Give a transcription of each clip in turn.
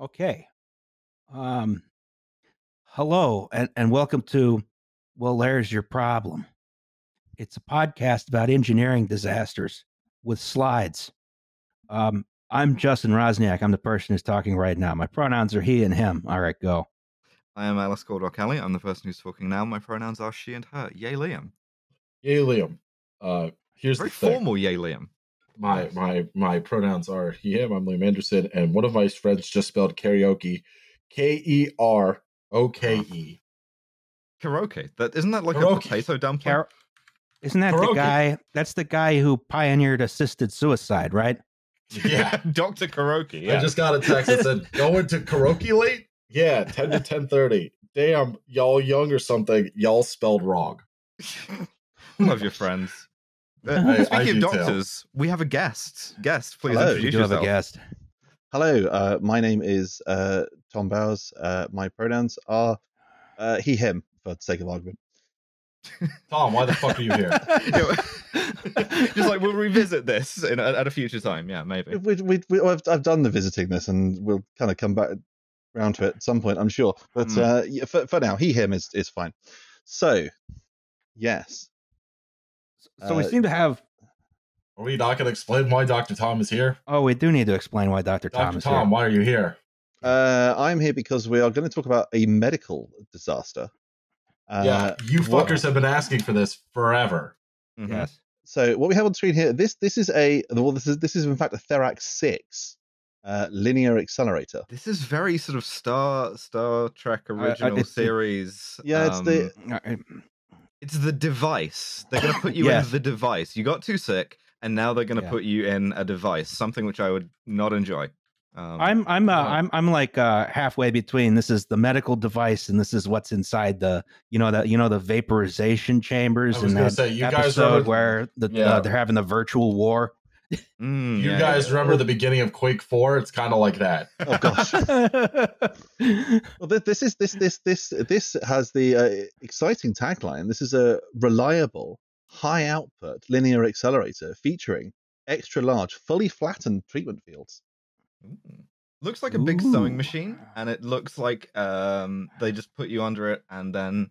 Okay. Hello and welcome to Well, There's Your Problem. It's a podcast about engineering disasters with slides. I'm Justin Rosniak. I'm the person who's talking right now. My pronouns are he and him. All right, go. I am Alice Goldwell Kelly. I'm the person who's talking now. My pronouns are she and her. Yay, Liam. Yay, Liam. Here's very the formal thing. Yay, Liam. My pronouns are he, him. I'm Liam Anderson, and one of my friends just spelled karaoke, K-E-R-O-K-E. Karaoke. That isn't that like karaoke. A potato dumpling? Isn't that karaoke. The guy? That's the guy who pioneered assisted suicide, right? Yeah, Dr. Karaoke. Yeah. I just got a text that said, "Going to karaoke late? Yeah, 10 to 10:30. Damn, y'all young or something? Y'all spelled wrong." Love your friends. Speaking of doctors, we have a guest. Guest, please introduce yourself. Have a guest. Hello, my name is Tom Bowers. My pronouns are he, him, for the sake of argument. Tom, why the fuck are you here? Just like, we'll revisit this at a future time. Yeah, maybe. I've done the visiting this, and we'll kind of come back around to it at some point, I'm sure. But for now, he, him is fine. So, yes. So we seem to have... Are we not going to explain why Dr. Tom is here? Oh, we do need to explain why Dr. Tom is here. Dr. Tom, why are you here? I'm here because we are going to talk about a medical disaster. You fuckers have been asking for this forever. Mm-hmm. Yes. So what we have on the screen here, this is in fact a Therac-25 linear accelerator. This is very sort of Star Trek original series. Yeah, it's the device. They're going to put you in the device. You got too sick, and now they're going to put you in a device. Something which I would not enjoy. I'm like halfway between. This is the medical device, and this is what's inside the the vaporization chambers. I was going to say, you guys remember where they're having the virtual war. You guys remember the beginning of Quake 4? It's kind of like that. Oh gosh. Well, this has the exciting tagline. This is a reliable, high output linear accelerator featuring extra large, fully flattened treatment fields. Ooh. Looks like a big sewing machine, and it looks like they just put you under it, and then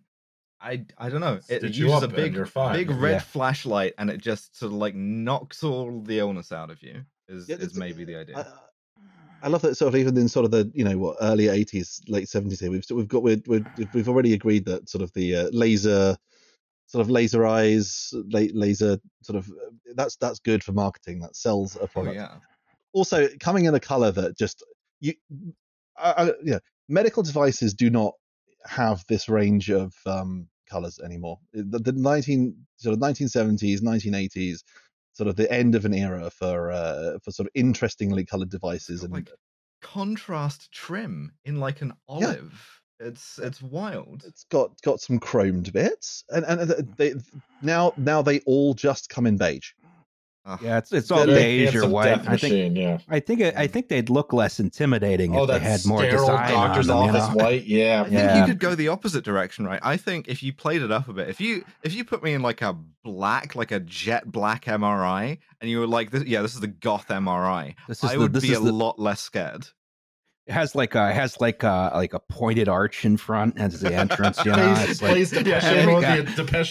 I don't know. It uses a big red flashlight, and it just sort of like knocks all the illness out of you. Is maybe the idea. I love that sort of even in sort of the early 80s, late 70s here. We've already agreed that sort of the laser eyes, laser sort of that's good for marketing. That sells a product. Oh, yeah. Also, coming in a color that just medical devices do not have this range of colors anymore. The 1970s, 1980s, sort of the end of an era for sort of interestingly colored devices and like contrast trim in like an olive. Yeah. It's wild. It's got some chromed bits, and they now they all just come in beige. Yeah, it's all beige or white. I think they'd look less intimidating if they had more design doctor's on them, office white. Yeah, I think you could go the opposite direction, right? I think if you played it up a bit, if you put me in like a jet black MRI, and you were like, this is the goth MRI. I would be a lot less scared. It has like a pointed arch in front as the entrance. Depeche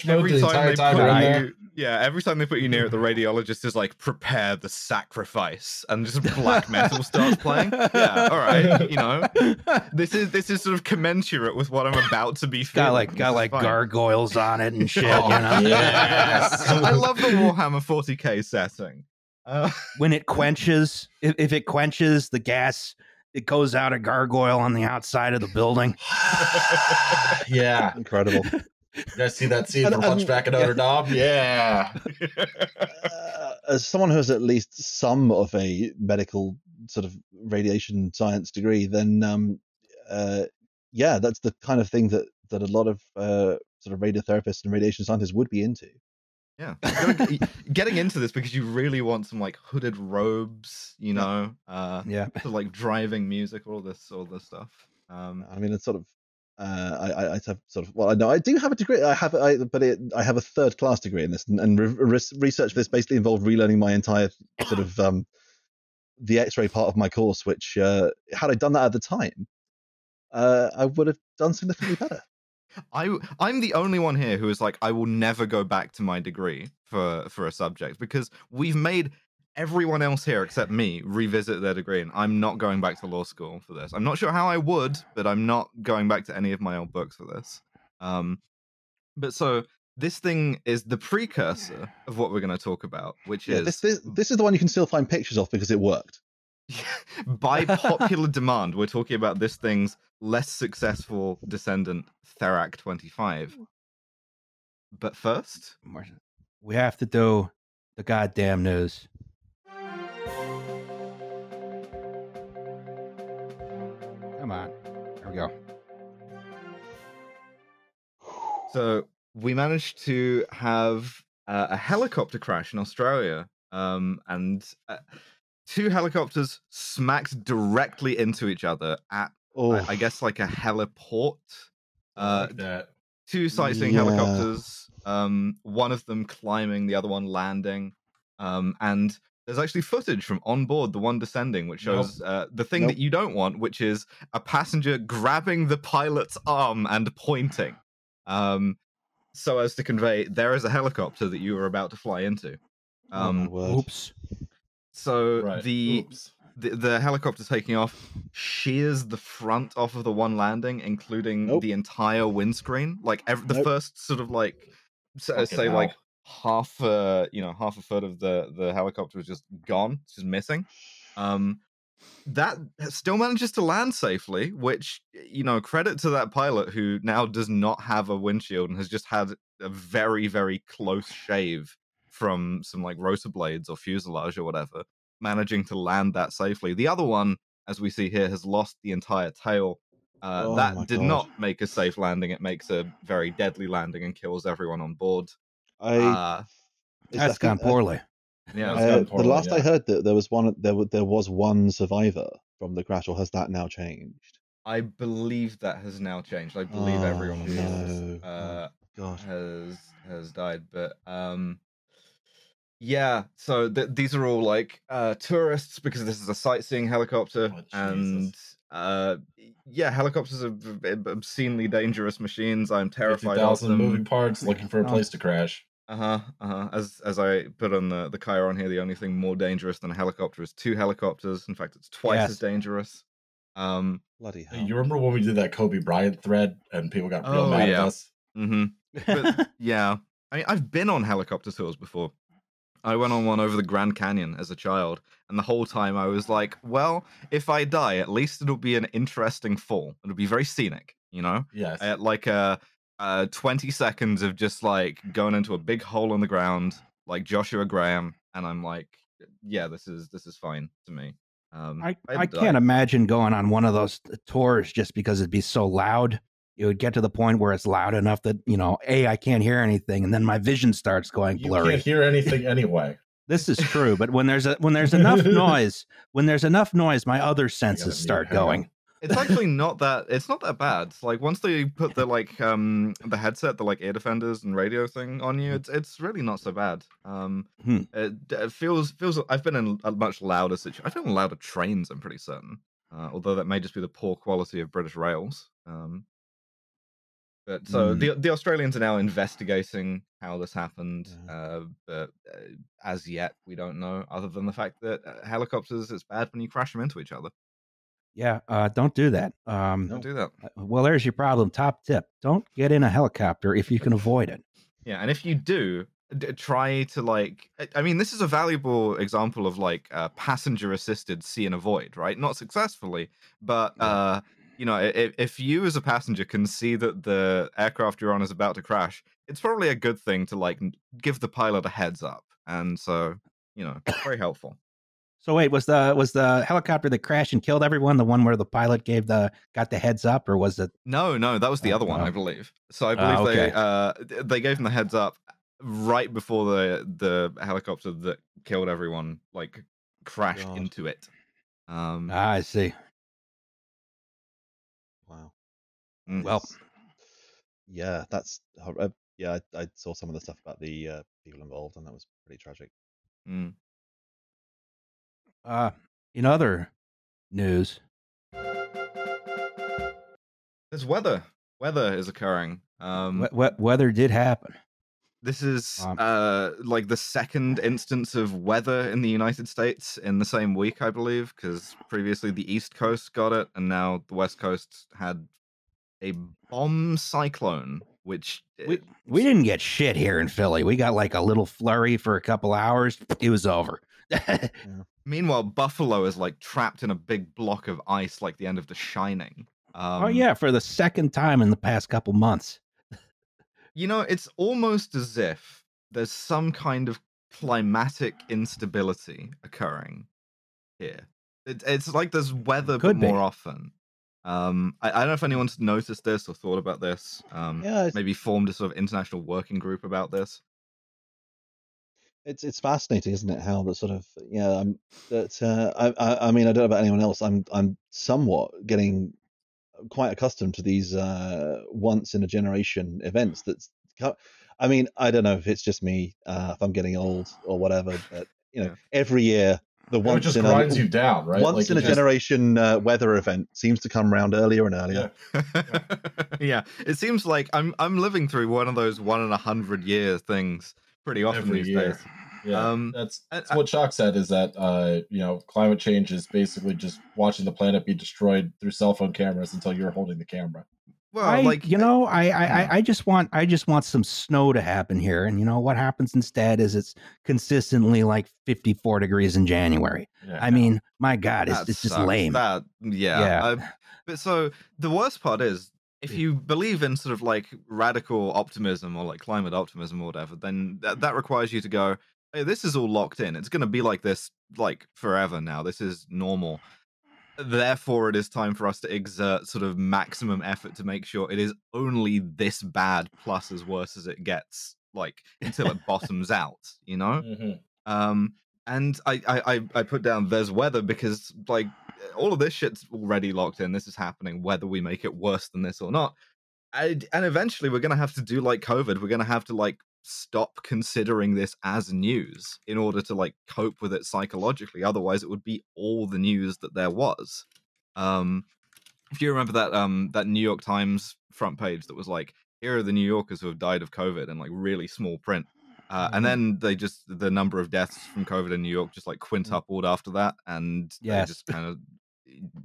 Mode the entire time around there. Yeah, every time they put you near it, the radiologist is like, prepare the sacrifice, and just black metal starts playing. Yeah, all right, this is sort of commensurate with what I'm about to be feeling. Got like gargoyles on it and shit. Yes. I love the Warhammer 40k setting. When it quenches, if it quenches the gas, it goes out a gargoyle on the outside of the building. Yeah, incredible. You guys see that scene from Hunchback and Notre Dame? Yeah. As someone who has at least some of a medical sort of radiation science degree, then that's the kind of thing that a lot of sort of radiotherapists and radiation scientists would be into. Yeah, getting into this because you really want some like hooded robes, sort of like driving music, all this stuff. I mean, it's sort of. I have sort of I do have a degree. I have a third class degree in this, and research for this basically involved relearning my entire sort of the X-ray part of my course, which had I done that at the time, I would have done significantly better. I'm the only one here who is like, I will never go back to my degree for a subject, because we've made everyone else here except me revisit their degree, and I'm not going back to law school for this. I'm not sure how I would, but I'm not going back to any of my old books for this. But so this thing is the precursor of what we're going to talk about, which is... This is the one you can still find pictures of because it worked. By popular demand, we're talking about this thing's less successful descendant, Therac-25. But first, we have to do the goddamn news. Come on. There we go. So we managed to have a helicopter crash in Australia, and two helicopters smacked directly into each other at, I guess, like a heliport. Two sightseeing helicopters, one of them climbing, the other one landing. And there's actually footage from on board the one descending, which shows the thing that you don't want, which is a passenger grabbing the pilot's arm and pointing. So as to convey, there is a helicopter that you are about to fly into. Oops. So right. The helicopter taking off shears the front off of the one landing, including the entire windscreen. Like the first sort of like, say like half a foot of the helicopter is just gone. It's just missing. That still manages to land safely, which, you know, credit to that pilot who now does not have a windshield and has just had a very, very close shave from some like rotor blades or fuselage or whatever, managing to land that safely. The other one, as we see here, has lost the entire tail. That did not make a safe landing. It makes a very deadly landing and kills everyone on board. That's gone poorly. Yeah, the last I heard that there was one survivor from the crash, or has that now changed? I believe that has now changed. I believe everyone has died, but yeah. So these are all like tourists, because this is a sightseeing helicopter, and helicopters are obscenely dangerous machines. I'm terrified. 50,000 moving parts looking for a place to crash. As I put on the Chiron here, the only thing more dangerous than a helicopter is two helicopters. In fact, it's twice as dangerous. Bloody hell. You remember when we did that Kobe Bryant thread and people got real mad at us? Mm-hmm. But, yeah. I mean, I've been on helicopter tours before. I went on one over the Grand Canyon as a child, and the whole time I was like, well, if I die, at least it'll be an interesting fall. It'll be very scenic, you know? Yes. Like a... 20 seconds of just like going into a big hole in the ground like Joshua Graham, and I'm like, yeah, this is fine to me. I can't imagine going on one of those tours just because it'd be so loud. It would get to the point where it's loud enough that, you know, I can't hear anything, and then my vision starts going blurry. You can't hear anything anyway. This is true, but when there's enough noise, my other senses start going. It's actually not that. It's not that bad. Like once they put the like the headset, the like ear defenders and radio thing on you, it's really not so bad. It feels. I've been in a much louder situation. I've been in louder trains, I'm pretty certain. Although that may just be the poor quality of British rails. But so the Australians are now investigating how this happened. But as yet, we don't know. Other than the fact that helicopters, it's bad when you crash them into each other. Yeah, don't do that. Don't do that. Well, there's your problem. Top tip. Don't get in a helicopter if you can avoid it. Yeah, and if you do, try to like... I mean, this is a valuable example of like passenger-assisted see and avoid, right? Not successfully, but, you know, if you as a passenger can see that the aircraft you're on is about to crash, it's probably a good thing to like give the pilot a heads up. And so, you know, very helpful. So wait, was the helicopter that crashed and killed everyone the one where the pilot got the heads up, or was it? No, that was the other one, I believe. So I believe they gave him the heads up right before the helicopter that killed everyone like crashed into it. I see. Wow. Well, yeah, that's I saw some of the stuff about the people involved, and that was pretty tragic. In other news, there's weather. Weather is occurring. Weather did happen. This is like the second instance of weather in the United States in the same week, I believe, because previously the East Coast got it, and now the West Coast had a bomb cyclone, which... We didn't get shit here in Philly. We got like a little flurry for a couple hours. It was over. Yeah. Meanwhile, Buffalo is like trapped in a big block of ice like the end of The Shining. Oh, yeah, for the second time in the past couple months. You know, it's almost as if there's some kind of climatic instability occurring here. It's like there's weather, but more often. I don't know if anyone's noticed this or thought about this. Yeah, maybe formed a sort of international working group about this. It's fascinating, isn't it? How that sort of I mean, I don't know about anyone else. I'm somewhat getting quite accustomed to these once in a generation events. That's, I mean, I don't know if it's just me, if I'm getting old or whatever, but you know, every year the once just in grinds a, you down, right? Once like in a generation weather event seems to come around earlier and earlier. Yeah. Yeah, it seems like I'm living through one of those 1 in 100 year things pretty often every these days. Yeah, that's what Shock said, is that you know, climate change is basically just watching the planet be destroyed through cell phone cameras until you're holding the camera. Well, I just want some snow to happen here, and you know what happens instead is it's consistently like 54 degrees in January. Yeah. I mean, my God, it's just lame. That, yeah. But so the worst part is, if you believe in sort of like radical optimism or like climate optimism or whatever, then that requires you to go, hey, this is all locked in. It's going to be like this, like forever now. This is normal. Therefore, it is time for us to exert sort of maximum effort to make sure it is only this bad plus as worse as it gets, like until it bottoms out, you know? Mm-hmm. And I put down there's weather because like all of this shit's already locked in. This is happening, whether we make it worse than this or not. And eventually we're going to have to do like COVID. We're going to have to like stop considering this as news in order to like cope with it psychologically. Otherwise it would be all the news that there was. If you remember that that New York Times front page that was like, here are the New Yorkers who have died of COVID, in like really small print. And then they just, the number of deaths from COVID in New York just like quintupled after that. And they just kind of,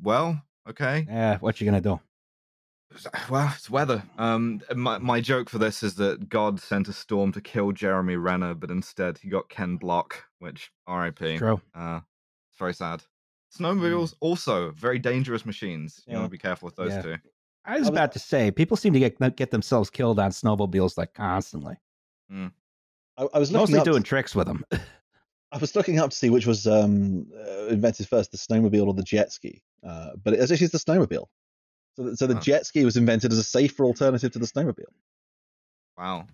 well, okay. Yeah, what you gonna do? Well, it's weather. My joke for this is that God sent a storm to kill Jeremy Renner, but instead he got Ken Block, which R.I.P. True. It's very sad. Snowmobiles also very dangerous machines. You want to be careful with those two. I was about to say, people seem to get themselves killed on snowmobiles like constantly. Mm. I was mostly doing tricks with them. I was looking up to see which was invented first, the snowmobile or the jet ski. But it's actually the snowmobile. So the jet ski was invented as a safer alternative to the snowmobile. Wow.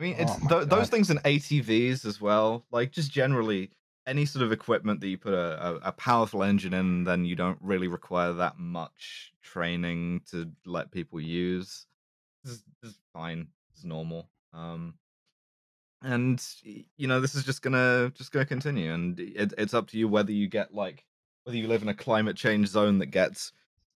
I mean, it's those things and ATVs as well. Like, just generally, any sort of equipment that you put a powerful engine in, then you don't really require that much training to let people use. It's fine. It's normal. And, you know, this is just gonna continue. And it's up to you whether you get, like, whether you live in a climate change zone that gets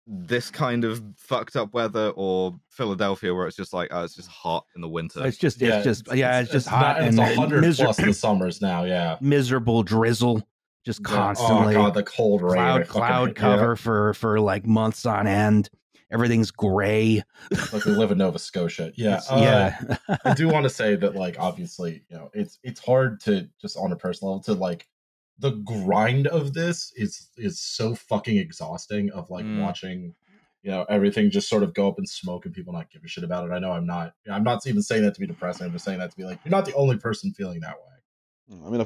this kind of fucked up weather, or Philadelphia where it's just like, oh, it's just hot in the winter. It's just hot, and it's 100 plus in the summers now. Yeah, miserable drizzle, just constantly. Oh God, the cold rain, cloud cover for like months on end. Everything's gray. Like we live in Nova Scotia. Yeah, yeah. I do want to say that, like, obviously, you know, it's hard to just on a personal level to like. The grind of this is so fucking exhausting, of like watching, you know, everything just sort of go up in smoke and people not give a shit about it. I know I'm not even saying that to be depressing. I'm just saying that to be like, you're not the only person feeling that way. I mean,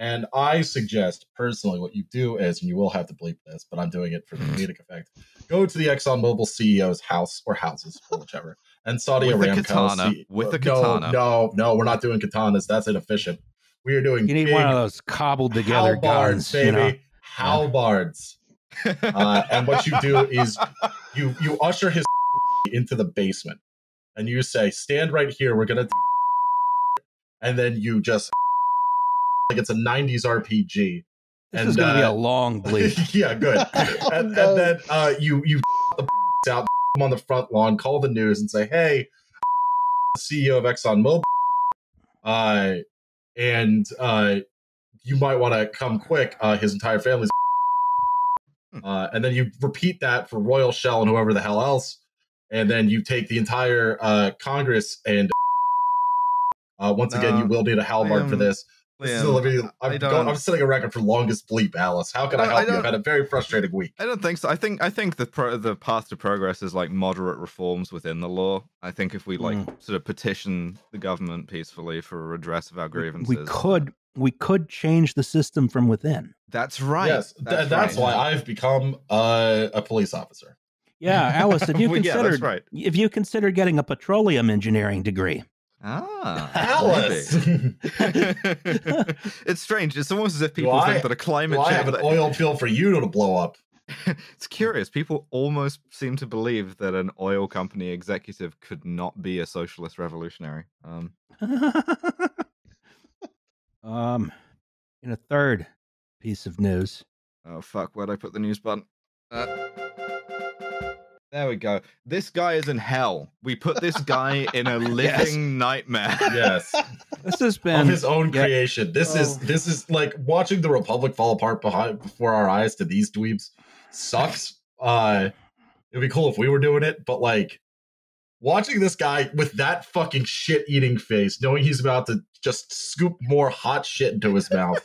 and I suggest personally what you do is, and you will have to bleep this, but I'm doing it for the comedic effect. Go to the ExxonMobil CEO's house or houses or whichever, and Saudi Aramco with the katana. No, we're not doing katanas. That's inefficient. We are doing. You need one of those cobbled together guns, baby. You know? Halbards. And what you do is you usher his into the basement, and you say, "Stand right here. We're gonna." And then you just like it's a '90s RPG, This is going to be a long bleep. Yeah, good. And then you out them on the front lawn, call the news and say, hey, CEO of ExxonMobil, you might want to come quick. His entire family's and then you repeat that for Royal Shell and whoever the hell else. And then you take the entire Congress and once again, you will need a hal mark for this. I'm setting a record for longest bleep, Alice. How can I help you? I've had a very frustrating week. I don't think so. I think the path to progress is like moderate reforms within the law. I think if we sort of petition the government peacefully for a redress of our grievances, we could change the system from within. That's right. Yes, that's right. Why I've become a police officer. Yeah, Alice, have you considered if you consider getting a petroleum engineering degree? Ah, Alice! It's strange. It's almost as if people think that a climate change... I have an oil pill for you to blow up. It's curious. People almost seem to believe that an oil company executive could not be a socialist revolutionary. In a third piece of news... Oh, fuck. Where'd I put the news button? There we go. This guy is in hell. We put this guy in a living nightmare. Yes. This has been... Of his own creation. This is like watching the Republic fall apart before our eyes to these dweebs sucks. It'd be cool if we were doing it, but like watching this guy with that fucking shit-eating face, knowing he's about to just scoop more hot shit into his mouth.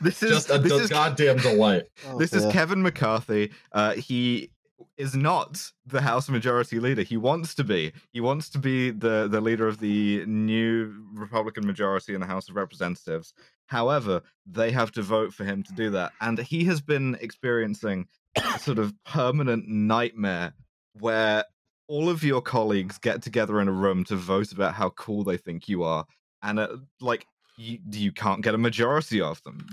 This is goddamn delight. This is Kevin McCarthy. He... is not the House Majority Leader. He wants to be. He wants to be the leader of the new Republican majority in the House of Representatives. However, they have to vote for him to do that. And he has been experiencing a sort of permanent nightmare where all of your colleagues get together in a room to vote about how cool they think you are. And you can't get a majority of them.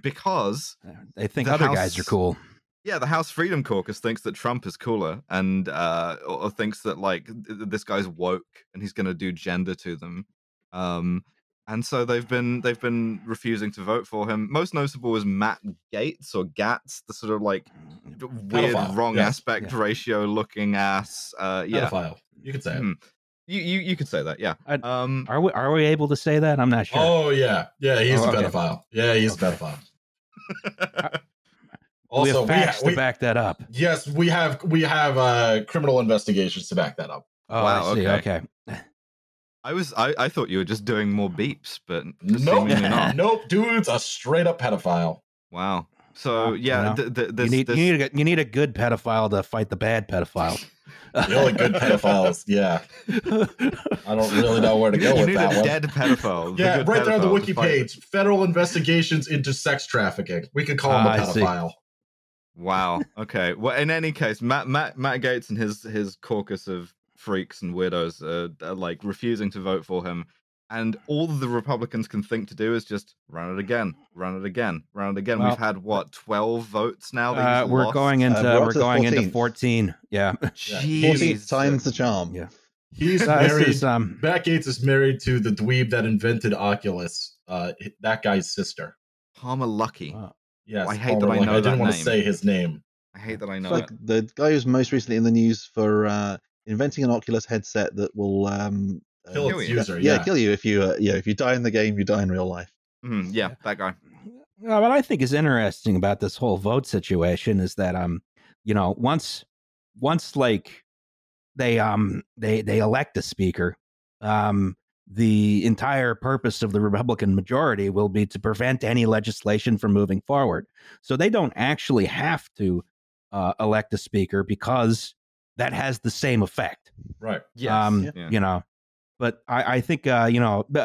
Because they think other guys are cool. Yeah, the House Freedom Caucus thinks that Trump is cooler and or thinks that like this guy's woke and he's going to do gender to them. And so they've been refusing to vote for him. Most noticeable was Matt Gaetz or Gatz, the sort of like weird pedophile. wrong aspect ratio looking ass. Pedophile. You could say it. You could say that, yeah. Are we able to say that? I'm not sure. Oh, yeah. Yeah, he's a pedophile. Okay. Yeah, he's a pedophile. Also, we have facts to back that up. Yes, we have criminal investigations to back that up. Oh, wow, I see. Okay. I thought you were just doing more beeps, but nope, not. Nope, dude's a straight up pedophile. Wow. So yeah, you need a good pedophile to fight the bad pedophile. The only good pedophiles, yeah. I don't really know where to go with that one. Dead pedophile. Yeah, right there on the wiki page. Federal investigations into sex trafficking. We could call him a pedophile. Wow. Okay. Well, in any case, Matt Gaetz and his caucus of freaks and weirdos are like refusing to vote for him, and all the Republicans can think to do is just run it again. Well, we've had what 12 votes now. That he's lost? We're going into 14. Yeah, 14 times the charm. Yeah, he's married. Matt Gaetz is married to the dweeb that invented Oculus. That guy's sister, Palmer Lucky. Wow. Yes, I hate that I know. I didn't want to say his name. I hate that I know. It's like the guy who's most recently in the news for inventing an Oculus headset that will kill its user. Yeah, kill you if you if you die in the game, you die in real life. Mm-hmm, yeah, that guy. No, what I think is interesting about this whole vote situation is that once like they elect a speaker, the entire purpose of the Republican majority will be to prevent any legislation from moving forward. So they don't actually have to elect a speaker because that has the same effect. Right. Yes. But I think,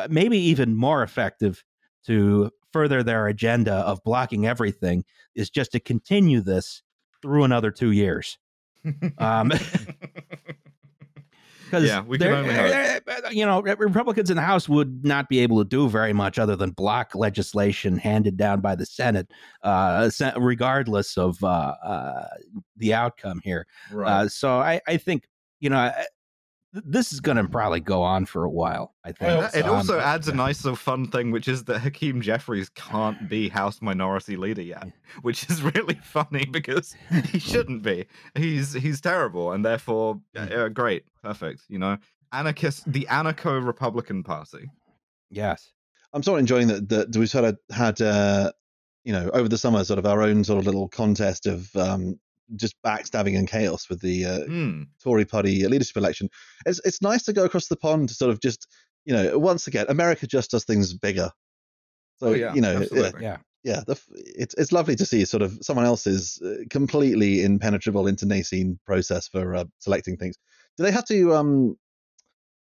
maybe even more effective to further their agenda of blocking everything is just to continue this through another 2 years. We can only hope. Republicans in the House would not be able to do very much other than block legislation handed down by the Senate, regardless of the outcome here. Right. So I think, this is going to probably go on for a while, I think. Well, it also adds a nice little fun thing, which is that Hakeem Jeffries can't be House Minority Leader yet, which is really funny because he shouldn't be. He's terrible, and therefore, great, perfect, you know. Anarchist, the anarcho-Republican Party. Yes. I'm sort of enjoying that we sort of had, you know, over the summer, sort of our own sort of little contest of just backstabbing and chaos with the Tory party leadership election. It's nice to go across the pond to sort of just, you know, once again, America just does things bigger. So, you know, it's lovely to see sort of someone else's completely impenetrable internecine process for selecting things. Do they have to,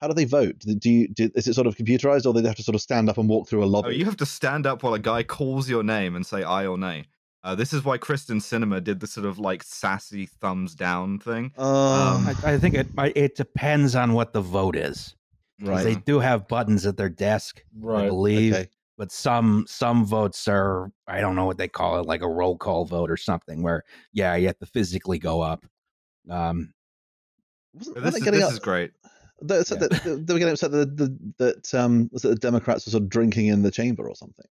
how do they vote? Is it sort of computerized, or do they have to sort of stand up and walk through a lobby? Oh, you have to stand up while a guy calls your name and say aye or nay. This is why Kristen Sinema did the sort of like sassy thumbs down thing. I think it depends on what the vote is. Right. They do have buttons at their desk, right, I believe. Okay. But some votes are, I don't know what they call it, like a roll call vote or something, where, yeah, you have to physically go up. This is great. They were getting upset that the Democrats were sort of drinking in the chamber or something.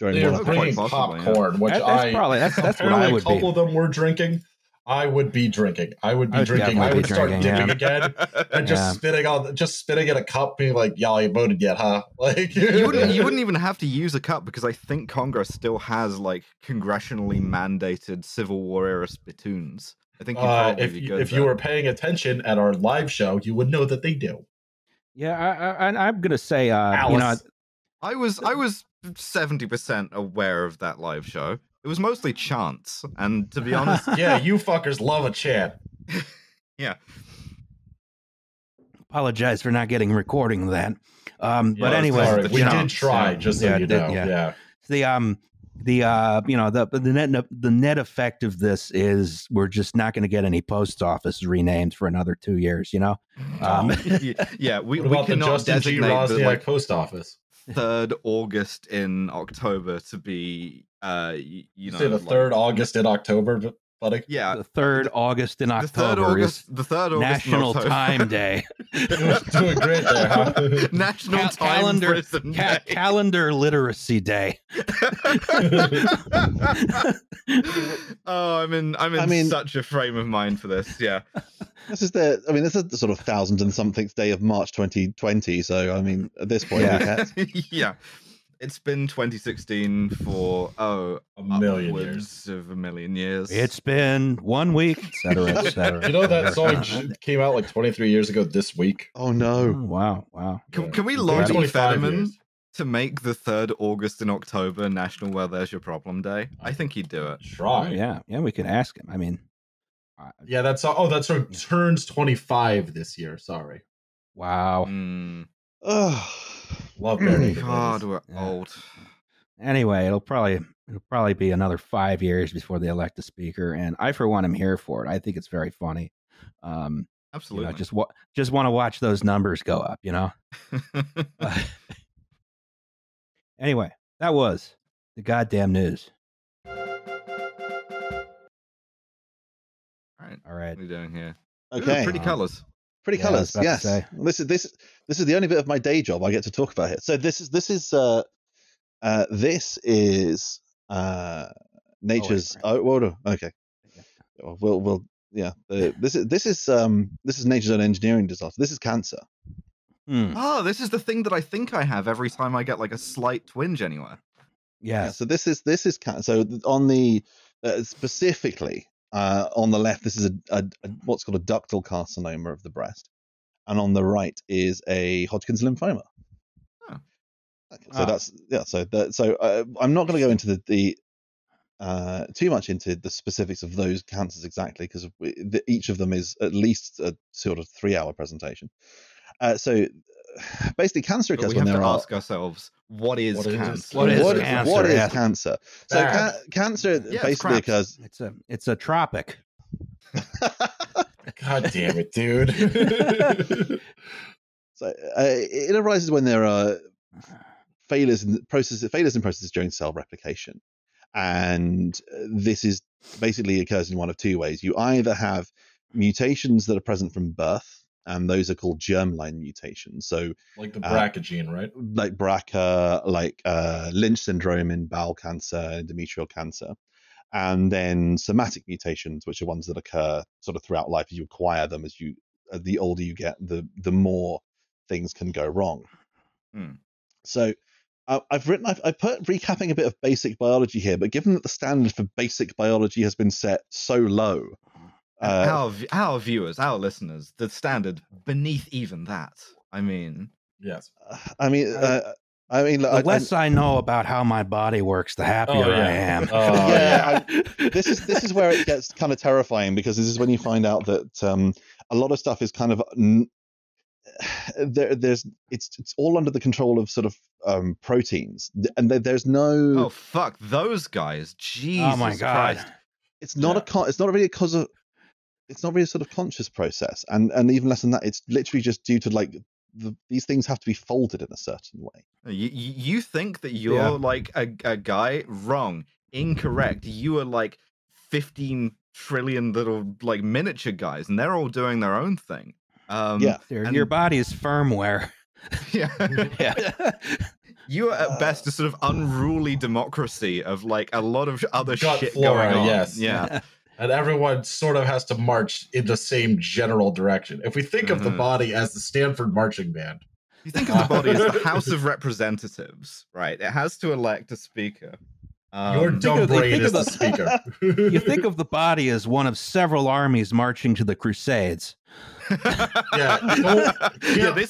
They were bringing popcorn, which that's what I would be. A couple of them were drinking. I would be drinking. I would start dipping again and just spitting at a cup, being like, "Y'all ain't voted yet, huh?" Like you wouldn't even have to use a cup, because I think Congress still has like congressionally mandated Civil War era spittoons. I think if you were paying attention at our live show, you would know that they do. Yeah, I'm gonna say, Alice. You know, I was 70% aware of that live show. It was mostly chants, and to be honest, yeah, you fuckers love a chant. Yeah. Apologize for not getting recording of that. But anyway, sorry. We did try, just so you know. Yeah. The net effect of this is we're just not going to get any post office renamed for another 2 years, you know. We cannot Justin G Rosniak like post office 3rd August in October to be you know, say the 3rd August in October, buddy. Yeah, the 3rd August in October. The 3rd August National Time Day. Doing great there, huh? National Calendar Literacy Day. I'm in such a frame of mind for this. Yeah. This is the sort of 1000 and something day of March 2020, so I mean at this point yeah. It's been 2016 for a million years. It's been 1 week, etc. You know that song came out like 23 years ago this week. Oh no! Oh, wow. Can we launch a Fetterman to make the 3rd August in October National Well There's Your Problem Day? I think he'd do it. Try. Oh, yeah. We could ask him. I mean, yeah, that song turns 25 this year. Sorry. Wow. Ugh. Love Barry. God, we're old. Anyway, it'll probably be another 5 years before they elect a speaker, and I, for one, am here for it. I think it's very funny. Absolutely. You know, just want to watch those numbers go up, you know. Anyway, that was the goddamn news. All right. What are we doing here? Okay. Ooh, pretty colors. Pretty colors, yes. This is the only bit of my day job I get to talk about here. So this is nature's. Okay. Yeah. We'll. This is nature's own engineering disaster. This is cancer. This is the thing that I think I have every time I get like a slight twinge anywhere. Yeah. So this is cancer. So on the specifically. On the left, this is a what's called a ductal carcinoma of the breast, and on the right is a Hodgkin's lymphoma. Oh. I'm not going to go into the too much into the specifics of those cancers exactly, because each of them is at least a sort of 3-hour presentation. So basically, cancer occurs when there are. We have to ask ourselves, what is cancer? What is cancer? So cancer basically occurs. It's a tropic. God damn it, dude! So it arises when there are failures in processes during cell replication, and this is basically occurs in one of two ways. You either have mutations that are present from birth, and those are called germline mutations. So like the BRCA gene, right? Like BRCA, like Lynch syndrome in bowel cancer, endometrial cancer, and then somatic mutations, which are ones that occur sort of throughout life. You acquire them as you, the older you get, the more things can go wrong. So I've put recapping a bit of basic biology here, but given that the standard for basic biology has been set so low, our viewers, our listeners, the standard beneath even that. I mean, yes. The less I know about how my body works, the happier I am. This is where it gets kind of terrifying, because this is when you find out that a lot of stuff is kind of it's all under the control of sort of proteins, and there's no fuck those guys. Jesus, oh my God, Christ. It's not really a sort of conscious process, and even less than that, it's literally just due to like. These things have to be folded in a certain way. You think that you're like a guy? Wrong, incorrect. You are like 15 trillion little like miniature guys, and they're all doing their own thing. Your body is firmware. You are at best a sort of unruly democracy of like a lot of other shit flora, going on. Yes. Yeah. And everyone sort of has to march in the same general direction. If we think of the body as the Stanford marching band. You think of the body as the House of Representatives, right? It has to elect a speaker. Your dumb brain is the speaker. You think of the body as one of several armies marching to the Crusades. This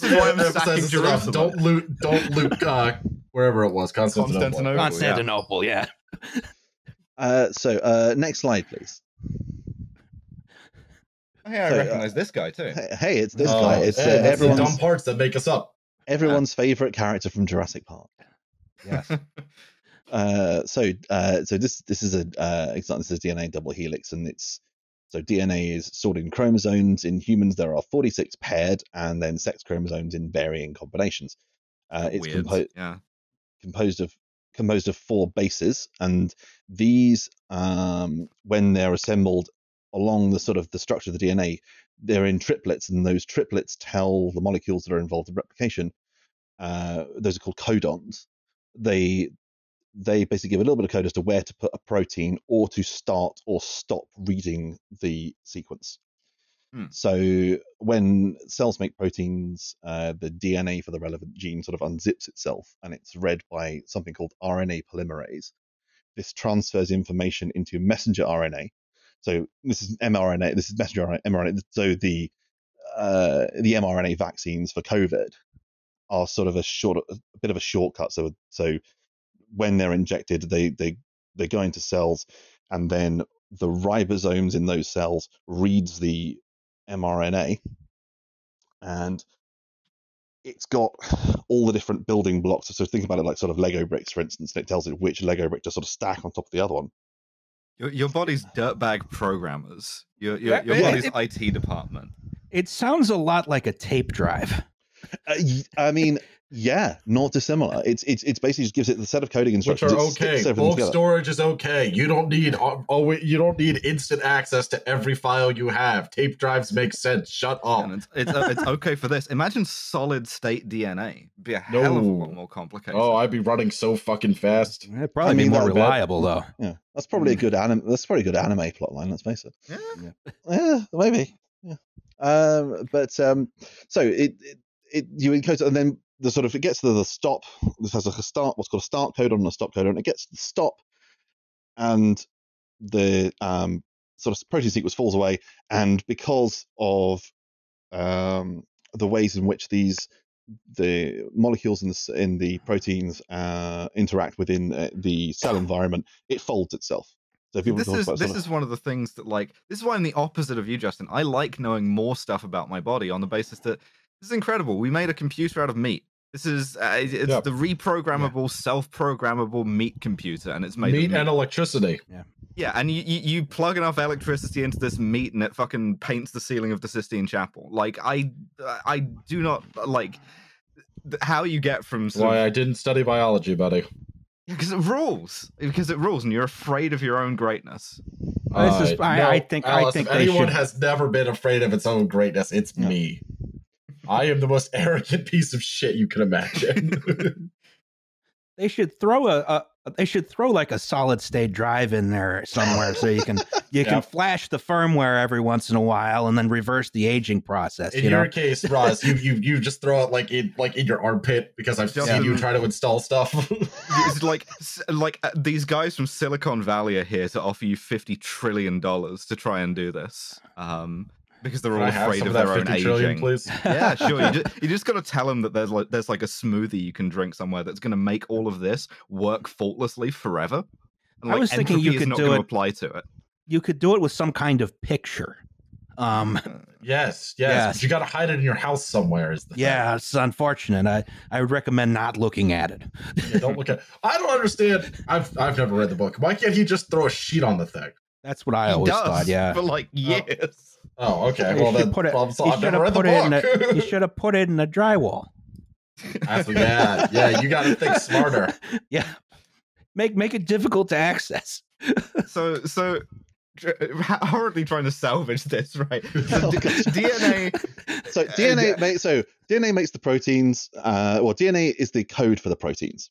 is why I'm sacking Jerusalem. Don't loot wherever it was, Constantinople, yeah. Next slide, please. Hey, I recognize this guy too. Hey, it's this guy. It's everyone's the dumb parts that make us up. Everyone's favorite character from Jurassic Park. Yes. This is DNA double helix, and it's so DNA is sorted in chromosomes. In humans, there are 46 paired, and then sex chromosomes in varying combinations. It's composed of four bases, and these when they're assembled along the sort of the structure of the DNA, they're in triplets, and those triplets tell the molecules that are involved in replication, those are called codons. They basically give a little bit of code as to where to put a protein or to start or stop reading the sequence. So when cells make proteins, the DNA for the relevant gene sort of unzips itself, and it's read by something called RNA polymerase. This transfers information into messenger RNA. So this is mRNA. This is messenger RNA, mRNA. So the mRNA vaccines for COVID are sort of a bit of a shortcut. So when they're injected, they go into cells, and then the ribosomes in those cells reads the mRNA, and it's got all the different building blocks. So think about it like sort of Lego bricks, for instance, and it tells it which Lego brick to sort of stack on top of the other one. Your body's dirtbag programmers. Your body's IT department. It sounds a lot like a tape drive. I mean, yeah, not dissimilar. It's basically just gives it the set of coding instructions. Which are okay. Bulk storage is okay. You don't need instant access to every file you have. Tape drives make sense. Shut up. It's okay for this. Imagine solid state DNA. It'd be a hell of a lot more complicated. Oh, I'd be running so fucking fast. It'd probably be more reliable though. Yeah, that's probably a good anime. That's probably a good anime plotline. Let's face it. Yeah, maybe. Yeah. You encode, and then the sort of it gets to the stop. This has a start, what's called a start codon and a stop codon. It gets to the stop, and the sort of protein sequence falls away. And because of the ways in which the molecules in the proteins interact within the cell environment, it folds itself. So this is one of the things that like this is why I'm the opposite of you, Justin. I like knowing more stuff about my body on the basis that. This is incredible. We made a computer out of meat. This is the reprogrammable, self-programmable meat computer, and it's made meat and electricity. Yeah, and you plug enough electricity into this meat, and it fucking paints the ceiling of the Sistine Chapel. Like I do not like how you get from. Why I didn't study biology, buddy? Because it rules. Because it rules, and you're afraid of your own greatness. This is. No, I think. Alice, I think if anyone has never been afraid of its own greatness, it's me. I am the most arrogant piece of shit you can imagine. They should throw they should throw like a solid state drive in there somewhere, so you can can flash the firmware every once in a while and then reverse the aging process. In your case, Roz, you just throw it like in your armpit, because I've seen you try to install stuff. It's like these guys from Silicon Valley are here to offer you $50 trillion to try and do this. Because they're all afraid of their own aging. Trillion, please? Yeah, sure. You just got to tell them that there's like a smoothie you can drink somewhere that's going to make all of this work faultlessly forever. And I was thinking you could do it. Apply to it. You could do it with some kind of picture. Yes. But you got to hide it in your house somewhere. Is the thing. It's unfortunate. I would recommend not looking at it. Yeah, don't look at. I don't understand. I've never read the book. Why can't he just throw a sheet on the thing? That's what I always thought. Yeah, for like years. Oh, okay. Well, then you should have put it in the drywall. That's bad. Yeah, you got to think smarter. Yeah, make it difficult to access. So hurriedly trying to salvage this, right? So DNA. So DNA makes the proteins. DNA is the code for the proteins,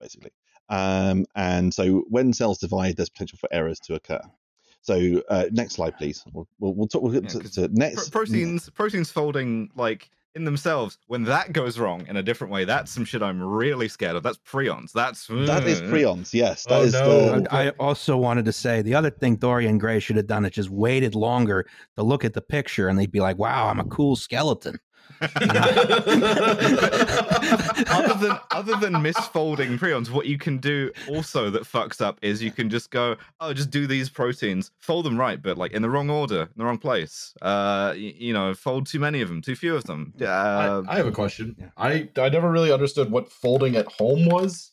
basically. And so when cells divide, there's potential for errors to occur. So next slide, please. We'll talk to next. Proteins folding like in themselves. When that goes wrong in a different way, that's some shit I'm really scared of. That's prions. That is prions. Yes. I also wanted to say the other thing Dorian Gray should have done is just waited longer to look at the picture, and they'd be like, "Wow, I'm a cool skeleton." Other than misfolding prions, what you can do also that fucks up is you can just go, just do these proteins, fold them right, but like in the wrong order, in the wrong place. Fold too many of them, too few of them. I have a question. Yeah. I never really understood what folding at home was.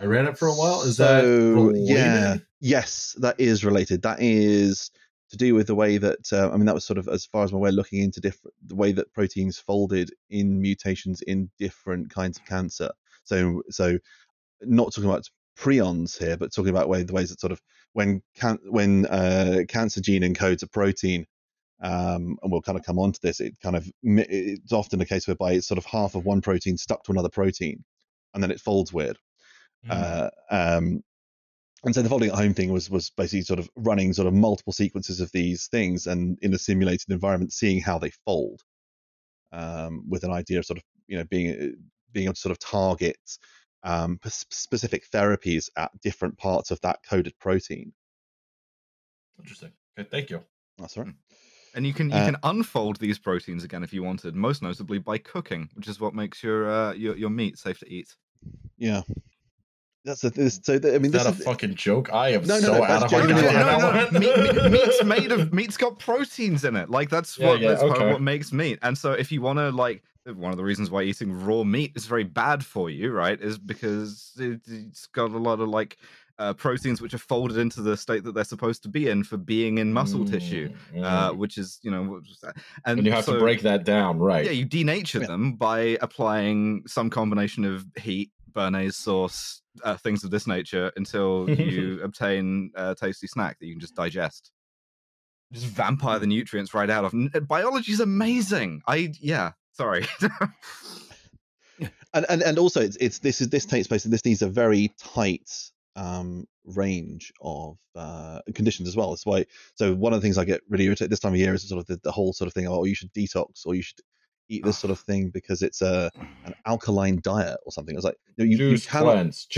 I ran it for a while. Is that related? Yeah, yes, that is related. That is to do with the way that that was sort of, as far as I'm aware, looking into the way that proteins folded in mutations in different kinds of cancer. So not talking about prions here, but talking about the ways that sort of when cancer gene encodes a protein, and we'll kind of come on to this. It's often a case whereby it's sort of half of one protein stuck to another protein, and then it folds weird. And so the folding at home thing was basically sort of running sort of multiple sequences of these things, and in a simulated environment, seeing how they fold, with an idea of sort of being able to sort of target specific therapies at different parts of that coded protein. Interesting. Okay, thank you. That's all right. And you can unfold these proteins again if you wanted, most notably by cooking, which is what makes your meat safe to eat. Yeah. That's is that a fucking joke? I am out of my mind. Meat's got proteins in it. Like that's what makes meat. And so if you want to, like, one of the reasons why eating raw meat is very bad for you, right, is because it's got a lot of like proteins which are folded into the state that they're supposed to be in for being in muscle tissue, which is, and you have to break that down, right? Yeah, you denature them by applying some combination of heat, Bernays sauce, things of this nature, until you obtain a tasty snack that you can just digest. Just vampire the nutrients right out of. Biology's amazing. And also this takes place, and this needs a very tight range of conditions as well. That's why. So one of the things I get really irritated this time of year is sort of the whole sort of thing. Oh, you should detox, or you should eat this sort of thing because it's an alkaline diet or something. I was like, no, juice cleanse.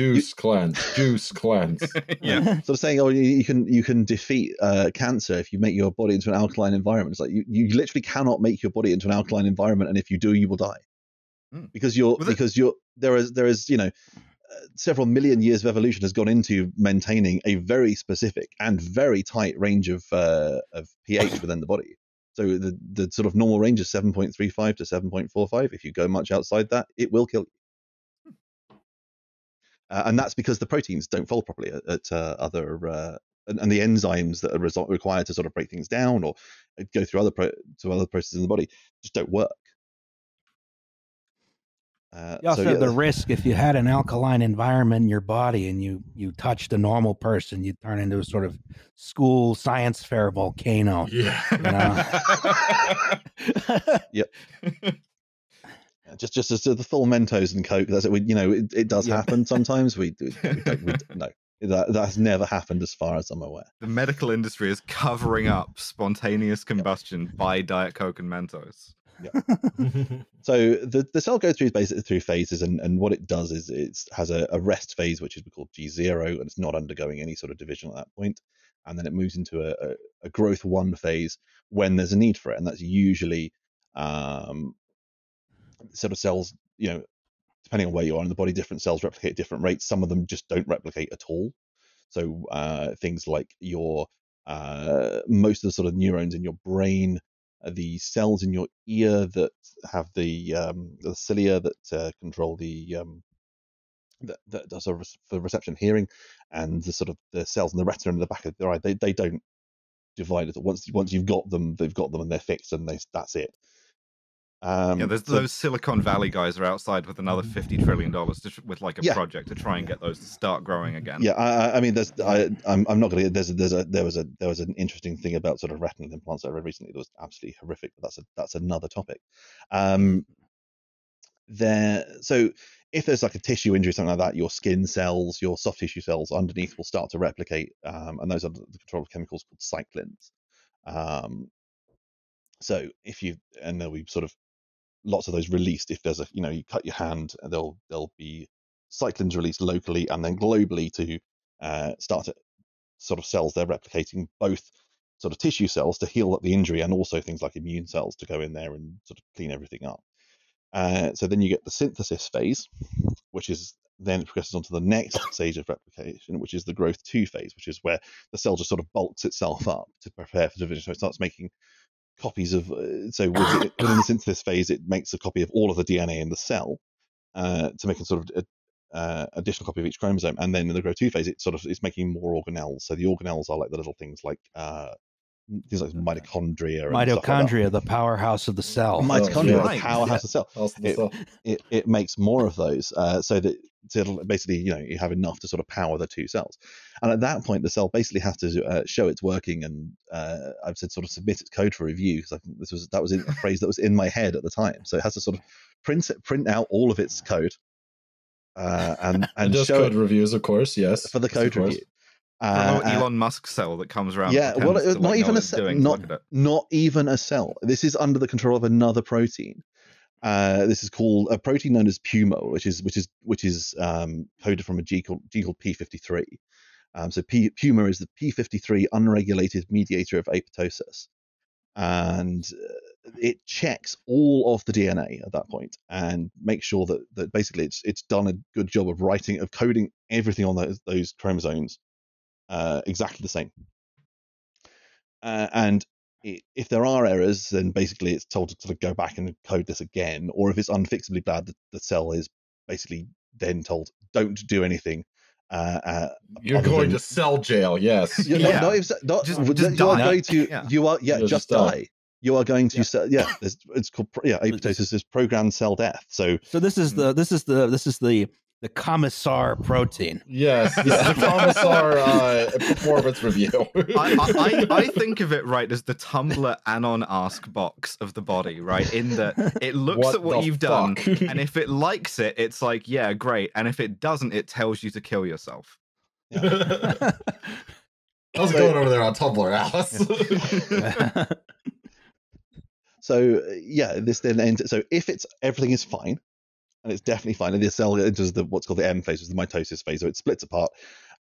Yeah. Sort of saying, you can defeat cancer if you make your body into an alkaline environment. It's like you literally cannot make your body into an alkaline environment, and if you do, you will die. Because several million years of evolution has gone into maintaining a very specific and very tight range of pH within the body. So the sort of normal range is 7.35 to 7.45. If you go much outside that, it will kill you. And that's because the proteins don't fold properly and the enzymes that are required to sort of break things down or go through other processes in the body just don't work. The risk, if you had an alkaline environment in your body and you touched a normal person, you'd turn into a sort of school science fair volcano. Yeah. Yep. Just as the full Mentos and Coke. That's it. We, you know, it does happen sometimes. We don't. That's never happened as far as I'm aware. The medical industry is covering up spontaneous combustion by Diet Coke and Mentos. So the cell goes through basically through phases, and what it does is it has a rest phase, which is called G0, and it's not undergoing any sort of division at that point. And then it moves into a growth one phase when there's a need for it, and that's usually sort of cells, you know, depending on where you are in the body, different cells replicate at different rates. Some of them just don't replicate at all. So things like your most of the sort of neurons in your brain, the cells in your ear that have the cilia that control the that does for reception hearing, and the sort of the cells in the retina in the back of the eye, they don't divide at all. Once you've got them, they've got them and they're fixed, and that's it. Those Silicon Valley guys are outside with another $50 trillion with like a project to try and get those to start growing again. I mean, I'm not gonna. There was an interesting thing about sort of retinal implants I read recently that was absolutely horrific, but that's another topic. So if there's like a tissue injury, something like that, your skin cells, your soft tissue cells underneath will start to replicate, and those are under the control of chemicals called cyclins. So if you, and there'll be sort of lots of those released. If there's you cut your hand, and there'll be cyclins released locally and then globally to start to sort of cells they're replicating, both sort of tissue cells to heal up the injury and also things like immune cells to go in there and sort of clean everything up. So then you get the synthesis phase, which is then it progresses on to the next stage of replication, which is the growth 2 phase, which is where the cell just sort of bulks itself up to prepare for division. So it starts making copies of within the synthesis phase, it makes a copy of all of the DNA in the cell to make a sort of additional copy of each chromosome. And then in the growth 2 phase, it's making more organelles. So the organelles are like the little things like mitochondria. Mitochondria, like the powerhouse of the cell. Mitochondria, the powerhouse of the cell. It makes more of those, so it'll basically, you have enough to sort of power the 2 cells. And at that point, the cell basically has to show it's working, and I've said sort of submit its code for review, because I think that was a phrase that was in my head at the time. So it has to sort of print out all of its code, and does show code reviews, of course, yes, for the code review. Elon Musk cell that comes around. Yeah, well, not even a cell. This is under the control of another protein. This is called a protein known as PUMA, which is coded from a gene called P53. So PUMA is the P53 unregulated mediator of apoptosis, and it checks all of the DNA at that point and makes sure that basically it's done a good job of coding everything on those chromosomes. Exactly the same, and if there are errors, then basically it's told to sort of go back and code this again, or if it's unfixably bad, the cell is basically then told don't do anything. You're going to cell jail. Yes. Just die. You are going to it's called apoptosis is programmed cell death. So this is the commissar protein. Yes, the commissar performance review. I think of it as the Tumblr anon ask box of the body, right? In that it looks at what you've done, and if it likes it, it's like, yeah, great. And if it doesn't, it tells you to kill yourself. Yeah. How's it going over there on Tumblr, Alice? Yeah. So this then ends. So if everything is fine, and it's definitely fine, and the cell enters what's called the M phase, which is the mitosis phase. So it splits apart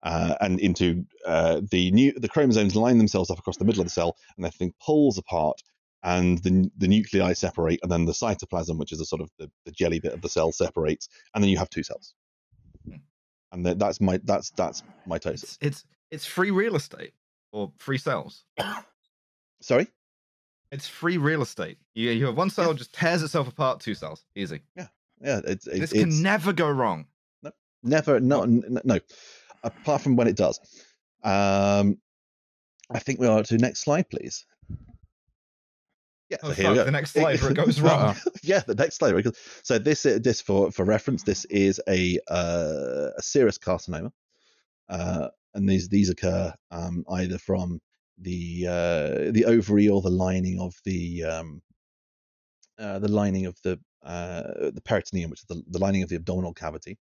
and into the chromosomes line themselves up across the middle of the cell, and everything pulls apart, and the nuclei separate, and then the cytoplasm, which is a sort of the jelly bit of the cell, separates, and then you have 2 cells, and that's mitosis. It's free real estate, or free cells. Sorry. It's free real estate. You have 1 cell just tears itself apart, 2 cells, easy. Yeah, this can never go wrong. No, apart from when it does. I think we are to next slide, please. Yeah, so here we go. The next slide where it goes wrong. Yeah, the next slide. So this for reference, this is a serous carcinoma, and these occur either from the ovary or the lining of the the peritoneum, which is the lining of the abdominal cavity,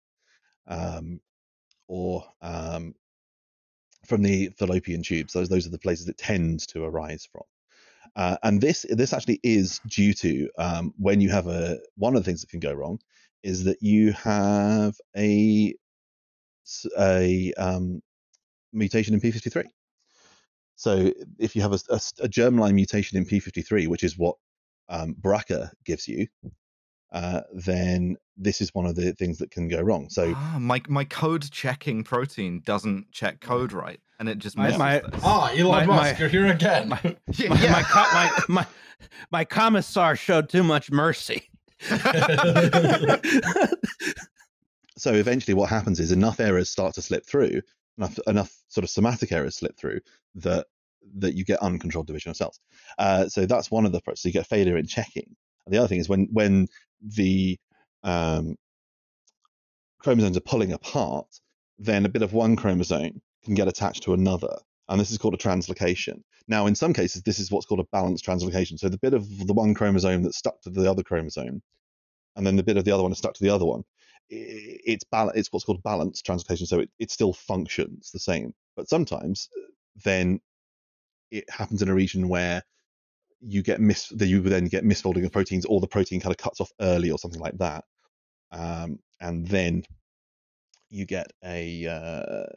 or from the fallopian tubes. Those are the places it tends to arise from. And this actually is due to when you have one of the things that can go wrong is that you have a mutation in P53. So if you have a germline mutation in P53, which is what BRCA gives you, then this is one of the things that can go wrong. So my code checking protein doesn't check code right, and it just messes this. Elon Musk, you're here again. My commissar showed too much mercy. So eventually what happens is enough errors start to slip through, enough sort of somatic errors slip through that you get uncontrolled division of cells. So that's one of the approaches. So you get failure in checking. And the other thing is when the chromosomes are pulling apart, then a bit of one chromosome can get attached to another. And this is called a translocation. Now, in some cases, this is what's called a balanced translocation. So the bit of the one chromosome that's stuck to the other chromosome, and then the bit of the other one is stuck to the other one. It's what's called balanced translocation. So it still functions the same. But sometimes then it happens in a region where you then get misfolding of proteins, or the protein kind of cuts off early or something like that, and then you get a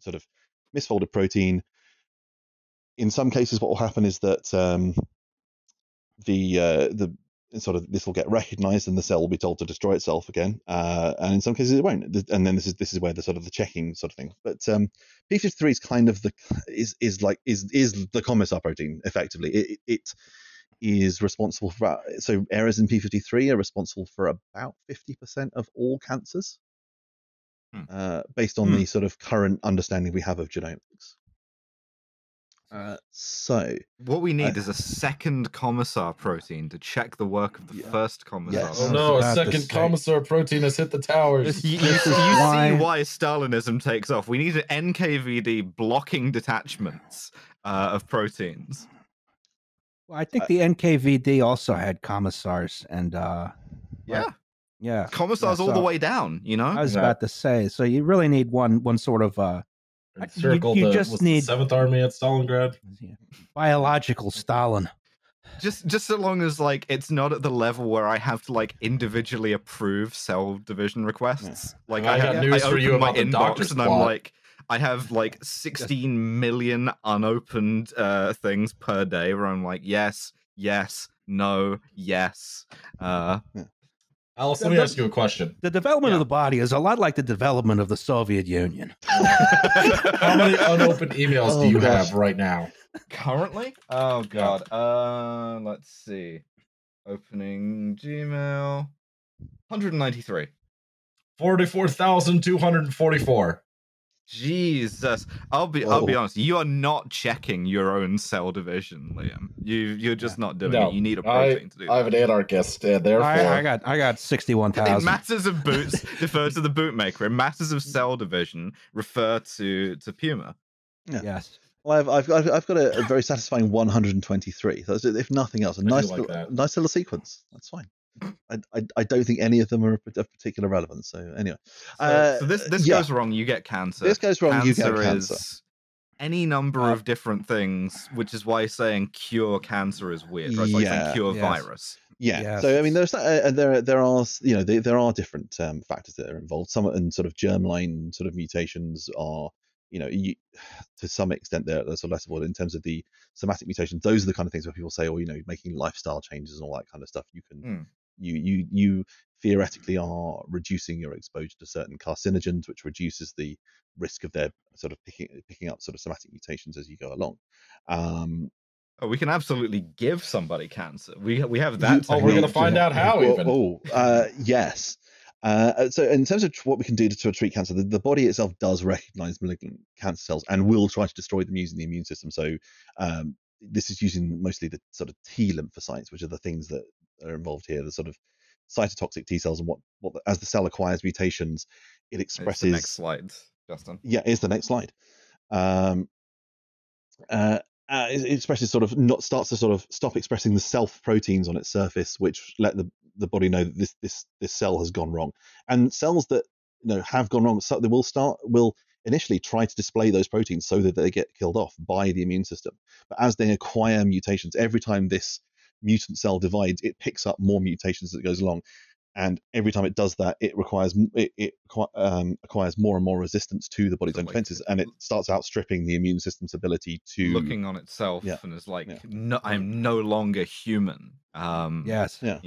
sort of misfolded protein. In some cases, what will happen is that the sort of this will get recognized, and the cell will be told to destroy itself again, and in some cases it won't. And then this is where the sort of the checking sort of thing. But P53 is kind of is the commissar protein, effectively. It is responsible for, so errors in P53 are responsible for about 50% of all cancers, based on the sort of current understanding we have of genomics. So what we need is a second commissar protein to check the work of the first commissar. Yes. Oh no, a second commissar protein has hit the towers. You see why Stalinism takes off. We need an NKVD blocking detachments of proteins. Well, I think the NKVD also had commissars, and commissars all the way down. You know, I was about to say. So you really need one sort of. You just need the 7th Army at Stalingrad. Biological Stalin. Just so long as like it's not at the level where I have to like individually approve cell division requests. Yeah. Like I got news for you about my inbox, and I'm like, I have like 16 million unopened things per day where I'm like, yes, yes, no, yes. Alice, let me ask you a question. The development of the body is a lot like the development of the Soviet Union. How many unopened emails do you have right now? Currently? Oh, God. Let's see. Opening Gmail. 193. 44,244. Jesus. I'll be honest. You are not checking your own cell division, Liam. You're just not doing it. You need a protein to do that. I have an anarchist, and therefore I got 61,000. Masses of boots defer to the bootmaker, and masses of cell division refer to Puma. Yeah. Yes. Well, I've got a very satisfying 123. So if nothing else, a nice little sequence. That's fine. I don't think any of them are of particular relevance. So anyway, so this goes wrong, you get cancer. This goes wrong, you get cancer. Is any number of different things, which is why saying cure cancer is weird. Right? It's like saying cure virus. Yeah. Yes. So I mean, there are there are different factors that are involved. Some and sort of germline sort of mutations are to some extent they're sort of less avoided. In terms of the somatic mutations, those are the kind of things where people say, making lifestyle changes and all that kind of stuff, you can. You theoretically are reducing your exposure to certain carcinogens, which reduces the risk of their sort of picking up sort of somatic mutations as you go along. We can absolutely give somebody cancer. We have that. We're going to find out how. Yes. So in terms of what we can do to treat cancer, the body itself does recognize malignant cancer cells and will try to destroy them using the immune system. So this is using mostly the sort of T lymphocytes, which are the things that are involved here, the sort of cytotoxic T cells, and what as the cell acquires mutations, it expresses. It's the next slide, Justin. Yeah, it's the next slide. It expresses sort of starts to sort of stop expressing the self proteins on its surface, which let the the body know that this cell has gone wrong. And cells that have gone wrong, so they will initially try to display those proteins so that they get killed off by the immune system. But as they acquire mutations, every time this mutant cell divides, it picks up more mutations as it goes along. And every time it does that, it acquires more and more resistance to the body's own defenses, and it starts outstripping the immune system's ability to looking on itself, yeah, and is like, yeah, no, I'm no longer human. Yes, yeah,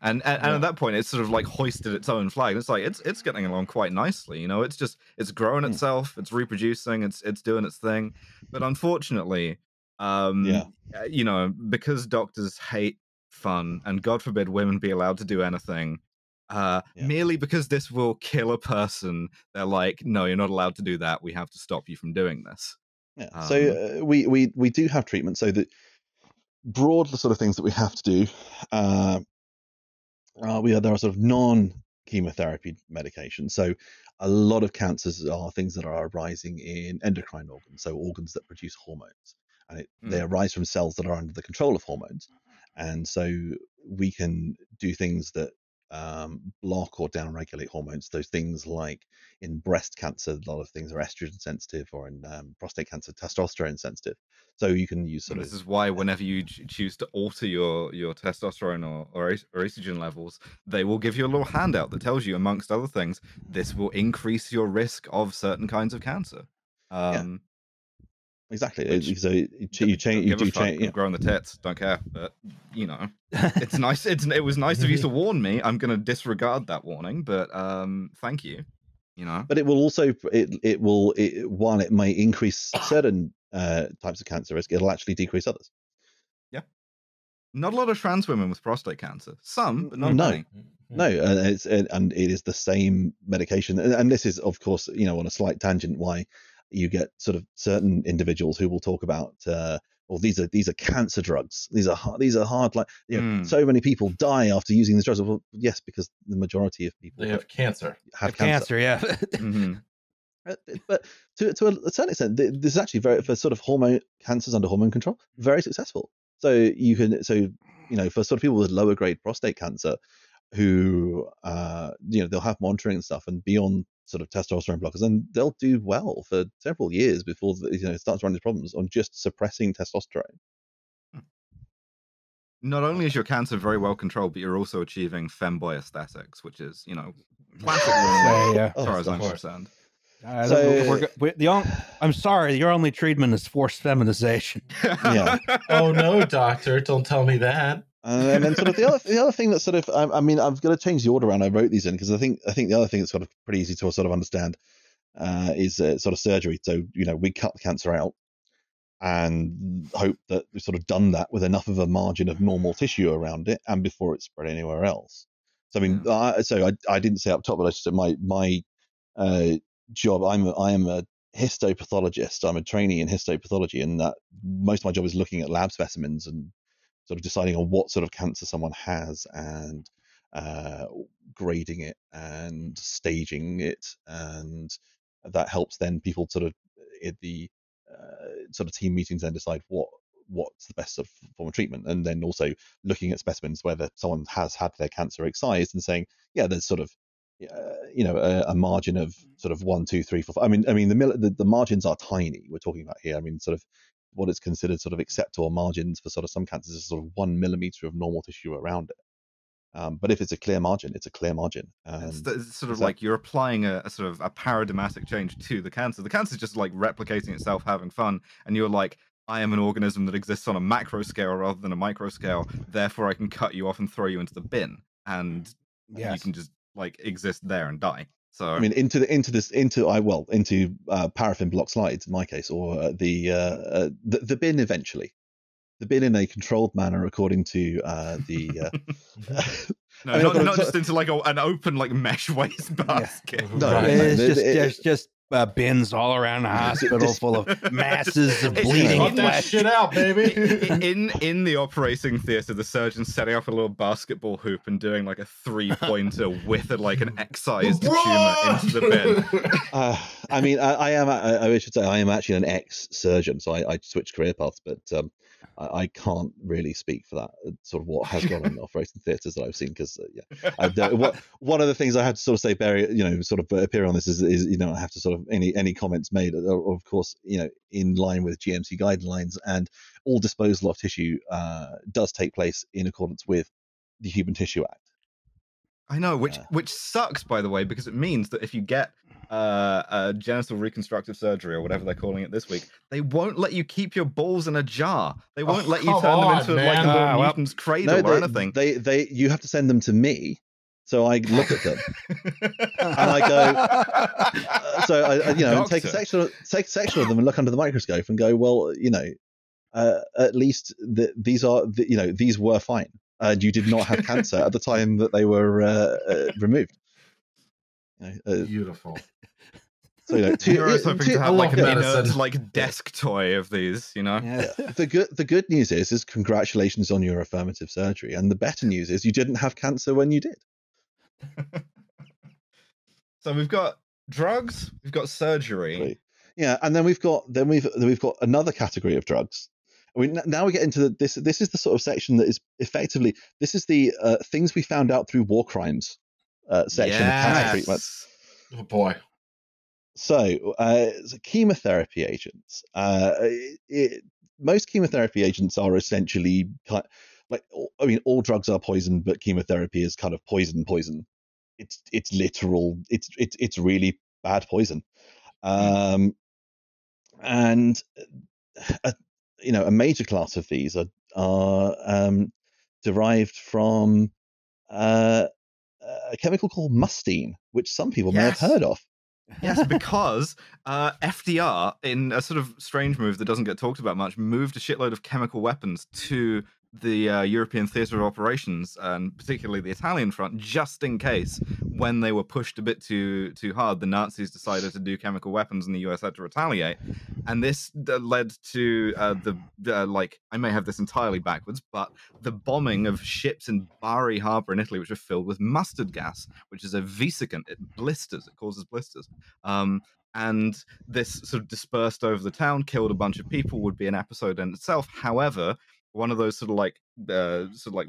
and at that point, it's sort of like hoisted its own flag. It's like it's getting along quite nicely, It's just growing itself, it's reproducing, it's doing its thing. But unfortunately, because doctors hate fun, and God forbid women be allowed to do anything. Merely because this will kill a person, they're like, no, you're not allowed to do that. We have to stop you from doing this. Yeah. So we do have treatment. So the broad sort of things that we have to do, there are sort of non-chemotherapy medications. So a lot of cancers are things that are arising in endocrine organs, so organs that produce hormones, and they arise from cells that are under the control of hormones. And so we can do things that block or downregulate hormones. Those things, like in breast cancer, a lot of things are estrogen sensitive, or in prostate cancer, testosterone sensitive. So you can use sort of. This is why whenever you choose to alter your testosterone or estrogen levels, they will give you a little handout that tells you, amongst other things, this will increase your risk of certain kinds of cancer. Exactly. Which, so you change. You do change. Yeah. Growing the tits, don't care. But it's nice. It was nice of you to warn me. I'm going to disregard that warning, but thank you. But it will also. It will. While it may increase certain types of cancer risk, it'll actually decrease others. Yeah. Not a lot of trans women with prostate cancer. Some, but not many. No, and it is the same medication. And this is, of course, on a slight tangent, why you get sort of certain individuals who will talk about, these are cancer drugs. These are hard, like, so many people die after using these drugs. Well, yes, because the majority of people have cancer. Mm-hmm. But to a certain extent, this is actually for sort of hormone cancers under hormone control, very successful. So for sort of people with lower grade prostate cancer, who they'll have monitoring and stuff, and beyond sort of testosterone blockers, and they'll do well for several years before it starts running into problems on just suppressing testosterone. Not only is your cancer very well controlled, but you're also achieving femboy aesthetics, which is classic. As far as I'm concerned. I'm sorry, your only treatment is forced feminization. Yeah. Oh no, doctor! Don't tell me that. And then sort of the other thing that sort of, I've got to change the order around I wrote these in, because I think the other thing that's sort of pretty easy to sort of understand is sort of surgery. So, we cut the cancer out and hope that we've sort of done that with enough of a margin of normal tissue around it, and before it spread anywhere else. So, I didn't say up top, but I just said my job, I am a histopathologist. I'm a trainee in histopathology, and that most of my job is looking at lab specimens and sort of deciding on what sort of cancer someone has, and grading it and staging it, and that helps then people sort of at the sort of team meetings then decide what's the best sort of form of treatment, and then also looking at specimens whether someone has had their cancer excised and saying, yeah, there's sort of a margin of sort of 1, 2, 3, 4, 5. The margins are tiny. We're talking about here. Sort of. What is considered sort of acceptable margins for sort of some cancers is sort of 1 millimeter of normal tissue around it. But if it's a clear margin, it's a clear margin. It's sort of like you're applying a sort of a paradigmatic change to the cancer. The cancer is just like replicating itself, having fun. And you're like, I am an organism that exists on a macro scale rather than a micro scale. Therefore, I can cut you off and throw you into the bin. And you can just like exist there and die. So into paraffin block slides in my case, or the bin eventually, the bin in a controlled manner according to not just into like an open like mesh waste basket. Yeah. No, it's just bins all around the hospital full of masses of bleeding flesh. Shit out, baby. in the operating theater, the surgeon's setting up a little basketball hoop and doing like a 3-pointer with like an excised tumor into the bin. I mean, I should say I am actually an ex-surgeon, so I switched career paths, but I can't really speak for that sort of what has gone on in operating theatres that I've seen, because one of the things I have to sort of say, Barry, you know, sort of appear on this is you know, I have to sort of any comments made are, of course, you know, in line with GMC guidelines, and all disposal of tissue does take place in accordance with the Human Tissue Act. I know, which sucks, by the way, because it means that if you get a genital reconstructive surgery or whatever they're calling it this week, they won't let you keep your balls in a jar. They won't let you turn them into like a little Newton's cradle or anything. You have to send them to me. So I look at them and I go, so I, you know, and take a section of them and look under the microscope and go, well, you know, at least these were fine. And you did not have cancer at the time that they were removed. Beautiful. So you know, I was hoping to have like a nerd's like desk toy of these, you know. Yeah. The good news is congratulations on your affirmative surgery, and the better news is you didn't have cancer when you did. So we've got drugs, we've got surgery, yeah, and then we've got another category of drugs. I mean, now we get into this. This is the sort of section that is effectively, this is the things we found out through war crimes section of cancer treatments. Oh boy! So, chemotherapy agents. Most chemotherapy agents are essentially like, I mean, all drugs are poison, but chemotherapy is kind of poison. It's literal. It's really bad poison, and. You know, a major class of these are derived from a chemical called mustine, which some people may have heard of. Yes, because FDR, in a sort of strange move that doesn't get talked about much, moved a shitload of chemical weapons to the European theatre of operations, and particularly the Italian front, just in case when they were pushed a bit too hard, the Nazis decided to do chemical weapons and the US had to retaliate. And this led to I may have this entirely backwards, but the bombing of ships in Bari Harbor in Italy, which were filled with mustard gas, which is a vesicant. It causes blisters. And this sort of dispersed over the town, killed a bunch of people, would be an episode in itself. However, one of those sort of like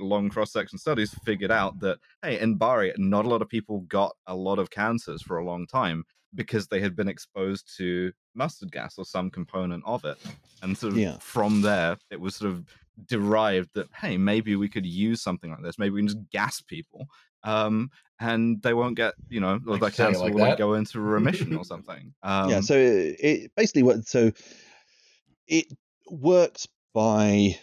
long cross-section studies figured out that, hey, in Bari, not a lot of people got a lot of cancers for a long time because they had been exposed to mustard gas or some component of it. And sort of from there, it was sort of derived that, hey, maybe we could use something like this. Maybe we can just gas people and they won't get, you know, or their cancer will like go into remission or something. So it basically worked. So it works by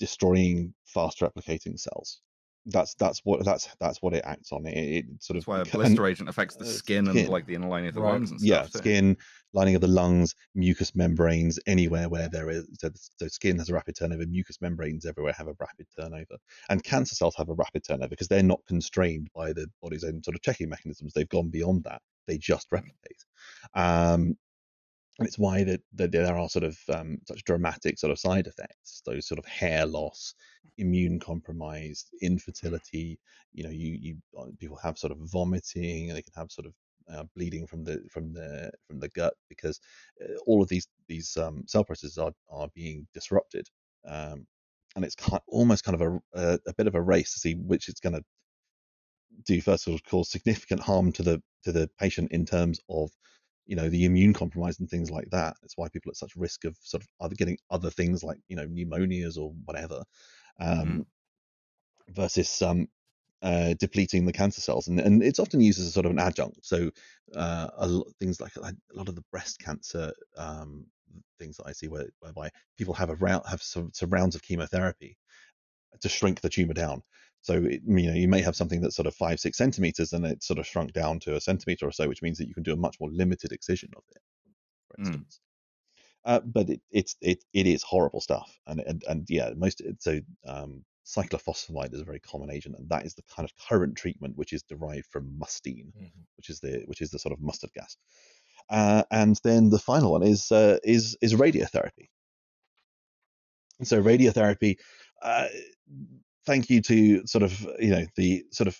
destroying fast replicating cells. That's what it acts on. It sort of, that's why a blister agent affects the skin and like the inner lining of the lungs and stuff. Yeah, skin, lining of the lungs, mucous membranes, anywhere where there is. So skin has a rapid turnover, mucous membranes everywhere have a rapid turnover, and cancer cells have a rapid turnover because they're not constrained by the body's own sort of checking mechanisms. They've gone beyond that. They just replicate. And it's why that there are sort of such dramatic sort of side effects, those sort of hair loss, immune compromise, infertility. You know, people have sort of vomiting, and they can have sort of bleeding from the gut because all of these cell processes are being disrupted, and it's almost kind of a bit of a race to see which it's going to do first, sort of cause significant harm to the patient in terms of, you know, the immune compromise and things like that. That's why people are at such risk of sort of getting other things like, you know, pneumonias or whatever, versus depleting the cancer cells. And it's often used as a sort of an adjunct. So things like a lot of the breast cancer things that I see, whereby people have some rounds of chemotherapy to shrink the tumor down. So, you know, you may have something that's sort of 5-6 centimeters and it's sort of shrunk down to a centimeter or so, which means that you can do a much more limited excision of it, for instance. But it is horrible stuff. And yeah, cyclophosphamide is a very common agent, and that is the kind of current treatment which is derived from mustine, which is the sort of mustard gas. And then the final one is radiotherapy. So radiotherapy, thank you to sort of, you know, the sort of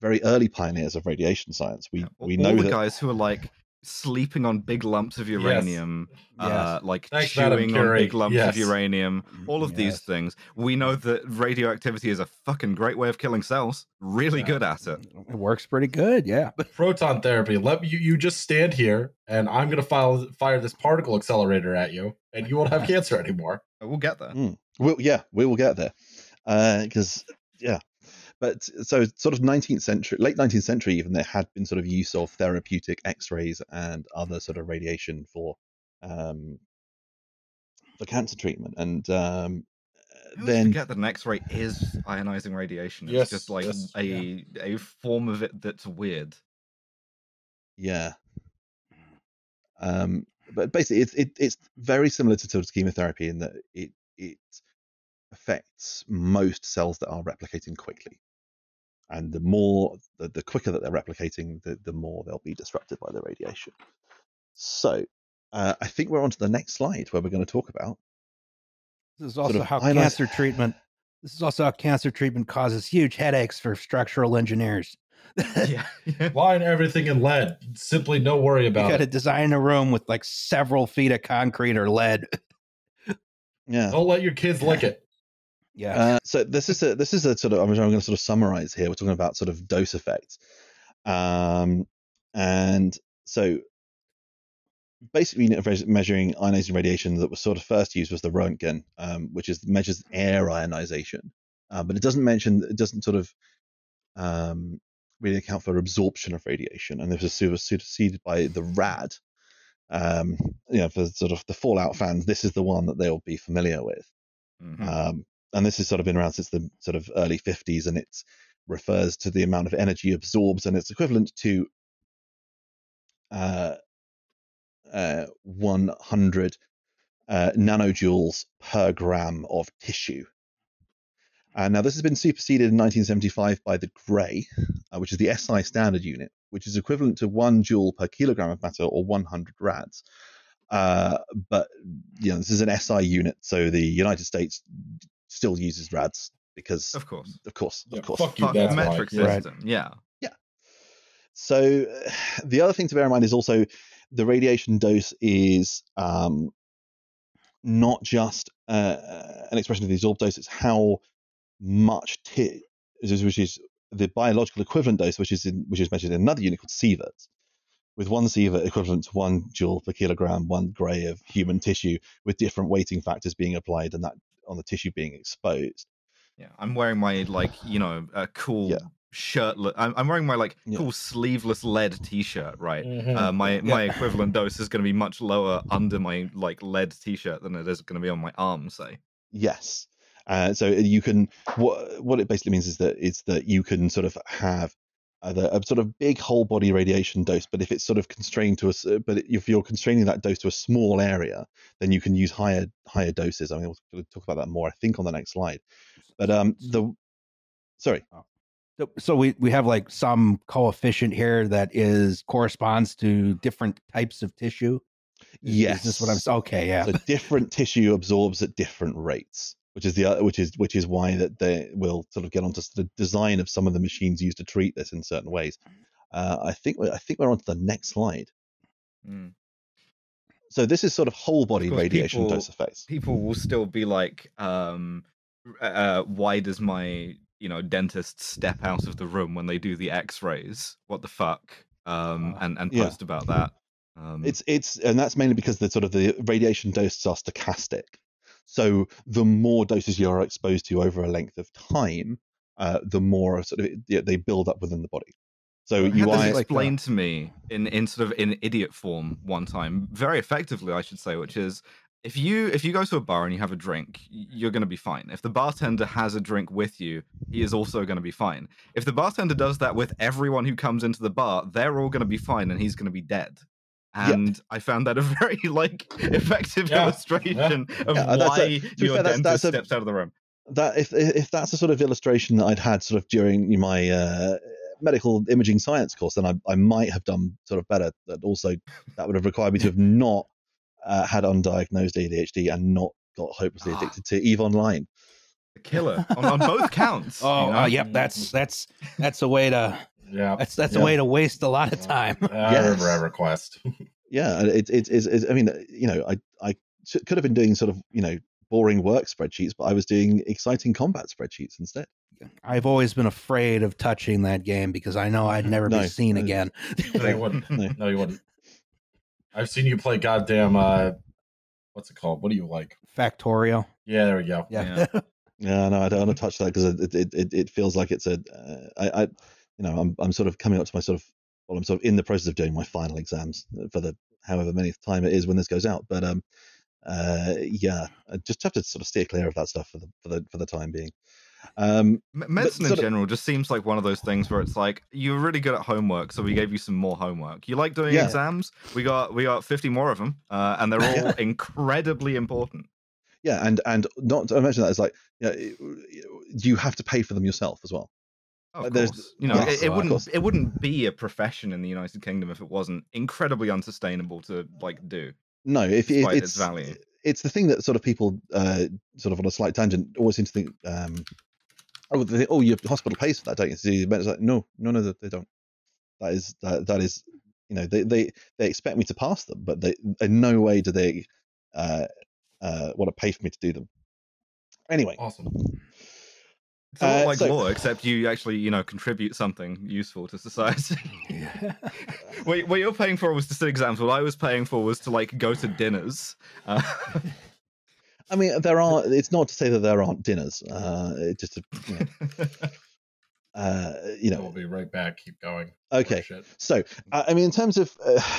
very early pioneers of radiation science. We know the guys who are like sleeping on big lumps of uranium, like chewing on big lumps of uranium, all of these things. We know that radioactivity is a fucking great way of killing cells. Really good at it. It works pretty good, yeah. Proton therapy. Let me, you just stand here, and I'm going to fire this particle accelerator at you, and you won't have cancer anymore. We'll get there. Mm. We will get there. Because, But so sort of 19th century, late 19th century, even there had been sort of use of therapeutic X-rays and other sort of radiation for cancer treatment. And then forget that an X-ray is ionizing radiation. It's just like a form of it that's weird. Yeah. But basically, it's very similar to sort of chemotherapy in that it affects most cells that are replicating quickly. And the more, the quicker that they're replicating, the more they'll be disrupted by the radiation. So I think we're on to the next slide where we're going to talk about. This is also how cancer treatment causes huge headaches for structural engineers. Line everything in lead. Simply no worry about it. You got to design a room with like several feet of concrete or lead. Yeah. Don't let your kids lick it. Yeah. So this is a sort of, I'm going to sort of summarize here. We're talking about sort of dose effects. And so basically measuring ionizing radiation that was sort of first used was the Röntgen, which measures air ionization. But it doesn't really account for absorption of radiation. And this was superseded by the RAD. For sort of the Fallout fans, this is the one that they'll be familiar with. Mm-hmm. And this has sort of been around since the sort of early 50s, and it refers to the amount of energy absorbed, and it's equivalent to 100 nanojoules per gram of tissue. And now this has been superseded in 1975 by the Gray, which is the SI standard unit, which is equivalent to 1 joule per kilogram of matter, or 100 rads. But this is an SI unit, so the United States still uses rads because of course fuck you, metric system. So the other thing to bear in mind is also the radiation dose is not just an expression of the absorbed dose, it's how much which is the biological equivalent dose, which is measured in another unit called sieverts, with one sievert equivalent to 1 joule per kilogram, 1 gray of human tissue, with different weighting factors being applied and that on the tissue being exposed. Yeah, I'm wearing my cool shirtless. I'm wearing my cool sleeveless lead T-shirt, right? Mm-hmm. My equivalent dose is going to be much lower under my lead T-shirt than it is going to be on my arm, say. Yes. So you can what it basically means is that you can sort of have a sort of big whole body radiation dose, but if it's sort of constrained to if you're constraining that dose to a small area, then you can use higher doses. I mean, we'll talk about that more, I think, on the next slide. But so we have some coefficient here that corresponds to different types of tissue. Yes, is this what I'm okay? Yeah, so different tissue absorbs at different rates. Which is why that they will sort of get onto the design of some of the machines used to treat this in certain ways. I think we're on to the next slide. Mm. So this is sort of whole body radiation dose effects. People will still be like, "Why does my dentist step out of the room when they do the X-rays? What the fuck?" And post about that. And that's mainly because the radiation doses are stochastic. So the more doses you are exposed to over a length of time, the more they build up within the body. So you had this explained to me in idiot form one time, very effectively, I should say, which is if you go to a bar and you have a drink, you're going to be fine. If the bartender has a drink with you, he is also going to be fine. If the bartender does that with everyone who comes into the bar, they're all going to be fine and he's going to be dead. And I found that a very effective illustration of why your dentist steps out of the room. That if that's the sort of illustration that I'd had sort of during my medical imaging science course, then I might have done sort of better. That also that would have required me to have not had undiagnosed ADHD and not got hopelessly addicted to EVE Online. The killer on both counts. Yep, that's a way to Yeah, that's a way to waste a lot of time. Yes. Yeah, it's. I mean, you know, I could have been doing sort of, you know, boring work spreadsheets, but I was doing exciting combat spreadsheets instead. I've always been afraid of touching that game because I know I'd never be seen again. No, you wouldn't. No, you wouldn't. I've seen you play goddamn, what's it called? What do you like? Factorio. Yeah, there we go. Yeah. Yeah, no, I don't want to touch that because it feels like it's a, I'm sort of coming up to my sort of, well, I'm sort of in the process of doing my final exams for the however many time it is when this goes out. But yeah, I just have to sort of steer clear of that stuff for the time being. Medicine in general just seems like one of those things where it's like, you're really good at homework, so we gave you some more homework. You like doing exams? We got 50 more of them, and they're all incredibly important. Yeah, and not to mention that it's like, you have to pay for them yourself as well. Oh, of course. You know, it wouldn't be a profession in the United Kingdom if it wasn't incredibly unsustainable to like do. No, if it's value. It's the thing that sort of people, sort of on a slight tangent, always seem to think, oh, your hospital pays for that, don't you? So it's like, no, they don't. That is, you know, they expect me to pass them, but they in no way do they want to pay for me to do them. Anyway, awesome. It's a lot like law, except you actually, you know, contribute something useful to society. What you're paying for was to sit exams. What I was paying for was to like go to dinners. I mean, there are. It's not to say that there aren't dinners. It's just, you know. We'll be right back. Keep going. Okay. So, I mean, in terms of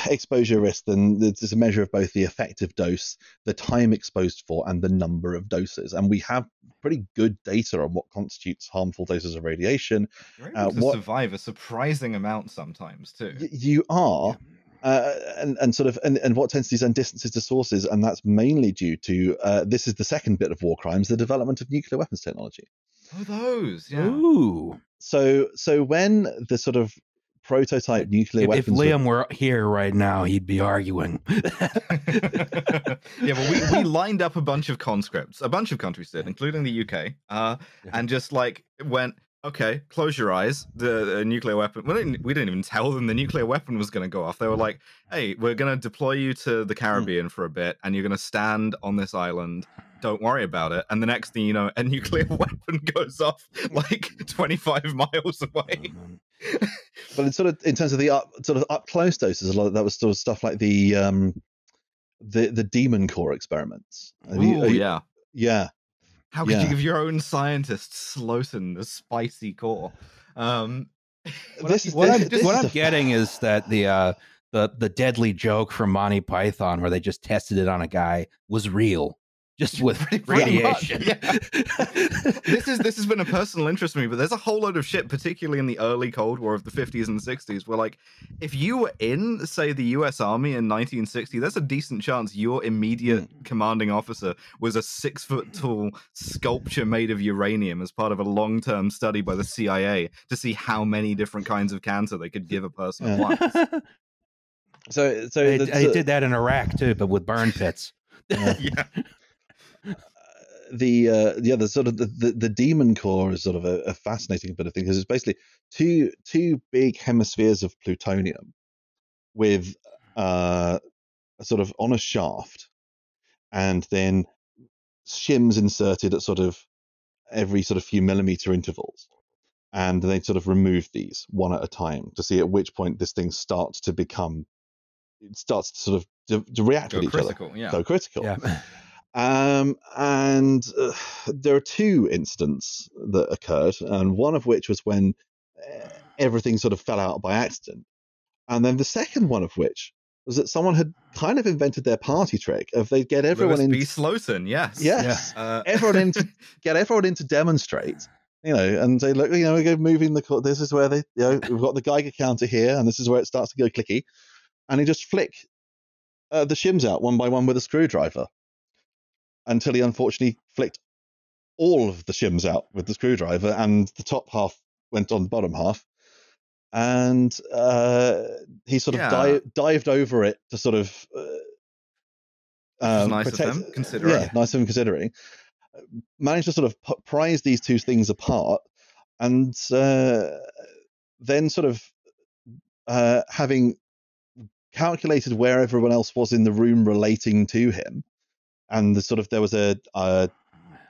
exposure risk, then there's a measure of both the effective dose, the time exposed for, and the number of doses. And we have pretty good data on what constitutes harmful doses of radiation. You're able to survive a surprising amount sometimes, too. You are. And what intensities and distances to sources, and that's mainly due to, this is the second bit of war crimes, the development of nuclear weapons technology. Oh, those, yeah. Ooh. So when the sort of prototype nuclear weapons... If Liam were here right now, he'd be arguing. But we lined up a bunch of conscripts, a bunch of countries did, including the UK, and just like went... Okay, close your eyes. The nuclear weapon. We didn't even tell them the nuclear weapon was going to go off. They were like, "Hey, we're going to deploy you to the Caribbean for a bit, and you're going to stand on this island. Don't worry about it." And the next thing you know, a nuclear weapon goes off like 25 miles away. But it's sort of in terms of the up close doses, a lot of that was sort of stuff like the demon core experiments. Yeah. How could you give your own scientists Slotin the spicy core? What I'm getting is that the deadly joke from Monty Python where they just tested it on a guy was real, just with radiation. Yeah. This has been a personal interest to me, but there's a whole load of shit, particularly in the early Cold War of the 50s and 60s, where like if you were in, say, the US Army in 1960, there's a decent chance your immediate commanding officer was a 6 foot tall sculpture made of uranium as part of a long term study by the CIA to see how many different kinds of cancer they could give a person at once. So they did that in Iraq too, but with burn pits. The demon core is sort of a fascinating bit of thing because it's basically two big hemispheres of plutonium with sort of on a shaft and then shims inserted at sort of every sort of few millimeter intervals, and they sort of remove these one at a time to see at which point this thing starts to react with each other. So critical. Yeah. And there are two incidents that occurred, and one of which was when everything sort of fell out by accident. And then the second one of which was that someone had kind of invented their party trick of they'd get everyone in. Slotin, yes. Yeah. Everyone in to, get everyone in to demonstrate, you know, and say, look, you know, we go moving the, this is where they, you know, we've got the Geiger counter here, and this is where it starts to go clicky. And he just flick the shims out one by one with a screwdriver, until he unfortunately flicked all of the shims out with the screwdriver, and the top half went on the bottom half, and he sort of dived over it to sort of nice of him considering managed to sort of prize these two things apart, and then sort of having calculated where everyone else was in the room relating to him, and the sort of there was a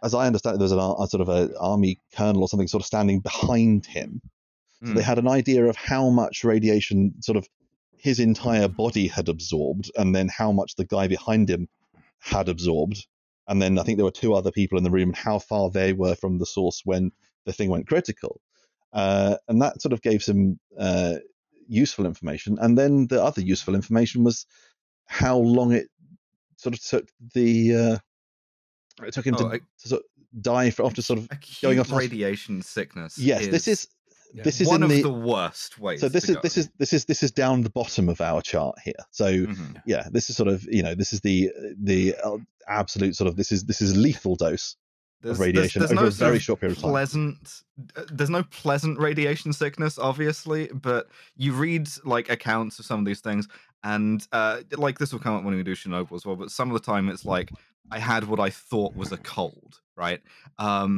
as I understand it, there was a sort of an army colonel or something sort of standing behind him. So they had an idea of how much radiation sort of his entire body had absorbed, and then how much the guy behind him had absorbed. And then I think there were two other people in the room and how far they were from the source when the thing went critical. And that sort of gave some useful information. And then the other useful information was how long it sort of took the... It took him to sort of die after sort of going off radiation sickness. Yes, this is one of the worst ways. So this is down the bottom of our chart here. So yeah, this is sort of, you know, this is the absolute sort of this is lethal dose of radiation over a very short period of time. There's no pleasant radiation sickness, obviously, but you read like accounts of some of these things, and like this will come up when we do Chernobyl as well. But some of the time it's like, I had what I thought was a cold, right? And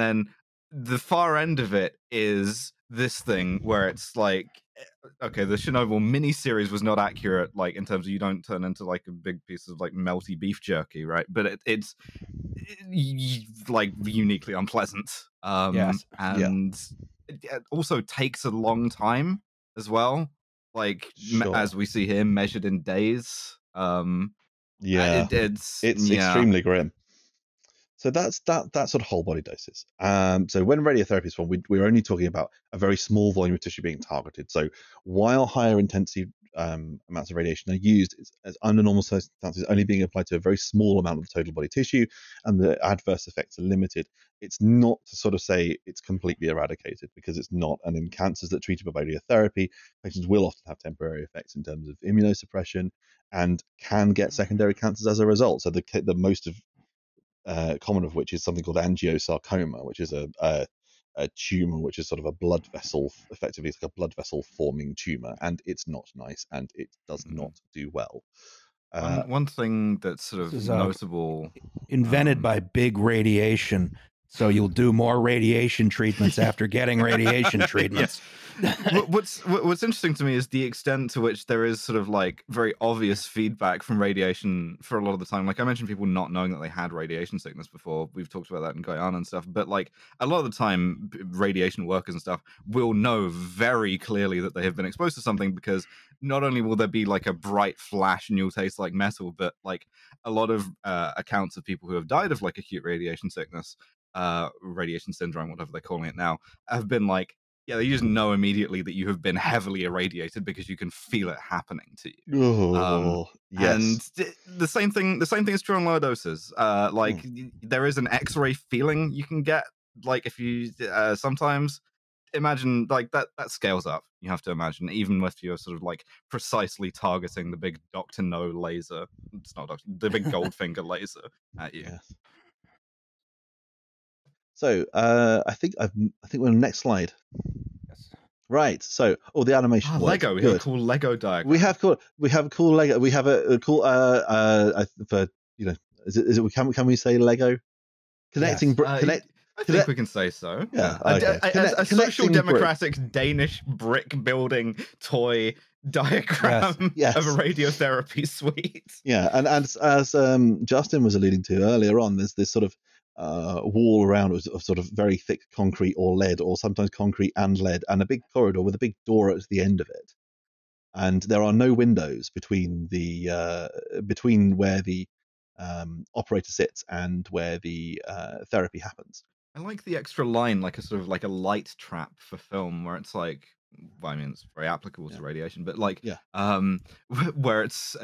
then the far end of it is this thing where it's like, okay, the Chernobyl miniseries was not accurate, like in terms of you don't turn into like a big piece of like melty beef jerky, right? But it's like uniquely unpleasant. Yes. And it also takes a long time as well. Like as we see here, measured in days. Yeah, it's extremely grim. So that's that sort of whole body doses. So when radiotherapy is formed, we're only talking about a very small volume of tissue being targeted. So while higher intensity amounts of radiation are used, it's under normal circumstances only being applied to a very small amount of the total body tissue, and the adverse effects are limited. It's not to sort of say it's completely eradicated, because it's not. And in cancers that are treated by radiotherapy, patients will often have temporary effects in terms of immunosuppression and can get secondary cancers as a result. So the most of common of which is something called angiosarcoma, which is a tumor which is sort of a blood vessel, effectively it's like a blood vessel forming tumor, and it's not nice and it does not do well. One thing that's sort of noticeable, invented by big radiation, so you'll do more radiation treatments after getting radiation treatments. What's interesting to me is the extent to which there is sort of like very obvious feedback from radiation for a lot of the time. Like I mentioned, people not knowing that they had radiation sickness before. We've talked about that in Guyana and stuff. But like a lot of the time, radiation workers and stuff will know very clearly that they have been exposed to something, because not only will there be like a bright flash and you'll taste like metal, but like a lot of accounts of people who have died of like acute radiation sickness, radiation syndrome, whatever they're calling it now, have been like, yeah, they just know immediately that you have been heavily irradiated because you can feel it happening to you. Yes. And the same thing is true on low doses. Like there is an X-ray feeling you can get. Like if you sometimes imagine like that scales up. You have to imagine, even if you're sort of like precisely targeting the big Dr. No laser. It's not Dr. The big Goldfinger laser at you. Yes. So I think we're on the next slide. Yes. Right. So the animation. Lego. We have a cool Lego diagram. We have cool Lego. We have a cool for, you know, is it can we say Lego? Connecting. Yes. I think we can say so. Yeah. Okay. A social democratic brick. Danish brick building toy diagram of a radiotherapy suite. Yeah, and as Justin was alluding to earlier on, there's this sort of wall around of sort of very thick concrete or lead, or sometimes concrete and lead, and a big corridor with a big door at the end of it, and there are no windows between the between where the operator sits and where the therapy happens. I like the extra line, like a sort of like a light trap for film, where it's like, well, I mean, it's very applicable to radiation, but like, where it's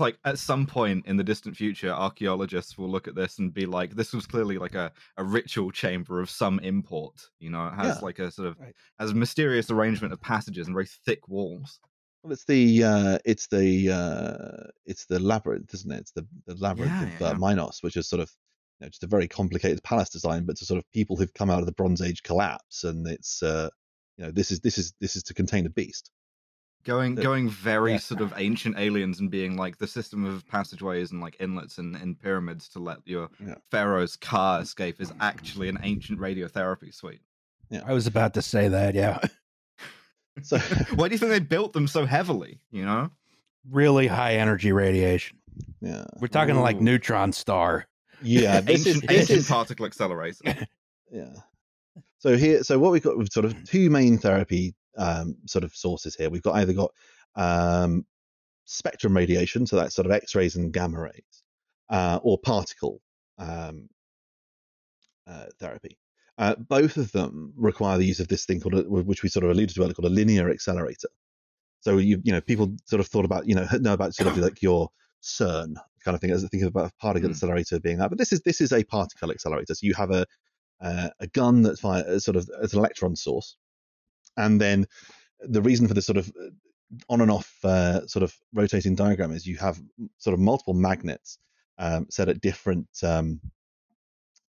like at some point in the distant future, archaeologists will look at this and be like, this was clearly like a ritual chamber of some import. You know, it has like a sort of has a mysterious arrangement of passages and very thick walls. Well, it's the labyrinth, isn't it? It's the labyrinth of Minos, which is sort of, you know, just a very complicated palace design, but to sort of people who've come out of the Bronze Age collapse, and it's. You know, this is to contain a beast. Going very sort of ancient aliens and being like the system of passageways and like inlets and pyramids to let your pharaoh's car escape is actually an ancient radiotherapy suite. Yeah, I was about to say that. Yeah. So why do you think they built them so heavily? You know, really high energy radiation. Yeah, we're talking like neutron star. Yeah, this is particle accelerator. Yeah. So here, so what we've got, we've sort of two main therapy sort of sources here. We've got either got spectrum radiation, so that's sort of X-rays and gamma rays, or particle therapy. Both of them require the use of this thing called, which we sort of alluded to earlier, called a linear accelerator. So you know, people sort of thought about, you know about sort of like your CERN kind of thing, as I think about a particle accelerator being that, but this is a particle accelerator. So you have a gun that's fired sort of as an electron source, and then the reason for this sort of on and off sort of rotating diagram is you have sort of multiple magnets set at different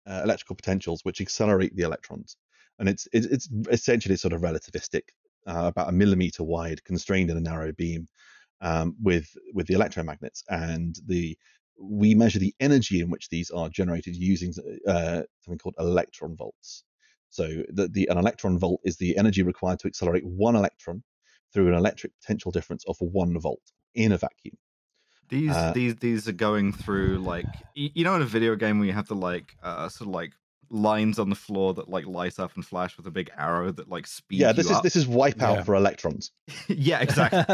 electrical potentials, which accelerate the electrons, and it's essentially sort of relativistic, about a millimeter wide, constrained in a narrow beam, with the electromagnets, and we measure the energy in which these are generated using something called electron volts. So an electron volt is the energy required to accelerate one electron through an electric potential difference of 1 volt in a vacuum. These are going through, like, you know, in a video game where you have to like sort of like lines on the floor that like light up and flash with a big arrow that like speeds. Yeah, this is wipeout for electrons. Yeah, exactly.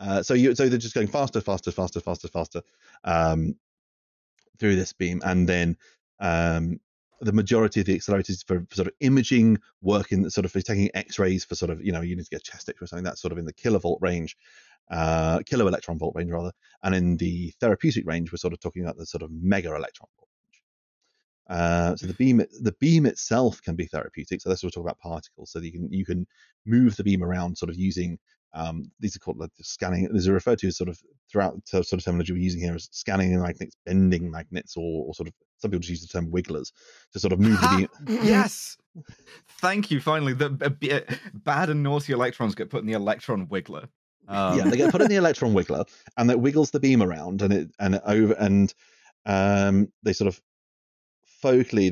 Yeah. So they're just going faster through this beam, and then the majority of the accelerators for sort of imaging work in sort of for taking X-rays for sort of, you know, you need to get a chest X-ray or something that's sort of in the kilovolt range, kilo electron volt range rather, and in the therapeutic range we're sort of talking about the sort of mega electron volt range. So the beam itself can be therapeutic. So that's what we're talking about particles. So that you can move the beam around sort of using. These are called like the scanning. These are referred to as sort of throughout sort of terminology we're using here as scanning magnets, bending magnets, or sort of some people just use the term wigglers to sort of move the beam. Yes, thank you. Finally, the bad and naughty electrons get put in the electron wiggler. Yeah, they get put in the electron wiggler, and that wiggles the beam around, and they sort of focally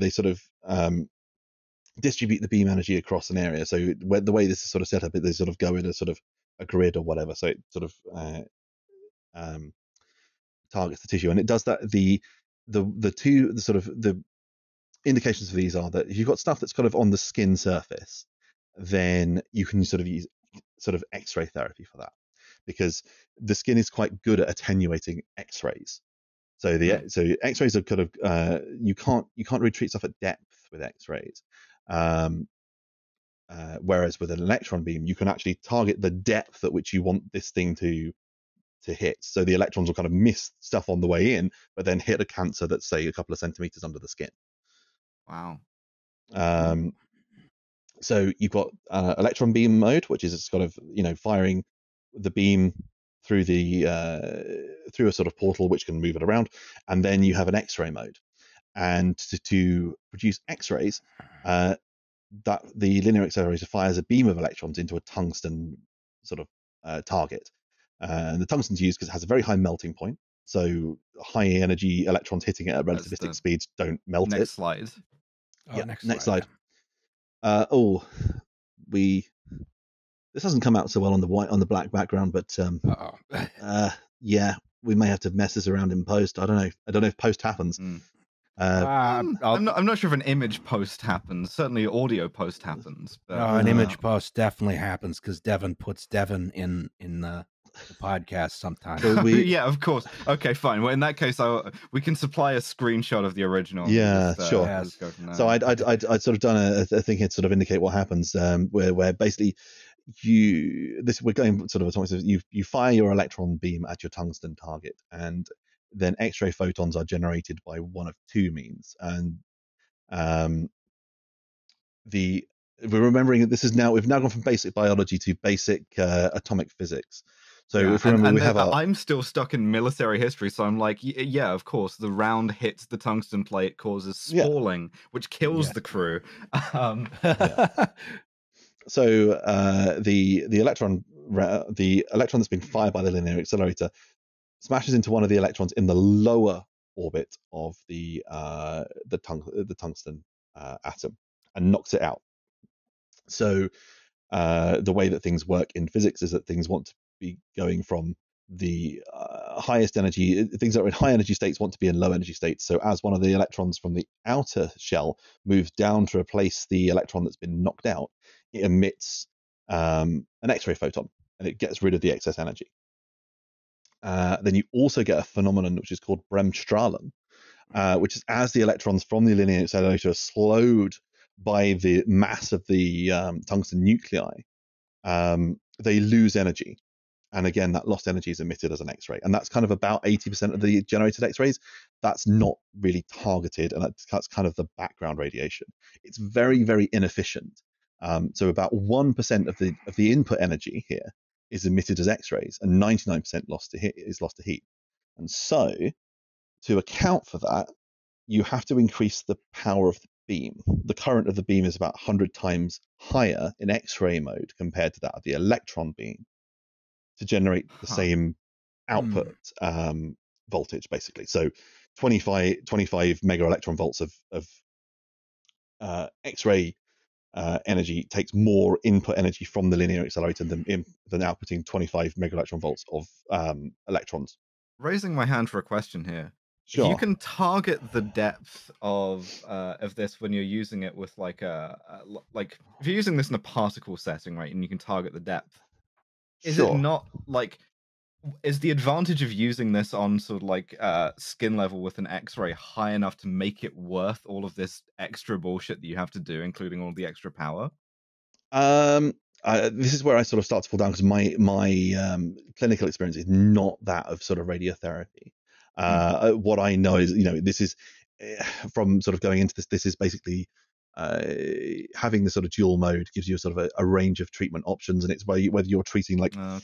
distribute the beam energy across an area. So the way this is sort of set up, they sort of go in a sort of a grid or whatever, so it sort of targets the tissue, and it does that. The indications for these are that if you've got stuff that's kind of on the skin surface, then you can sort of use sort of X-ray therapy for that, because the skin is quite good at attenuating X-rays. So X-rays are kind of you can't really treat stuff at depth with X-rays. Whereas with an electron beam, you can actually target the depth at which you want this thing to hit. So the electrons will kind of miss stuff on the way in, but then hit a cancer that's, say, a couple of centimeters under the skin. Wow. So you've got electron beam mode, which is it's kind of, you know, firing the beam through the through a sort of portal which can move it around, and then you have an X-ray mode. And to produce X-rays, that the linear accelerator fires a beam of electrons into a tungsten sort of target, and the tungsten's used because it has a very high melting point. So high energy electrons hitting it at relativistic speeds don't melt it. Slide. Oh, yeah, next slide. This hasn't come out so well on the black background, but yeah, we may have to mess this around in post. I don't know if post happens. I'm not sure if an image post happens. Certainly audio post happens. But, an image post definitely happens, because Devin puts Devin in the podcast sometimes. So yeah, of course. Okay, fine. Well, in that case, we can supply a screenshot of the original. Yeah, sure. Yeah, let's go from there. So I'd sort of done a thing here to sort of indicate what happens, where basically we're going sort of automatically. You fire your electron beam at your tungsten target, and then X-ray photons are generated by one of two means. And we're remembering that this is now, we've now gone from basic biology to basic atomic physics. So yeah, if you remember, we have I'm still stuck in military history, so I'm like, yeah, of course, the round hits the tungsten plate, causes spalling, which kills the crew. So the electron that's being fired by the linear accelerator smashes into one of the electrons in the lower orbit of the tungsten atom and knocks it out. So the way that things work in physics is that things want to be going from the highest energy, things that are in high energy states want to be in low energy states. So as one of the electrons from the outer shell moves down to replace the electron that's been knocked out, it emits an X-ray photon, and it gets rid of the excess energy. Then you also get a phenomenon which is called bremsstrahlung, which is as the electrons from the linear accelerator are slowed by the mass of the tungsten nuclei, they lose energy. And again, that lost energy is emitted as an X-ray. And that's kind of about 80% of the generated X-rays. That's not really targeted, and that's kind of the background radiation. It's very, very inefficient. So about 1% of the input energy here is emitted as X-rays, and 99% is lost to heat. And so to account for that, you have to increase the power of the beam. The current of the beam is about 100 times higher in X-ray mode compared to that of the electron beam to generate the same output voltage, basically. So 25 mega electron volts of X-ray energy takes more input energy from the linear accelerator than outputting 25 mega electron volts of electrons. Raising my hand for a question here. Sure. If you can target the depth of this when you're using it with like a if you're using this in a particle setting, right, and you can target the depth. Is sure. It not like, is the advantage of using this on sort of like skin level with an X-ray high enough to make it worth all of this extra bullshit that you have to do, including all the extra power? This is where I sort of start to fall down, because my clinical experience is not that of sort of radiotherapy. What I know is, you know, this is from sort of going into this. This is basically. Having the sort of dual mode gives you a sort of a range of treatment options, and it's whether you're treating like what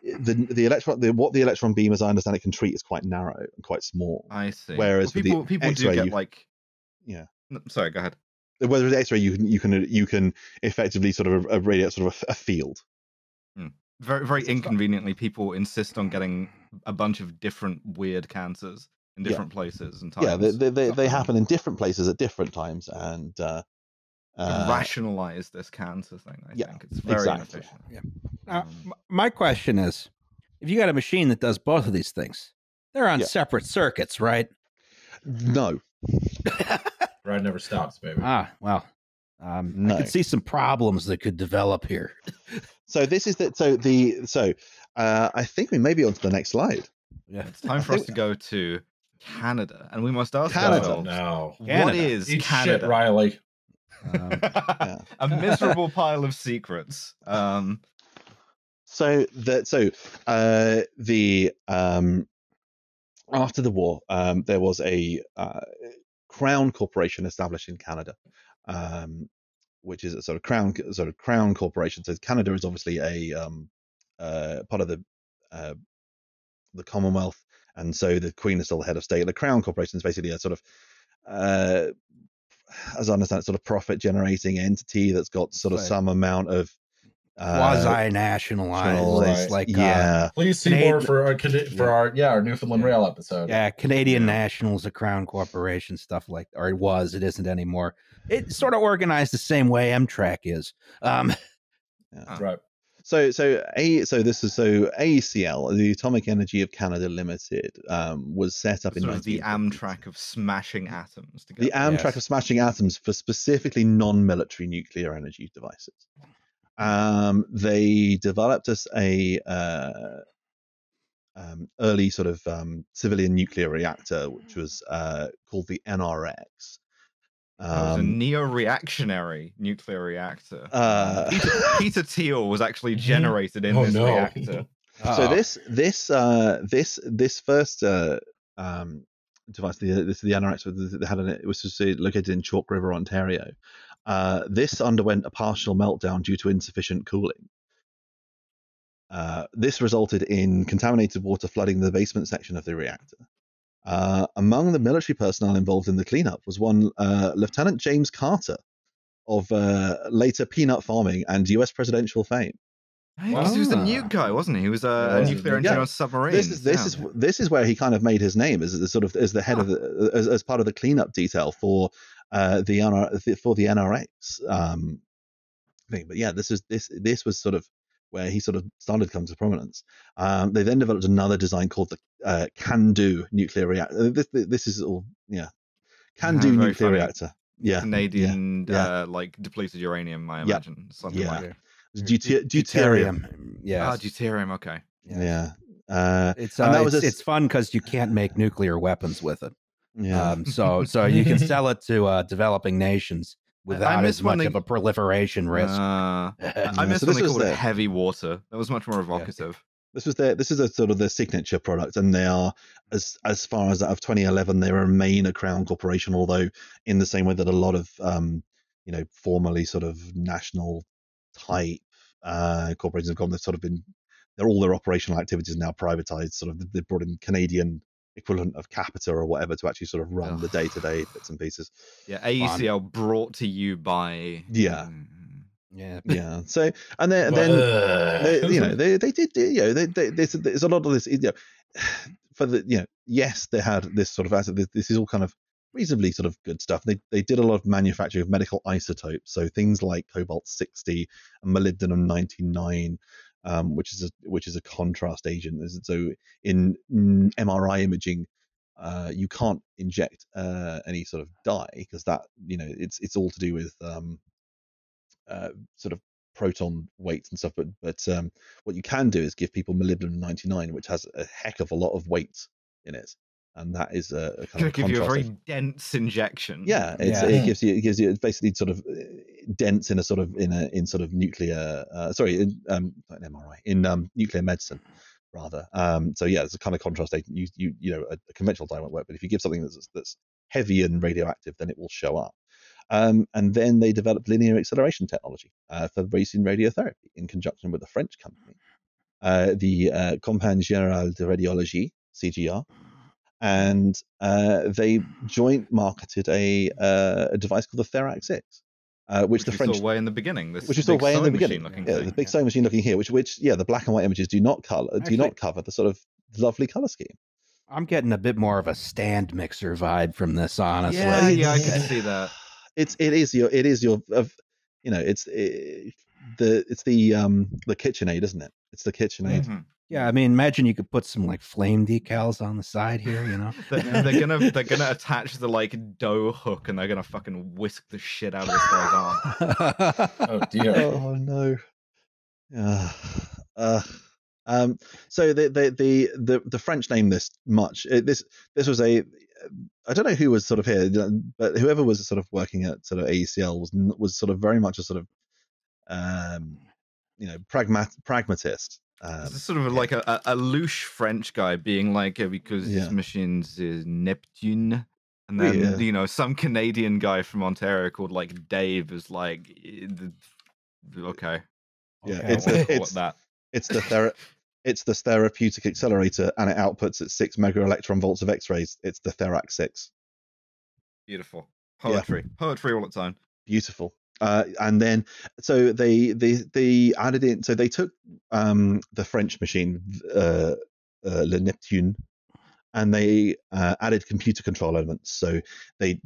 the electron beam, as I understand it, can treat is quite narrow and quite small. I see. Whereas people do get sorry, go ahead. Whereas with the X-ray, you can effectively sort of radiate sort of a field. Very, very inconveniently, people insist on getting a bunch of different weird cancers in different places and times. Yeah, they happen in different places at different times, and rationalize this cancer thing. I think it's very inefficient. Yeah. My question is, if you got a machine that does both of these things, they're on separate circuits, right? No, ride never stops, baby. I could see some problems that could develop here. So I think we may be onto the next slide. Yeah, it's time for us to go to Canada, and we must ask ourselves, what is Canada? Shit, Riley. A miserable pile of secrets. So after the war, there was a crown corporation established in Canada, which is a crown corporation. So Canada is obviously a part of the Commonwealth, and so the Queen is still the head of state. The Crown Corporation is basically a sort of, as I understand, sort of profit-generating entity that's got sort of some amount of quasi-nationalized, right. Like please see more for our Newfoundland Rail episode. Yeah, Canadian National's a Crown Corporation, stuff like, or it was, it isn't anymore. It's sort of organized the same way Amtrak is. Right. So AECL, the Atomic Energy of Canada Limited, was set up in the Amtrak of smashing atoms. The Amtrak of smashing atoms for specifically non-military nuclear energy devices. They developed us a early sort of civilian nuclear reactor, which was called the NRX. It was a neo-reactionary nuclear reactor. Peter Thiel was actually generated in this reactor. So this first device, the NRX, it was located in Chalk River, Ontario. This underwent a partial meltdown due to insufficient cooling. This resulted in contaminated water flooding the basement section of the reactor. Among the military personnel involved in the cleanup was one Lieutenant James Carter of later peanut farming and U.S. presidential fame. Because he was a nuke guy, wasn't he? He was a nuclear engineer on a submarine. This is where he kind of made his name as the sort of as part of the cleanup detail for the NRX. thing. But yeah, this was sort of where he sort of started to come to prominence. They then developed another design called the CANDU nuclear reactor. This is all, yeah. CANDU nuclear reactor. Yeah. Canadian, like depleted uranium, I imagine. Something like that. Deuterium. Yeah. Ah, deuterium. Okay. Yeah. It's fun because you can't make nuclear weapons with it. Yeah. So you can sell it to developing nations without as much of a proliferation risk. I miss when they called it heavy water. That was much more evocative. Yeah. This is sort of their signature product, and they are, as far as out of 2011, they remain a Crown corporation, although in the same way that a lot of formerly sort of national type corporations have gone, they've sort of been, they're all their operational activities now privatized. Sort of they've brought in Canadian equivalent of Capita or whatever to actually sort of run the day-to-day bits and pieces. Yeah, AECL brought to you by So there's a lot of this. They had this sort of asset. This is all kind of reasonably sort of good stuff. They did a lot of manufacturing of medical isotopes, so things like cobalt-60 and molybdenum-99. Which is a contrast agent. So in MRI imaging, you can't inject any sort of dye because that it's all to do with sort of proton weights and stuff. But what you can do is give people molybdenum-99, which has a heck of a lot of weight in it, and that is a kind of give you a very dense injection. Yeah, it gives you basically sort of dense in nuclear not an MRI, in nuclear medicine rather. It's a kind of contrast agent. A conventional dye won't work, but if you give something that's heavy and radioactive, then it will show up. And then they developed linear acceleration technology for racing radiotherapy in conjunction with a French company, the Compagnie Générale de Radiologie (CGR). And they joint marketed a device called the Therac-25, which the French way in the beginning, which is way in the beginning, the big sewing machine looking here, which the black and white images do not cover the sort of lovely color scheme. I'm getting a bit more of a stand mixer vibe from this, honestly. Yeah, I can see that. It's the KitchenAid, isn't it? It's the KitchenAid. Mm-hmm. Yeah, I mean, imagine you could put some like flame decals on the side here, they're gonna attach the like dough hook and they're gonna fucking whisk the shit out of this guy's arm. Oh dear! Oh no! So the French named this much. This was a, I don't know who was sort of here, but whoever was sort of working at sort of AECL was sort of very much a sort of pragmatist. It's sort of like a louche French guy being like, because this machine's is Neptune, and then some Canadian guy from Ontario called like Dave is like, it's the therapeutic accelerator, and it outputs at 6 mega electron volts of X-rays. It's the Therac-25. Beautiful poetry, poetry all the time. Beautiful. And then, so they added in. So they took the French machine, Le Neptune, and they added computer control elements. So they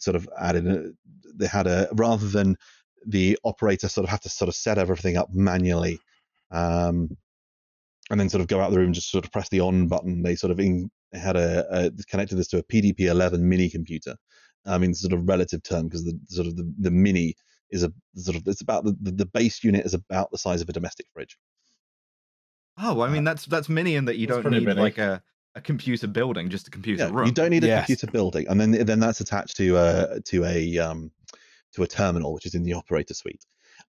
sort of added. They had a, rather than the operator sort of have to sort of set everything up manually, and then sort of go out of the room and just sort of press the on button. They sort of connected this to a PDP 11 mini computer. I mean, sort of relative term, because the mini is a sort of, it's about the base unit is about the size of a domestic fridge. Oh, I mean that's mini in that you don't need like a computer building, just a computer room. You don't need a computer building, and then that's attached to a terminal, which is in the operator suite.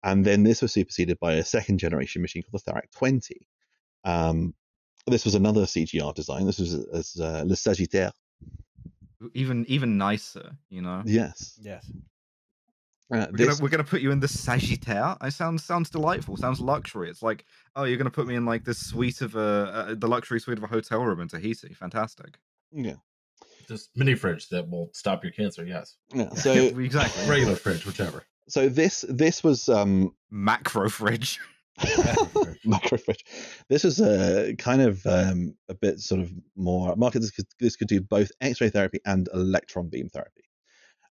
And then this was superseded by a second generation machine called the Therac-20. This was another CGR design. This was Le Sagittaire. Even nicer, Yes. Yes. We're gonna put you in the Sagittaire. It sounds delightful. Sounds luxury. It's like, oh, you're gonna put me in like this suite of the luxury suite of a hotel room in Tahiti. Fantastic. Yeah. This mini fridge that will stop your cancer. Yes. Yeah. So exactly. Regular fridge, whichever. So this was macro fridge. Macro fridge. This is a kind of a bit sort of more market. This could do both X-ray therapy and electron beam therapy,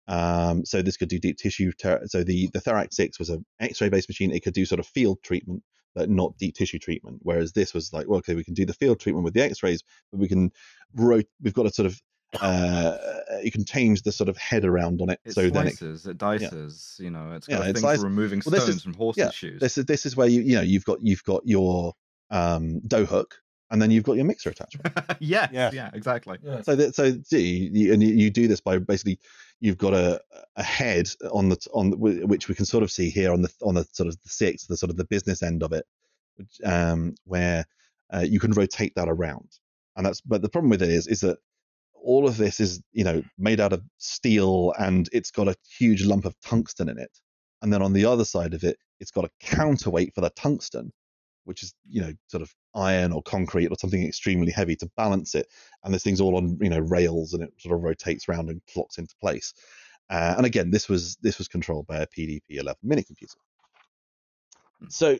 So this could do deep tissue. So the Therac-25 was an X-ray based machine. It could do sort of field treatment, but not deep tissue treatment. Whereas this was like, well, okay, we can do the field treatment with the X-rays, but we can we've got a sort of you can change the sort of head around on it. It so slices, then it dices, yeah. You know, it's got a thing for removing stones from horses' shoes. This is where you've got your dough hook. And then you've got your mixer attachment. yeah, exactly. Yeah. So you do this by basically you've got a head on which we can sort of see here on the sort of the sixth, the sort of the business end of it, where you can rotate that around. And but the problem with it is that all of this is made out of steel and it's got a huge lump of tungsten in it. And then on the other side of it, it's got a counterweight for the tungsten, which is sort of iron or concrete or something extremely heavy to balance it, and this thing's all on rails, and it sort of rotates around and clocks into place. And again, this was controlled by a PDP 11 mini computer. So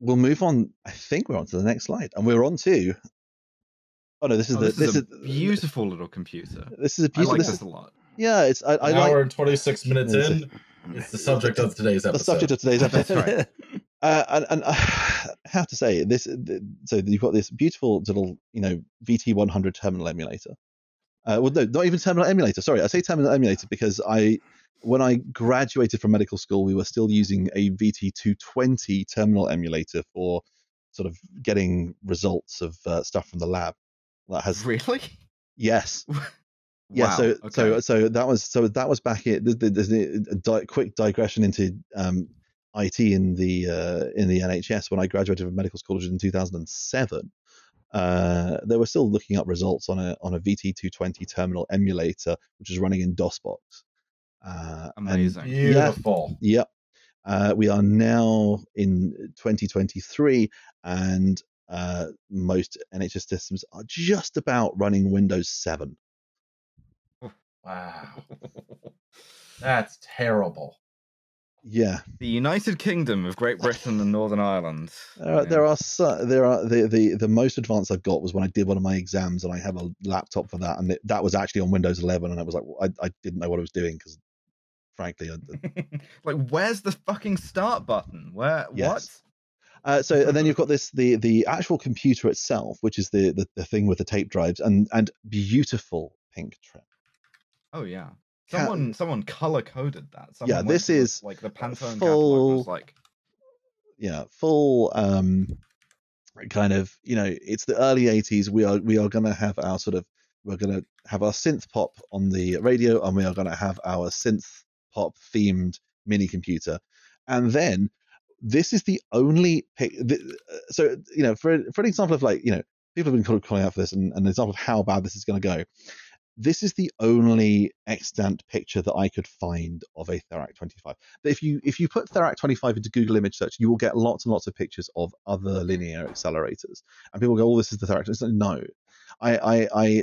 we'll move on. I think we're on to the next slide, and we're on to. Oh no, this is a beautiful little computer. This is a beautiful. I like this a lot. Yeah, it's an hour and 26 minutes in. It's the subject of today's episode. The subject of today's episode. That's right. And I have to say this. So you've got this beautiful little, VT100 terminal emulator. Well, no, not even terminal emulator. Sorry, I say terminal emulator because when I graduated from medical school, we were still using a VT220 terminal emulator for sort of getting results of stuff from the lab. That has really? Yes. Yeah, wow. So that was back at there's a quick digression into IT in the NHS. When I graduated from medical school in 2007, they were still looking up results on a VT220 terminal emulator, which is running in DOSBox. Amazing, beautiful. Yep. We are now in 2023, and most NHS systems are just about running Windows 7. Wow, that's terrible. Yeah, the United Kingdom of Great Britain and Northern Ireland. The most advanced I've got was when I did one of my exams, and I have a laptop for that, and that was actually on Windows 11, and I was like, well, I didn't know what I was doing because, frankly, like, where's the fucking start button? Where what? So and then you've got this the actual computer itself, which is the thing with the tape drives and beautiful pink trim. Oh yeah, someone color coded that. Someone this is like the Pantone catalog was like. Yeah, full kind of it's the early 80s. We are going to have our sort of synth pop on the radio, and we are going to have our synth pop themed mini computer, and then this is the only for an example of people have been calling out for this, and an example of how bad this is going to go. This is the only extant picture that I could find of a Therac-25. If you put Therac-25 into Google image search, you will get lots and lots of pictures of other linear accelerators. And people go, oh, this is the Therac-25. So, no, I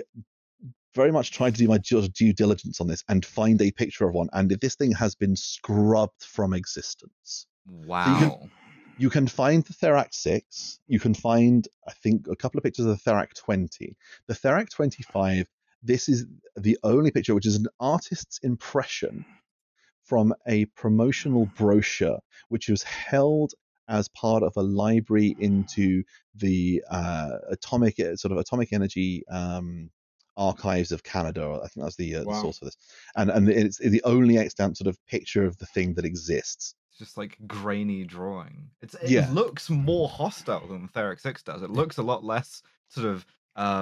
very much tried to do my due diligence on this and find a picture of one. And this thing has been scrubbed from existence. Wow. So you can find the Therac-6. You can find, I think, a couple of pictures of the Therac-20. The Therac-25... This is the only picture, which is an artist's impression from a promotional brochure, which was held as part of a library into the atomic energy archives of Canada. I think that's the source of this, and it's the only extant sort of picture of the thing that exists. It's just like grainy drawing. It looks more hostile than the Therac-6 does. It looks a lot less sort of. Or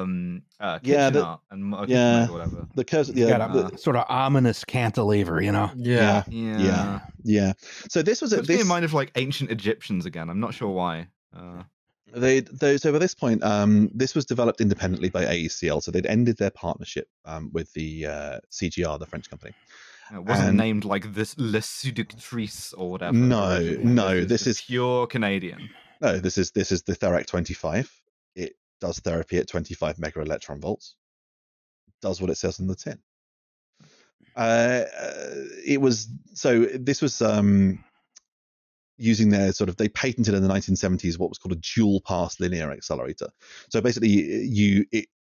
whatever. The curves, the sort of ominous cantilever, Yeah. So this was in mind of like ancient Egyptians again. I'm not sure why. So by this point, this was developed independently by AECL. So they'd ended their partnership with the CGR, the French company. It wasn't named like this Le Seductrice or whatever. No. This is pure Canadian. No, this is the Therac-25. It does therapy at 25 mega electron volts, does what it says on the tin. This was using their sort of, they patented in the 1970s what was called a dual pass linear accelerator. So basically,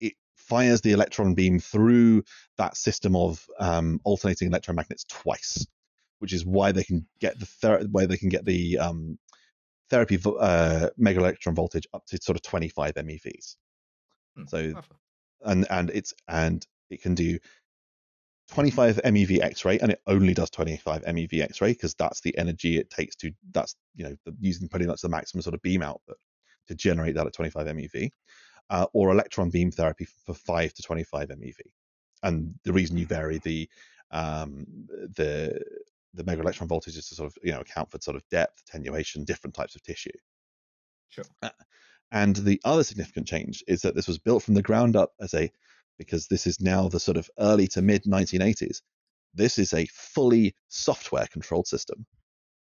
it fires the electron beam through that system of alternating electromagnets twice, which is why they can get the therapy mega electron voltage up to sort of 25 MEVs. So and it can do 25 MEV X-ray, and it only does 25 MEV X-ray because that's the energy it takes to, that's, you know, using pretty much the maximum sort of beam output to generate that at 25 MEV, or electron beam therapy for 5 to 25 MEV. And the reason you vary the mega electron voltage is to sort of, you know, account for sort of depth, attenuation, different types of tissue. Sure. And the other significant change is that this was built from the ground up as a, because this is now the sort of early to mid 1980s, this is a fully software controlled system.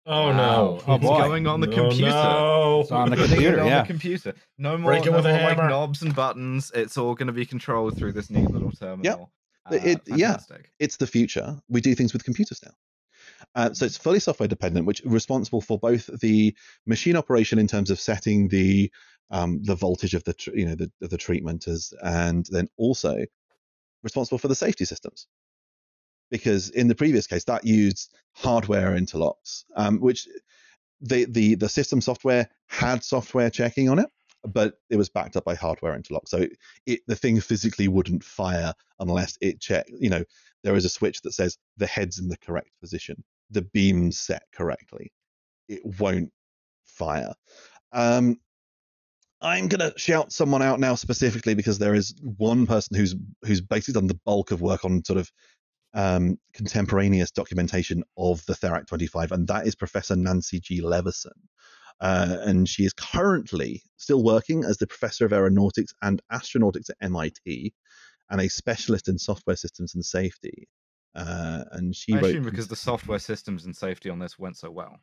Oh no! Oh, it's going on the computer. No. It's on the computer. On the computer. No more, no more like knobs and buttons. It's all going to be controlled through this neat little terminal. Yep. It's the future. We do things with computers now. So it's fully software dependent, which is responsible for both the machine operation in terms of setting the voltage of the the treatment, and then also responsible for the safety systems. Because in the previous case, that used hardware interlocks, which the system software had software checking on it, but it was backed up by hardware interlocks. So the thing physically wouldn't fire unless it checked, you know, there is a switch that says the head's in the correct position, the beam's set correctly. It won't fire. I'm going to shout someone out now specifically because there is one person who's basically done the bulk of work on sort of contemporaneous documentation of the Therac-25, and that is Professor Nancy G Leveson, and she is currently still working as the Professor of Aeronautics and Astronautics at MIT, and a specialist in software systems and safety. And she wrote, assume because the software systems and safety on this went so well.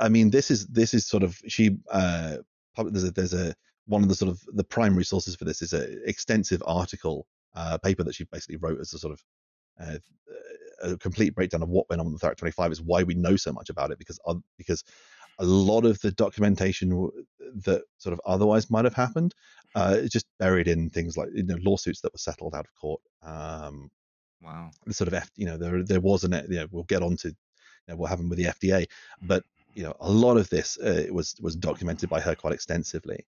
I mean, this is sort of she. There's one of the sort of the primary sources for this is an extensive article paper that she basically wrote as a sort of a complete breakdown of what went on with the Therac-25 is why we know so much about it, because a lot of the documentation that sort of otherwise might have happened is just buried in things like, you know, lawsuits that were settled out of court. Wow. The sort of there wasn't, you know, we'll get on to what happened with the FDA, but you know, a lot of this was documented by her quite extensively.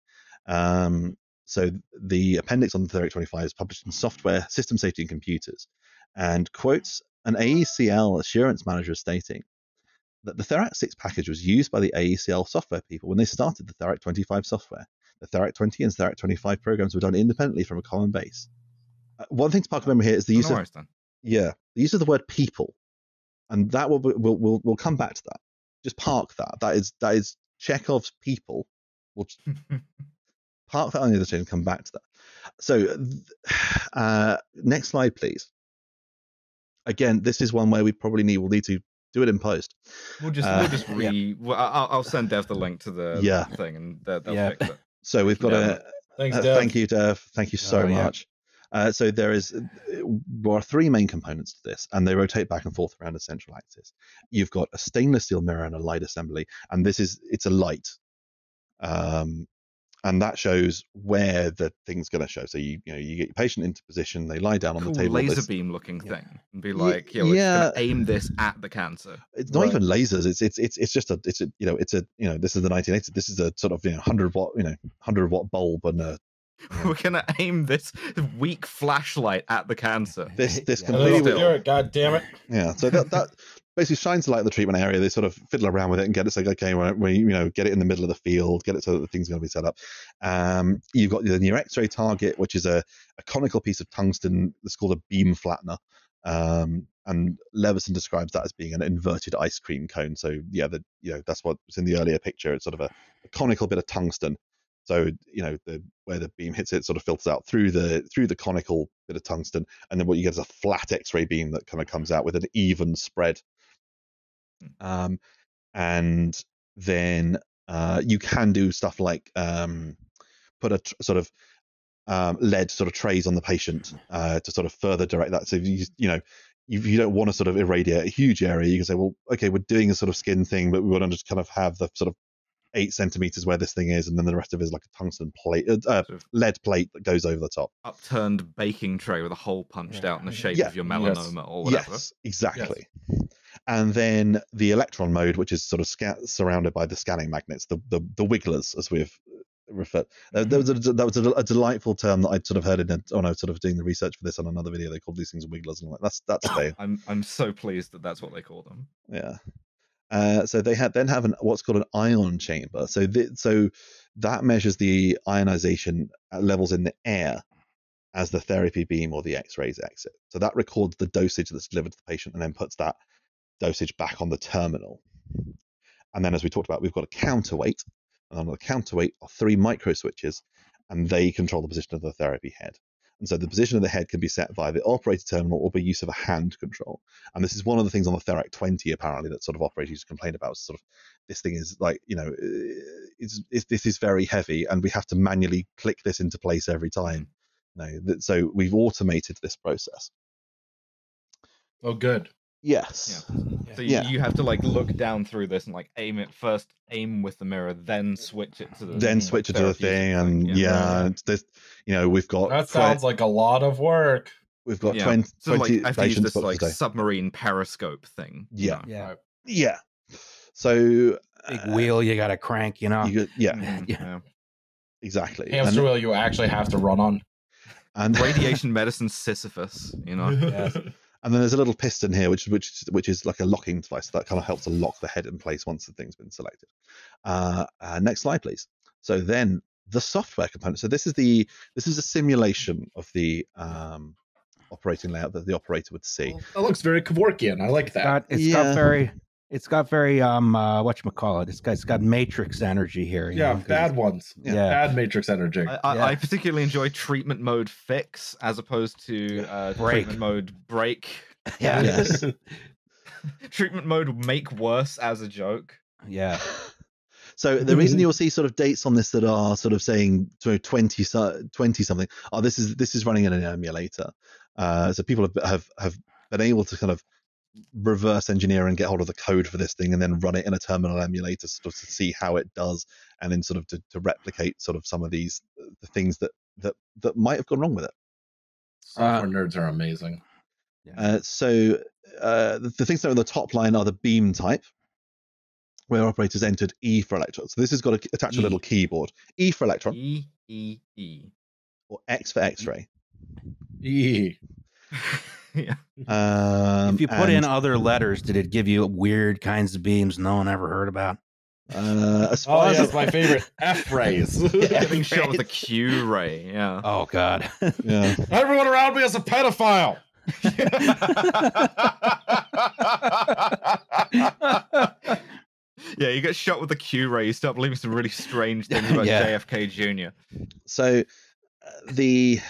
So the appendix on the Therac-25 is published in Software, System Safety and Computers, and quotes an AECL assurance manager as stating that the Therac-6 package was used by the AECL software people when they started the Therac-25 software. The Therac-20 and Therac-25 programs were done independently from a common base. One thing to park remember here is the use of the word people, and that we'll come back to that. Just park that. That is Chekhov's people. We'll park that on the other side and come back to that. So next slide, please. Again, this is one where we probably will need to do it in post. I'll send Dev the link to the thing, and they'll fix it. So we've got thank you, Dev. Thank you so much. So there are three main components to this, and they rotate back and forth around a central axis. You've got a stainless steel mirror and a light assembly, and it's a light, and that shows where the thing's going to show. So you get your patient into position, they lie down on the table. Laser beam looking thing, and be like, we're just going to aim this at the cancer. It's not even lasers. It's just this is the 1980s. This is a sort of 100 watt bulb and a. We're gonna aim this weak flashlight at the cancer. This completely. God damn it! Yeah. So that basically shines the light in the treatment area. They sort of fiddle around with it and get it so okay, get it in the middle of the field, get it so that the thing's going to be set up. You've got your X-ray target, which is a conical piece of tungsten that's called a beam flattener. And Leveson describes that as being an inverted ice cream cone. So that's what was in the earlier picture. It's sort of a conical bit of tungsten. So where the beam hits it sort of filters out through the conical bit of tungsten, and then what you get is a flat X-ray beam that kind of comes out with an even spread. And then you can do stuff like put a lead sort of trays on the patient to sort of further direct that. So you don't want to sort of irradiate a huge area. You can say, well, okay, we're doing a sort of skin thing, but we want to just kind of have the sort of 8 centimeters where this thing is, and then the rest of it is like a tungsten plate, lead plate that goes over the top. Upturned baking tray with a hole punched out in the shape of your melanoma or whatever. Yes, exactly. Yes. And then the electron mode, which is sort of surrounded by the scanning magnets, the wigglers, as we've referred. That was a delightful term that I'd sort of heard when I was sort of doing the research for this on another video. They called these things wigglers, and I'm like, that's they. I'm so pleased that's what they call them. Yeah. So they then have what's called an ion chamber. So that measures the ionization levels in the air as the therapy beam or the X-rays exit. So that records the dosage that's delivered to the patient and then puts that dosage back on the terminal. And then, as we talked about, we've got a counterweight. And on the counterweight are 3 micro switches, and they control the position of the therapy head. And so the position of the head can be set via the operator terminal or by use of a hand control. And this is one of the things on the Therac-20, apparently, that sort of operators complained about. Sort of, this thing is like, you know, this is very heavy, and we have to manually click this into place every time. You know, so we've automated this process. Oh, good. Yes. Yeah. So you have to like look down through this and like aim it first, aim with the mirror, then switch it to the thing, and this, you know, we've got that sounds like a lot of work. We've got 20. So like, I think it's this like submarine periscope thing. Yeah, you know? yeah. So big wheel, you got to crank, you know. Exactly. Hamster wheel, you actually have to run on. And radiation medicine Sisyphus, you know. Yes. And then there's a little piston here, which is like a locking device that kind of helps to lock the head in place once the thing's been selected. Next slide, please. So then the software component. So this is a simulation of the operating layout that the operator would see. That looks very Kevorkian. I like that. It's got very whatchamacallit. It's got matrix energy here. Yeah, bad ones. Yeah, bad matrix energy. I particularly enjoy treatment mode fix as opposed to treatment mode break. Yeah. Yes. Treatment mode make worse as a joke. Yeah. So the reason you'll see sort of dates on this that are sort of saying 20 something, this is running in an emulator. So people have been able to kind of reverse engineer and get hold of the code for this thing and then run it in a terminal emulator sort of to see how it does, and then sort of to replicate sort of some of these the things that might have gone wrong with it. Software nerds are amazing. So the things that are on the top line are the beam type, where operators entered E for electron. So this has got to attach a little keyboard. E for electron. E. Or X for X-ray. E. Yeah. If you put in other letters, did it give you weird kinds of beams no one ever heard about? That's my favorite. F rays. Getting shot with a Q ray. Yeah. Oh God. Yeah. Everyone around me is a pedophile. Yeah, you get shot with a Q ray. You start believing some really strange things about JFK Jr. So the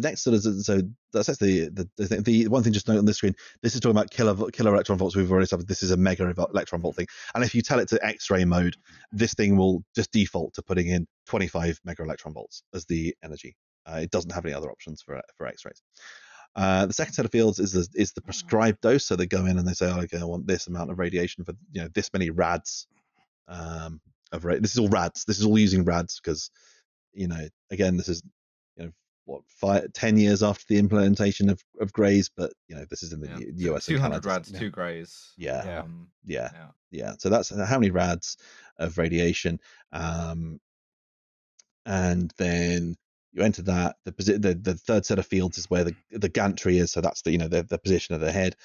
next sort of, so that's actually the one thing just note on this screen. This is talking about killer electron volts. We've already said this is a mega electron volt thing, and if you tell it to X-ray mode, this thing will just default to putting in 25 mega electron volts as the energy. It doesn't have any other options for X-rays. The second set of fields is the prescribed dose. So they go in and they say, oh, okay, I want this amount of radiation for, you know, this many rads. This is all rads. This is all using rads because, you know, again, this is, you know, what, 10 years after the implementation of grays, but you know, this is in the US. 200 rads, 2 grays. Yeah. So that's how many rads of radiation, and then you enter that. The third set of fields is where the gantry is. So that's the position of the head,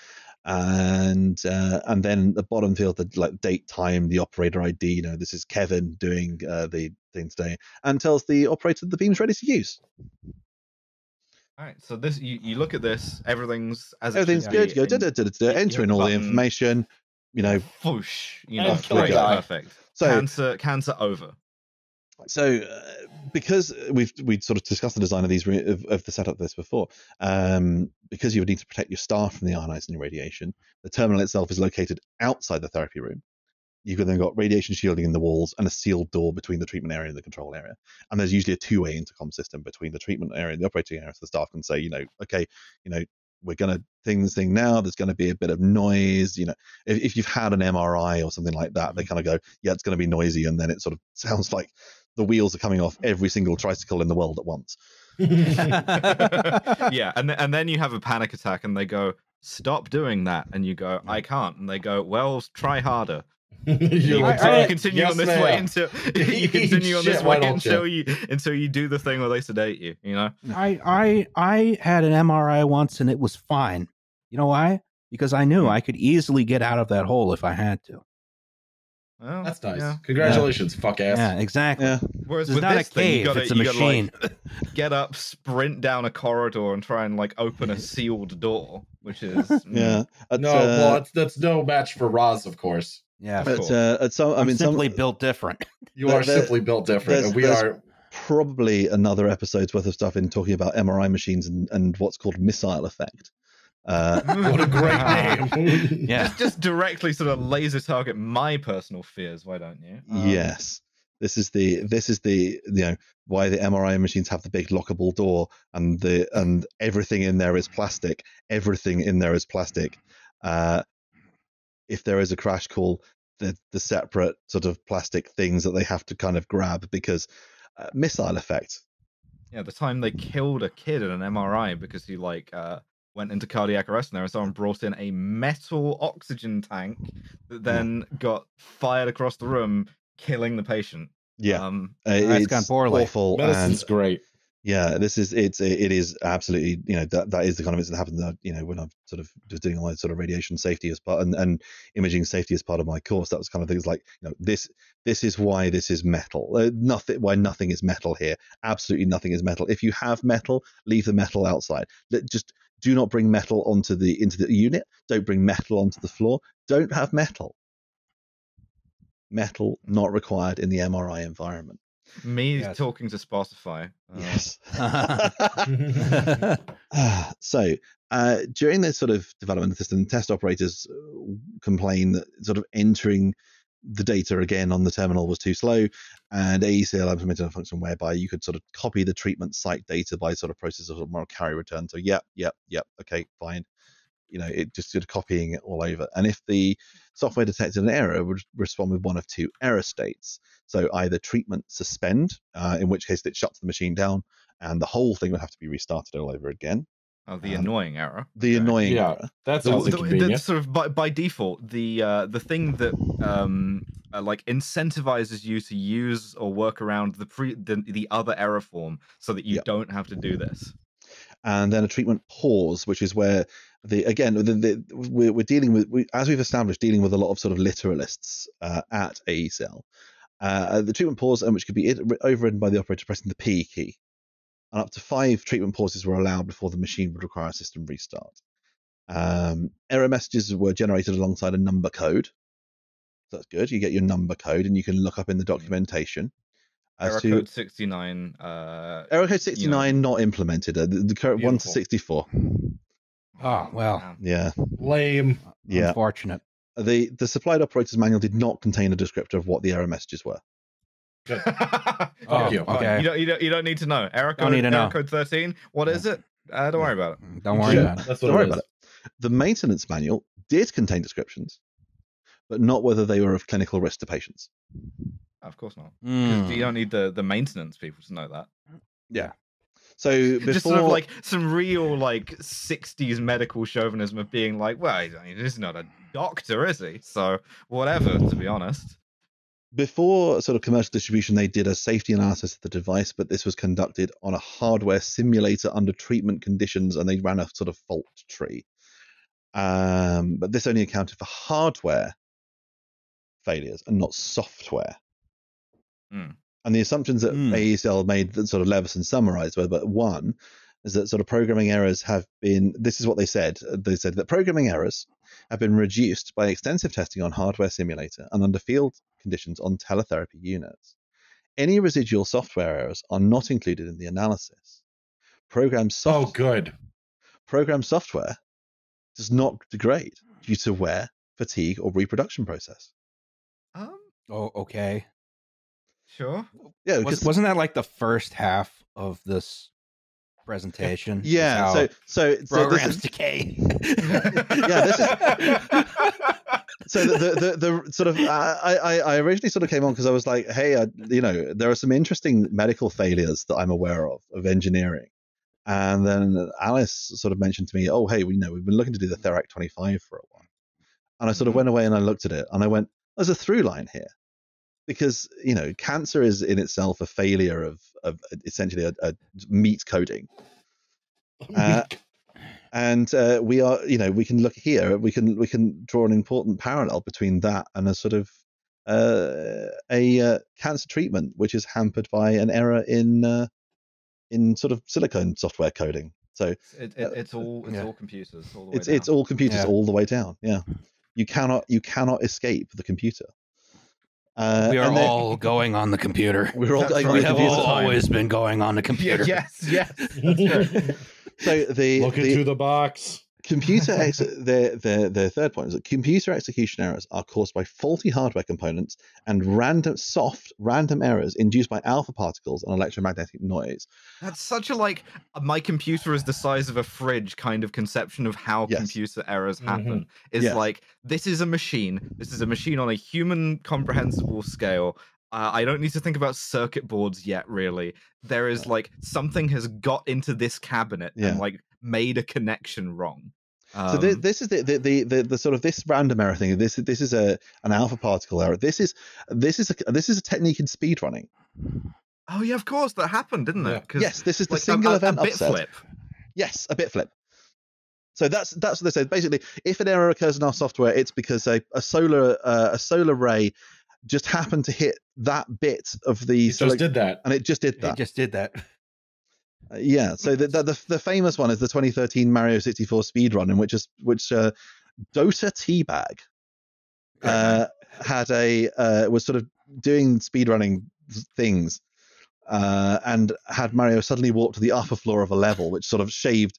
and then the bottom field, the like date, time, the operator ID. You know, this is Kevin doing the thing today, and tells the operator the beam's ready to use. All right, so this you look at this, everything's good. You go enter in all the information. You know, whoosh, you know, perfect. So cancer over. So because we'd sort of discussed the design of these of the setup of this before, because you would need to protect your staff from the ionizing radiation, the terminal itself is located outside the therapy room. You've then got radiation shielding in the walls and a sealed door between the treatment area and the control area. And there's usually a two-way intercom system between the treatment area and the operating area, so the staff can say, you know, okay, you know, we're going to thing this thing now, there's going to be a bit of noise. You know, if you've had an MRI or something like that, they kind of go, yeah, it's going to be noisy. And then it sort of sounds like the wheels are coming off every single tricycle in the world at once. Yeah. And then you have a panic attack and they go, stop doing that. And you go, I can't. And they go, well, try harder. You continue on this way until you do the thing where they sedate you, you know? I had an MRI once and it was fine. You know why? Because I knew I could easily get out of that hole if I had to. Well, that's nice. Yeah. Congratulations, fuck ass. Yeah, exactly. Yeah. Whereas it's not a cave, it's a machine. Like, get up, sprint down a corridor, and try and like open a sealed door, which is that's no match for Roz, of course. Yeah, but cool. Built different. You are simply built different. And we are probably another episode's worth of stuff in talking about MRI machines and what's called missile effect. What a great name. Yeah. Just directly sort of laser target my personal fears, why don't you? Yes. This is the you know why the MRI machines have the big lockable door and everything in there is plastic. Everything in there is plastic. If there is a crash call, the separate sort of plastic things that they have to kind of grab because missile effect. Yeah, the time they killed a kid in an MRI because he went into cardiac arrest and someone brought in a metal oxygen tank that then got fired across the room, killing the patient. Yeah, that's gone poorly. Awful. Medicine's great. Yeah, it is absolutely, you know, that is the kind of incident that happens that, you know, when I'm sort of just doing all my sort of radiation safety as part and imaging safety as part of my course. That was kind of things like, you know, this is why this is metal. Why nothing is metal here. Absolutely nothing is metal. If you have metal, leave the metal outside. Just do not bring metal onto the into the unit. Don't bring metal onto the floor. Don't have metal. Metal not required in the MRI environment. Me talking to Spotify. Yes. So during this sort of development of the system, test operators complained that sort of entering the data again on the terminal was too slow, and AECL implemented a function whereby you could sort of copy the treatment site data by sort of process of moral carry return. So yep, okay, fine. You know, it just sort of copying it all over. And if the software detected an error, it would respond with one of two error states. So either treatment suspend, in which case it shuts the machine down and the whole thing would have to be restarted all over again. Oh, the annoying error. The annoying error. That's sort of by default, the thing that incentivizes you to use or work around the other error form so that you don't have to do this. And then a treatment pause, which is where we're dealing with, as we've established, dealing with a lot of sort of literalists at AECL. The treatment pause, which could be overridden by the operator pressing the P key. And up to 5 treatment pauses were allowed before the machine would require a system restart. Error messages were generated alongside a number code. So that's good. You get your number code and you can look up in the documentation. Error code 69. Error code 69 not implemented. The current 1 to 64. Oh, well. Yeah. Lame. Yeah. Unfortunate. The supplied operator's manual did not contain a descriptor of what the error messages were. Good. Thank you. Okay. You don't need to know. Error code 13. What is it? Don't worry about it. Don't worry about it. That's what it is. The maintenance manual did contain descriptions, but not whether they were of clinical risk to patients. Of course not. Mm. You don't need the maintenance people to know that. Yeah. So just sort of like some real like 60s medical chauvinism of being like, well, he's not a doctor, is he? So whatever, to be honest. Before sort of commercial distribution, they did a safety analysis of the device, but this was conducted on a hardware simulator under treatment conditions, and they ran a sort of fault tree. But this only accounted for hardware failures and not software. Mm. And the assumptions that AECL made that sort of Leveson summarized were, but one is that sort of programming errors have been, this is what they said. They said that programming errors have been reduced by extensive testing on hardware simulator and under field conditions on teletherapy units. Any residual software errors are not included in the analysis. Program software does not degrade due to wear, fatigue, or reproduction process. Oh, okay. Sure. Yeah, wasn't that like the first half of this presentation. Yeah. So this is decay. Yeah. This is. So the sort of I originally sort of came on because I was like, hey, there are some interesting medical failures that I'm aware of engineering. And then Alice sort of mentioned to me, oh, hey, we've been looking to do the Therac-25 for a while. And I sort of went away and I looked at it and I went, there's a through line here. Because, cancer is in itself a failure of essentially a meat coding. And we are, we can look here, we can draw an important parallel between that and a sort of a cancer treatment, which is hampered by an error in sort of silicone software coding. So it's all computers. It's all computers all the way down. Yeah, you cannot escape the computer. We are all going on the computer. We're all going on the computer. We have always been going on the computer. Yes. So look into the box. Their third point is that computer execution errors are caused by faulty hardware components and random errors induced by alpha particles and electromagnetic noise. That's such a my computer is the size of a fridge kind of conception of how computer errors happen. Mm-hmm. This is a machine on a human comprehensible scale. I don't need to think about circuit boards yet, really. There is something has got into this cabinet and made a connection wrong. So this is the sort of this random error thing. This is an alpha particle error. This is a technique in speedrunning. Oh yeah, of course that happened, didn't it? Yes, this is the single event upset. Flip. Yes, a bit flip. So that's what they said. Basically, if an error occurs in our software, it's because a solar ray just happened to hit that bit of the. It just did that. So the famous one is the 2013 Mario 64 speedrun, in which Dota Teabag was sort of doing speedrunning things and had Mario suddenly walk to the upper floor of a level, which sort of shaved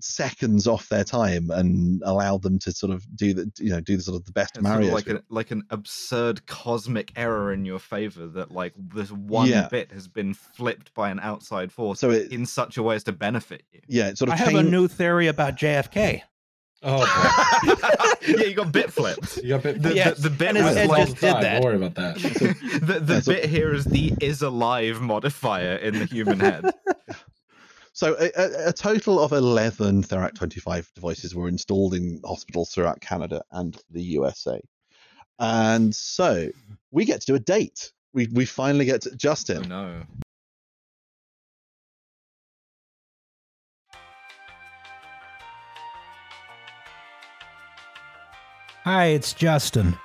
seconds off their time and allowed them to sort of do the best Mario. Like an absurd cosmic error in your favor that this one bit has been flipped by an outside force in such a way as to benefit you. Yeah, it sort of. I have a new theory about JFK. Oh, you got bit flipped. You got bit. The bit just did that. Don't worry about that. The bit here is the "is alive" modifier in the human head. So a total of 11 Therac-25 devices were installed in hospitals throughout Canada and the USA. And so we get to do a date. We finally get to Justin. Oh, no. Hi, it's Justin.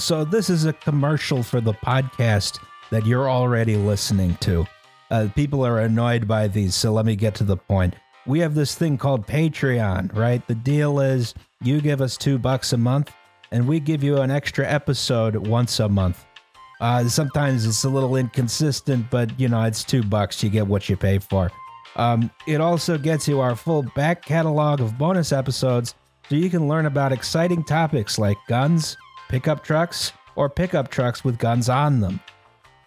So this is a commercial for the podcast that you're already listening to. People are annoyed by these, so let me get to the point. We have this thing called Patreon, right? The deal is you give us $2 a month, and we give you an extra episode once a month. Sometimes it's a little inconsistent, but, it's $2. You get what you pay for. It also gets you our full back catalog of bonus episodes, so you can learn about exciting topics like guns, pickup trucks, or pickup trucks with guns on them.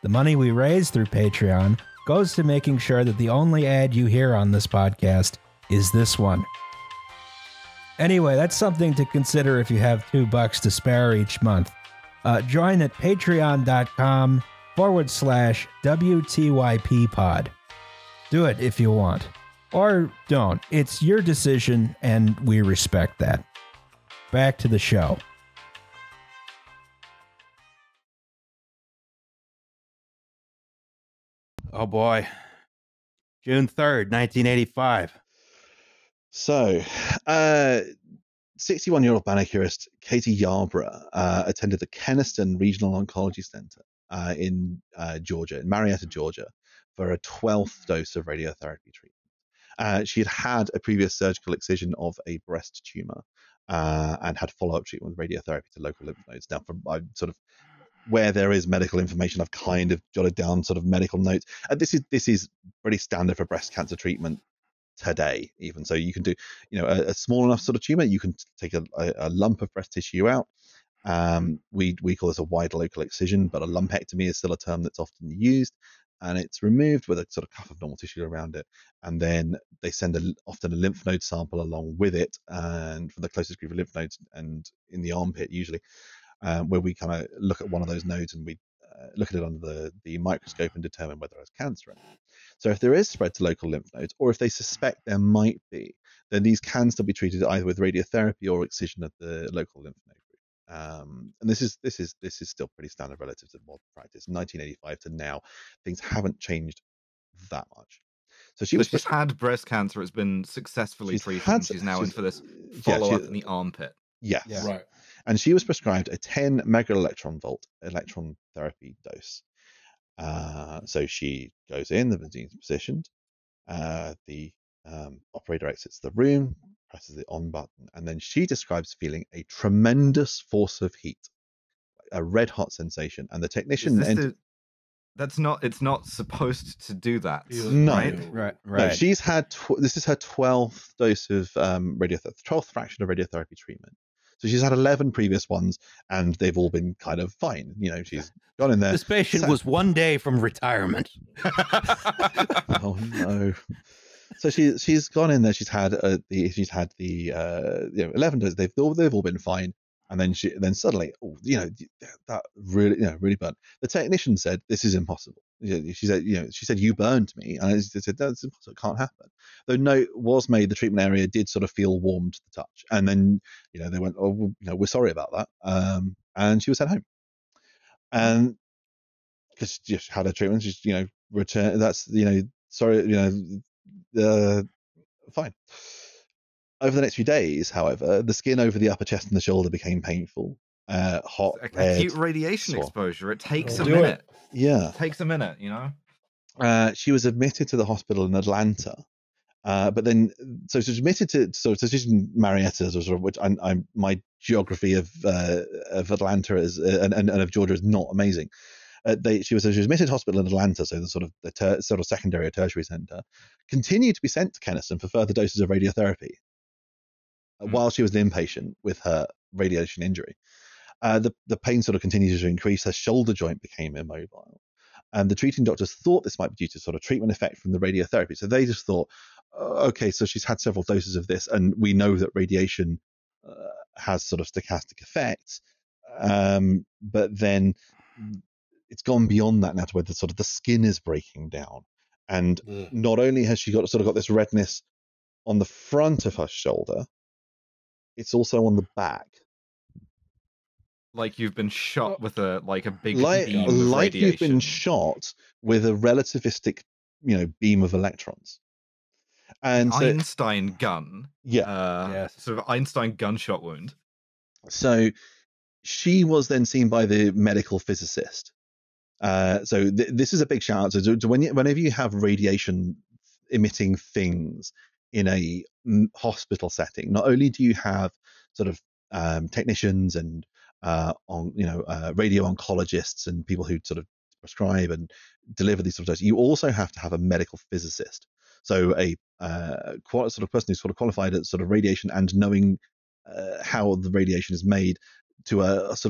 The money we raise through Patreon goes to making sure that the only ad you hear on this podcast is this one. Anyway, that's something to consider if you have $2 to spare each month. Join at patreon.com/WTYP pod. Do it if you want. Or don't. It's your decision, and we respect that. Back to the show. Oh boy, June 3rd, 1985. So, 61-year-old manicurist Katie Yarbrough attended the Keniston Regional Oncology Center in Marietta, Georgia, for a 12th dose of radiotherapy treatment. She had a previous surgical excision of a breast tumor and had follow-up treatment with radiotherapy to local lymph nodes. Now, where there is medical information, I've kind of jotted down sort of medical notes. And this is pretty standard for breast cancer treatment today, even. So you can do, a small enough sort of tumor, you can take a lump of breast tissue out. We call this a wide local excision, but a lumpectomy is still a term that's often used. and it's removed with a sort of cuff of normal tissue around it. And then they send often a lymph node sample along with it, and for the closest group of lymph nodes, and in the armpit usually, where we kind of look at one of those nodes and we look at it under the microscope and determine whether it's cancer or not. So if there is spread to local lymph nodes, or if they suspect there might be, then these can still be treated either with radiotherapy or excision of the local lymph node. And this is still pretty standard relative to modern practice. 1985 to now, things haven't changed that much. So she's had breast cancer. It's been successfully treated. She's now in for this follow-up in the armpit. Yeah, right. And she was prescribed a 10 mega electron volt electron therapy dose. So she goes in, the vagina's positioned, the operator exits the room, presses the on button, and then she describes feeling a tremendous force of heat, a red hot sensation, and the technician it's not supposed to do that. No, right. No, she's had this is her 12th dose of radiotherapy, 12th fraction of radiotherapy treatment. So she's had 11 previous ones, and they've all been kind of fine. You know, she's gone in there. This patient was one day from retirement. Oh no. So she's gone in there. She's had the 11 doses. They've all been fine, and then then suddenly, that really burnt. The technician said, "This is impossible." She said, "You burned me," and I said, "That's impossible. It can't happen." Though note was made, the treatment area did sort of feel warm to the touch, and then they went, "Oh, we're sorry about that," and she was sent home, and because she just had her treatment, she's returned. That's sorry, fine. Over the next few days, however, the skin over the upper chest and the shoulder became painful, hot, acute radiation exposure. It takes a minute. Yeah, it takes a minute. She was admitted to the hospital in Atlanta, but then she's admitted to she's in Marietta, which my geography of Atlanta is and of Georgia is not amazing. She was admitted to hospital in Atlanta, so the secondary or tertiary center, continued to be sent to Keniston for further doses of radiotherapy while she was an inpatient with her radiation injury. The pain continued to increase. Her shoulder joint became immobile. And the treating doctors thought this might be due to treatment effect from the radiotherapy. So they just thought, okay, so she's had several doses of this, and we know that radiation has stochastic effects. But then it's gone beyond that now to where the skin is breaking down, and not only has she got this redness on the front of her shoulder, it's also on the back, like you've been shot with a big beam of radiation. You've been shot with a relativistic beam of electrons. And Einstein gun, Einstein gunshot wound. So she was then seen by the medical physicist. This is a big shout out to whenever you have radiation emitting things in a hospital setting. Not only do you have technicians and radio oncologists and people who prescribe and deliver these doses, you also have to have a medical physicist, so a person who's qualified at radiation and knowing how the radiation is made to this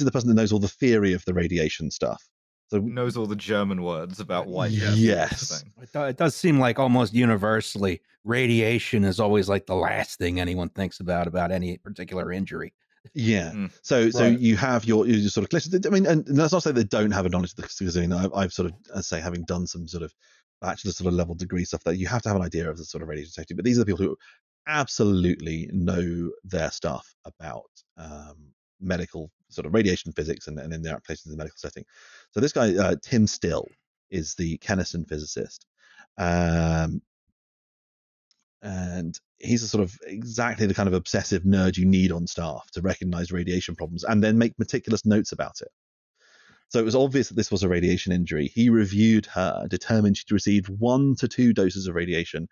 is the person that knows all the theory of the radiation stuff. So knows all the German words about white. Yes. It does seem like almost universally radiation is always like the last thing anyone thinks about any particular injury. Yeah. So you have your glitches. I mean, and that's not to say they don't have a knowledge of this, because I've having done some bachelor level degree stuff, that you have to have an idea of the radiation safety, but these are the people who absolutely know their stuff about medical radiation physics and in their applications in the medical setting. So this guy, Tim Still, is the Keniston physicist, and he's exactly the kind of obsessive nerd you need on staff to recognize radiation problems and then make meticulous notes about it. So it was obvious that this was a radiation injury. He reviewed her, determined she'd received 1 to 2 doses of radiation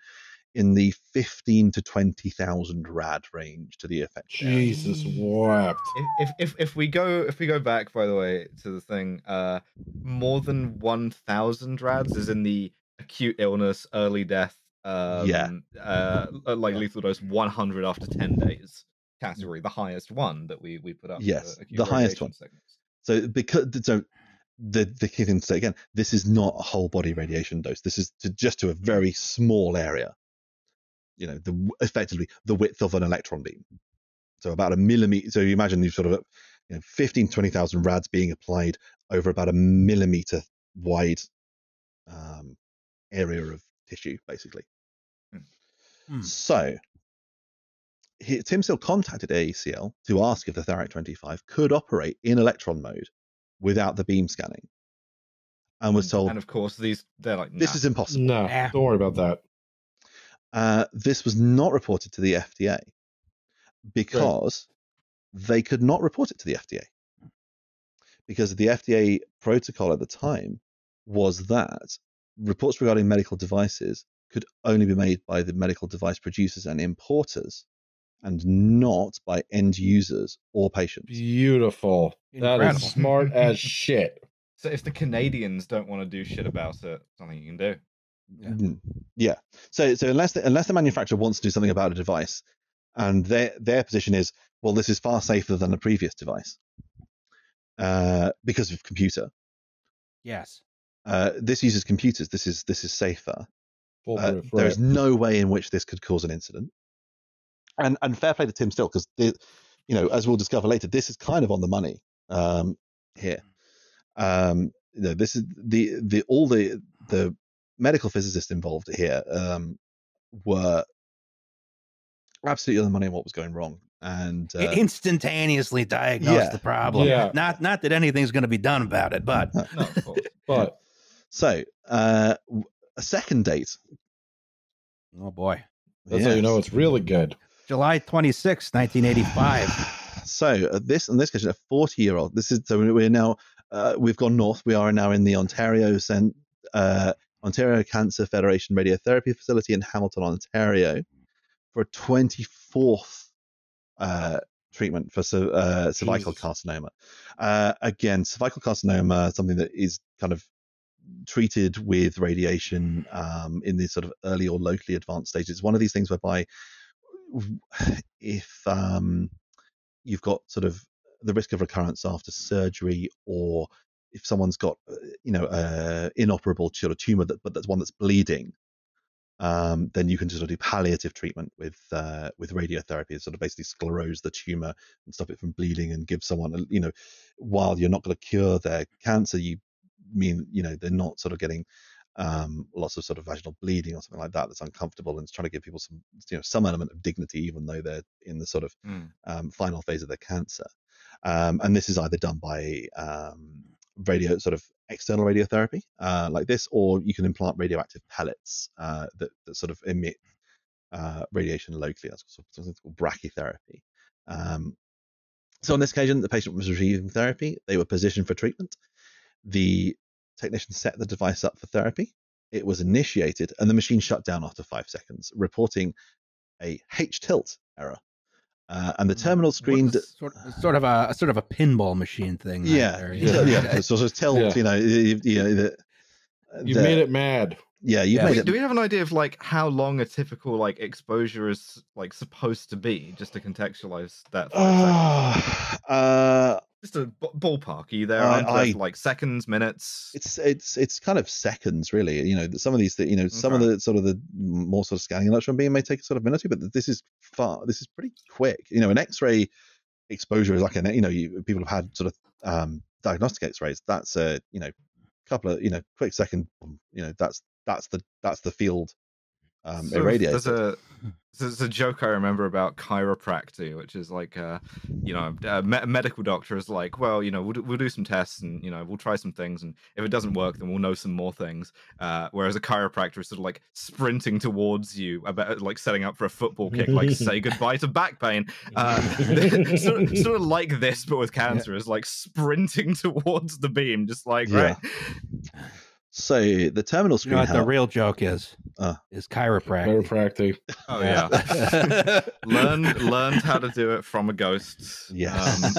in the 15 to 20,000 rad range to the effect. Jesus wept. If we go back, by the way, to the thing, more than 1,000 rads is in the acute illness, early death, lethal dose 100 after 10 days category, the highest one that we put up. Yes, the highest one. So because the key thing to say again, this is not a whole body radiation dose. This is just to a very small area, you know, effectively the width of an electron beam. So about a millimeter. So you imagine you've sort of, you know, 15, 20,000 rads being applied over about a millimeter wide area of tissue, basically. Hmm. So Tim Still contacted AECL to ask if the Therac-25 could operate in electron mode without the beam scanning, and was told, and of course they're like, nah, this is impossible. No, don't worry about that. This was not reported to the FDA because they could not report it to the FDA, because the FDA protocol at the time was that reports regarding medical devices could only be made by the medical device producers and importers, and not by end users or patients. Beautiful. Incredible. That is smart as shit. So if the Canadians don't want to do shit about it, something you can do. Yeah. Yeah. So unless the manufacturer wants to do something about a device, and their position is, well, this is far safer than the previous device because of computer. Yes. This uses computers. This is safer. There is no way in which this could cause an incident. And fair play to Tim Still, because, you know, as we'll discover later, this is kind of on the money here. You know, this is all the medical physicists involved here were absolutely on the money on what was going wrong, and instantaneously diagnosed the problem. Yeah. Not that anything's going to be done about it, but no, of course. But so a second date. Oh boy. That's how you know it's really good. July 26, 1985. So in this case, a 40-year-old. This is, so we're now we've gone north. We are now in the Ontario Cancer Federation Radiotherapy Facility in Hamilton, Ontario, for a 24th treatment for cervical carcinoma. Again, cervical carcinoma, something that is kind of treated with radiation in the sort of early or locally advanced stages. It's one of these things whereby if you've got sort of the risk of recurrence after surgery, or if someone's got, you know, inoperable sort of tumor, but that's one that's bleeding, then you can just sort of do palliative treatment with radiotherapy, and sort of basically sclerose the tumor and stop it from bleeding, and give someone, you know, while you're not going to cure their cancer, you mean, you know, they're not sort of getting lots of sort of vaginal bleeding or something like that that's uncomfortable, and it's trying to give people some, you know, some element of dignity, even though they're in the sort of final phase of their cancer. And this is either done by radio, sort of external radiotherapy like this, or you can implant radioactive pellets that sort of emit radiation locally. That's something called brachytherapy. So on this occasion, the patient was receiving therapy. They were positioned for treatment. The technician set the device up for therapy. It was initiated, and the machine shut down after 5 seconds, reporting a H-tilt error. And the terminal screen sort of a pinball machine thing. Yeah, right, yeah. Yeah. So sort of tilt. Yeah. You know, you made it mad. Yeah, you made it. Do we have an idea of like how long a typical like exposure is like supposed to be, just to contextualize that? Just a ballpark. Are you there? Like seconds, minutes. It's kind of seconds, really. You know, some of these, you know, some of the sort of the more sort of scanning electron beam may take a sort of minute or two, but this is pretty quick. You know, an X-ray exposure is like people have had sort of diagnostic X-rays. That's a, you know, couple of, you know, quick second. You know, that's the field. Irradiated. There's a joke I remember about chiropractic, which is like, you know, a medical doctor is like, well, you know, we'll do some tests, and, you know, we'll try some things, and if it doesn't work, then we'll know some more things. Whereas a chiropractor is sort of like sprinting towards you, about like setting up for a football kick, like say goodbye to back pain. Sort of like this, but with cancer, is like sprinting towards the beam, just like, right. So the terminal screen. You know what the real joke is chiropractic. Oh yeah, learned how to do it from a ghost. Yes.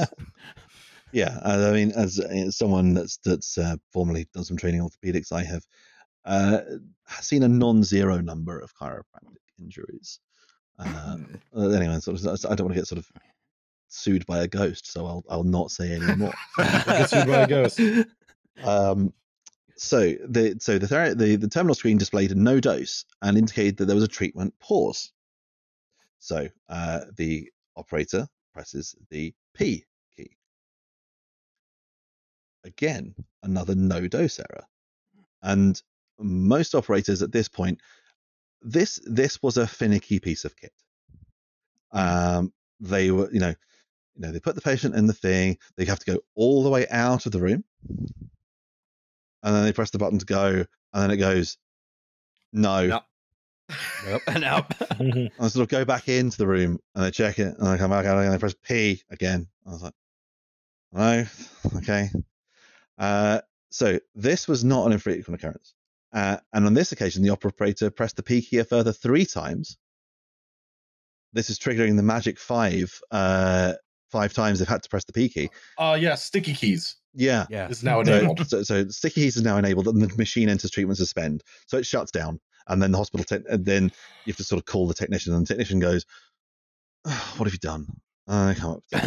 Yeah, I mean, as someone that's formerly done some training in orthopedics, I have seen a non-zero number of chiropractic injuries. Anyway, sort of, I don't want to get sort of sued by a ghost, so I'll not say any more. Sued by a ghost. So the terminal screen displayed no dose and indicated that there was a treatment pause. So the operator presses the P key. Again, another no dose error. And most operators at this point, this was a finicky piece of kit. They were, you know, they put the patient in the thing. They have to go all the way out of the room. And then they press the button to go, and then it goes, no. Nope. Nope. Nope. And I sort of go back into the room, and they check it, and I come back out, and I press P again. I was like, no, okay. So this was not an infrequent occurrence. And on this occasion, the operator pressed the P key a further 3 times. This is triggering the magic 5 times they've had to press the P key. Oh, yeah, sticky keys. Yeah. It's now enabled. So sticky keys is now enabled, and the machine enters treatment suspend. So it shuts down, and then the hospital, and then you have to sort of call the technician, and the technician goes, oh, "What have you done?" I can't. They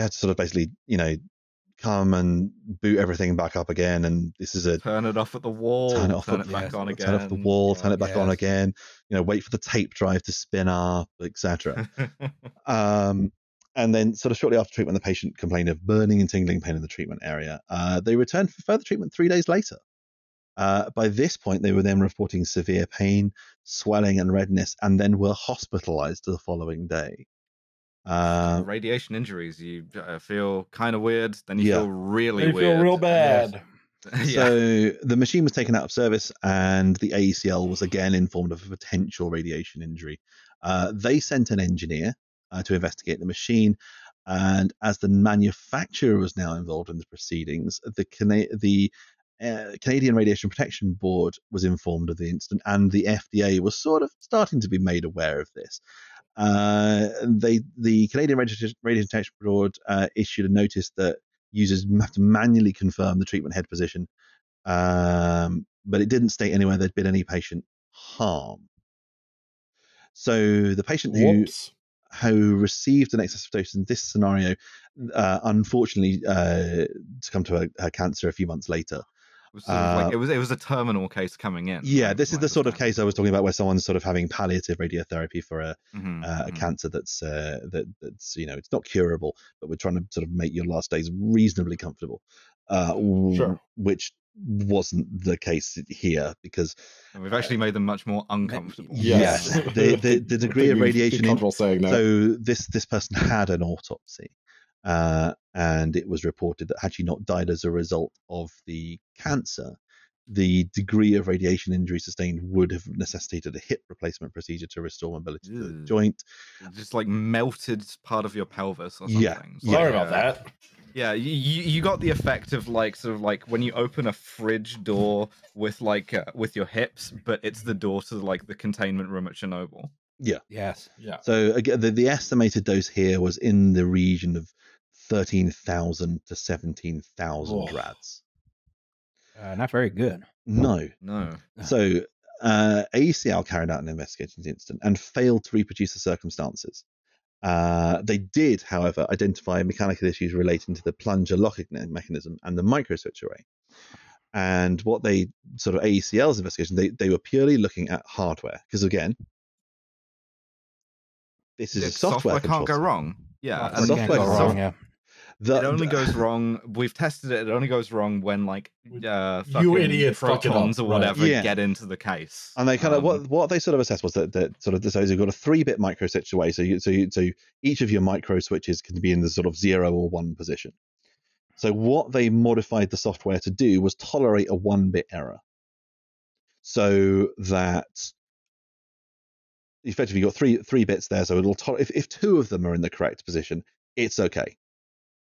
have to sort of basically, come and boot everything back up again. And this is a turn it off at the wall, turn it off, turn it back on again, turn off the wall, turn it back on again. Wait for the tape drive to spin up, etc. And then sort of shortly after treatment, the patient complained of burning and tingling pain in the treatment area. They returned for further treatment 3 days later. By this point, they were then reporting severe pain, swelling and redness, and then were hospitalized the following day. Radiation injuries, you feel kind of weird, then you feel really weird. You feel real bad. Yes. Yeah. So the machine was taken out of service, and the AECL was again informed of a potential radiation injury. They sent an engineer to investigate the machine, and as the manufacturer was now involved in the proceedings, the Canadian Radiation Protection Board was informed of the incident, and the FDA was sort of starting to be made aware of this. The Canadian Radiation Protection Board issued a notice that users have to manually confirm the treatment head position, but it didn't state anywhere there'd been any patient harm. So the patient who received an excessive dose in this scenario, unfortunately, succumbed to her cancer a few months later. It was a terminal case coming in. Yeah, this is the sort of case I was talking about, where someone's sort of having palliative radiotherapy for a cancer that's it's not curable, but we're trying to sort of make your last days reasonably comfortable. Sure. Which wasn't the case here, because we've actually made them much more uncomfortable. Yes, yes. the degree of radiation. So this person had an autopsy, and it was reported that had she not died as a result of the cancer, the degree of radiation injury sustained would have necessitated a hip replacement procedure to restore mobility to the joint. Just like melted part of your pelvis or something. Yeah, so, sorry about that. Yeah, you got the effect of sort of when you open a fridge door with your hips, but it's the door to the containment room at Chernobyl. Yeah. Yes. Yeah. So again, the estimated dose here was in the region of 13,000 to 17,000 rads. Not very good. No. So AECL carried out an investigation into the incident and failed to reproduce the circumstances. They did, however, identify mechanical issues relating to the plunger locking mechanism and the microswitch array. And what they sort of AECL's investigation, they were purely looking at hardware, because again, this is software can't go wrong. Yeah, software goes wrong. Yeah. It only goes wrong. We've tested it. It only goes wrong when you idiot protons or whatever get into the case. And they kind of what they sort of assessed was that sort of this is you've got a 3-bit micro switch array. So each of your micro switches can be in the sort of 0 or 1 position. So what they modified the software to do was tolerate a 1-bit error, so that effectively you've got three bits there. So it'll if 2 of them are in the correct position, it's okay.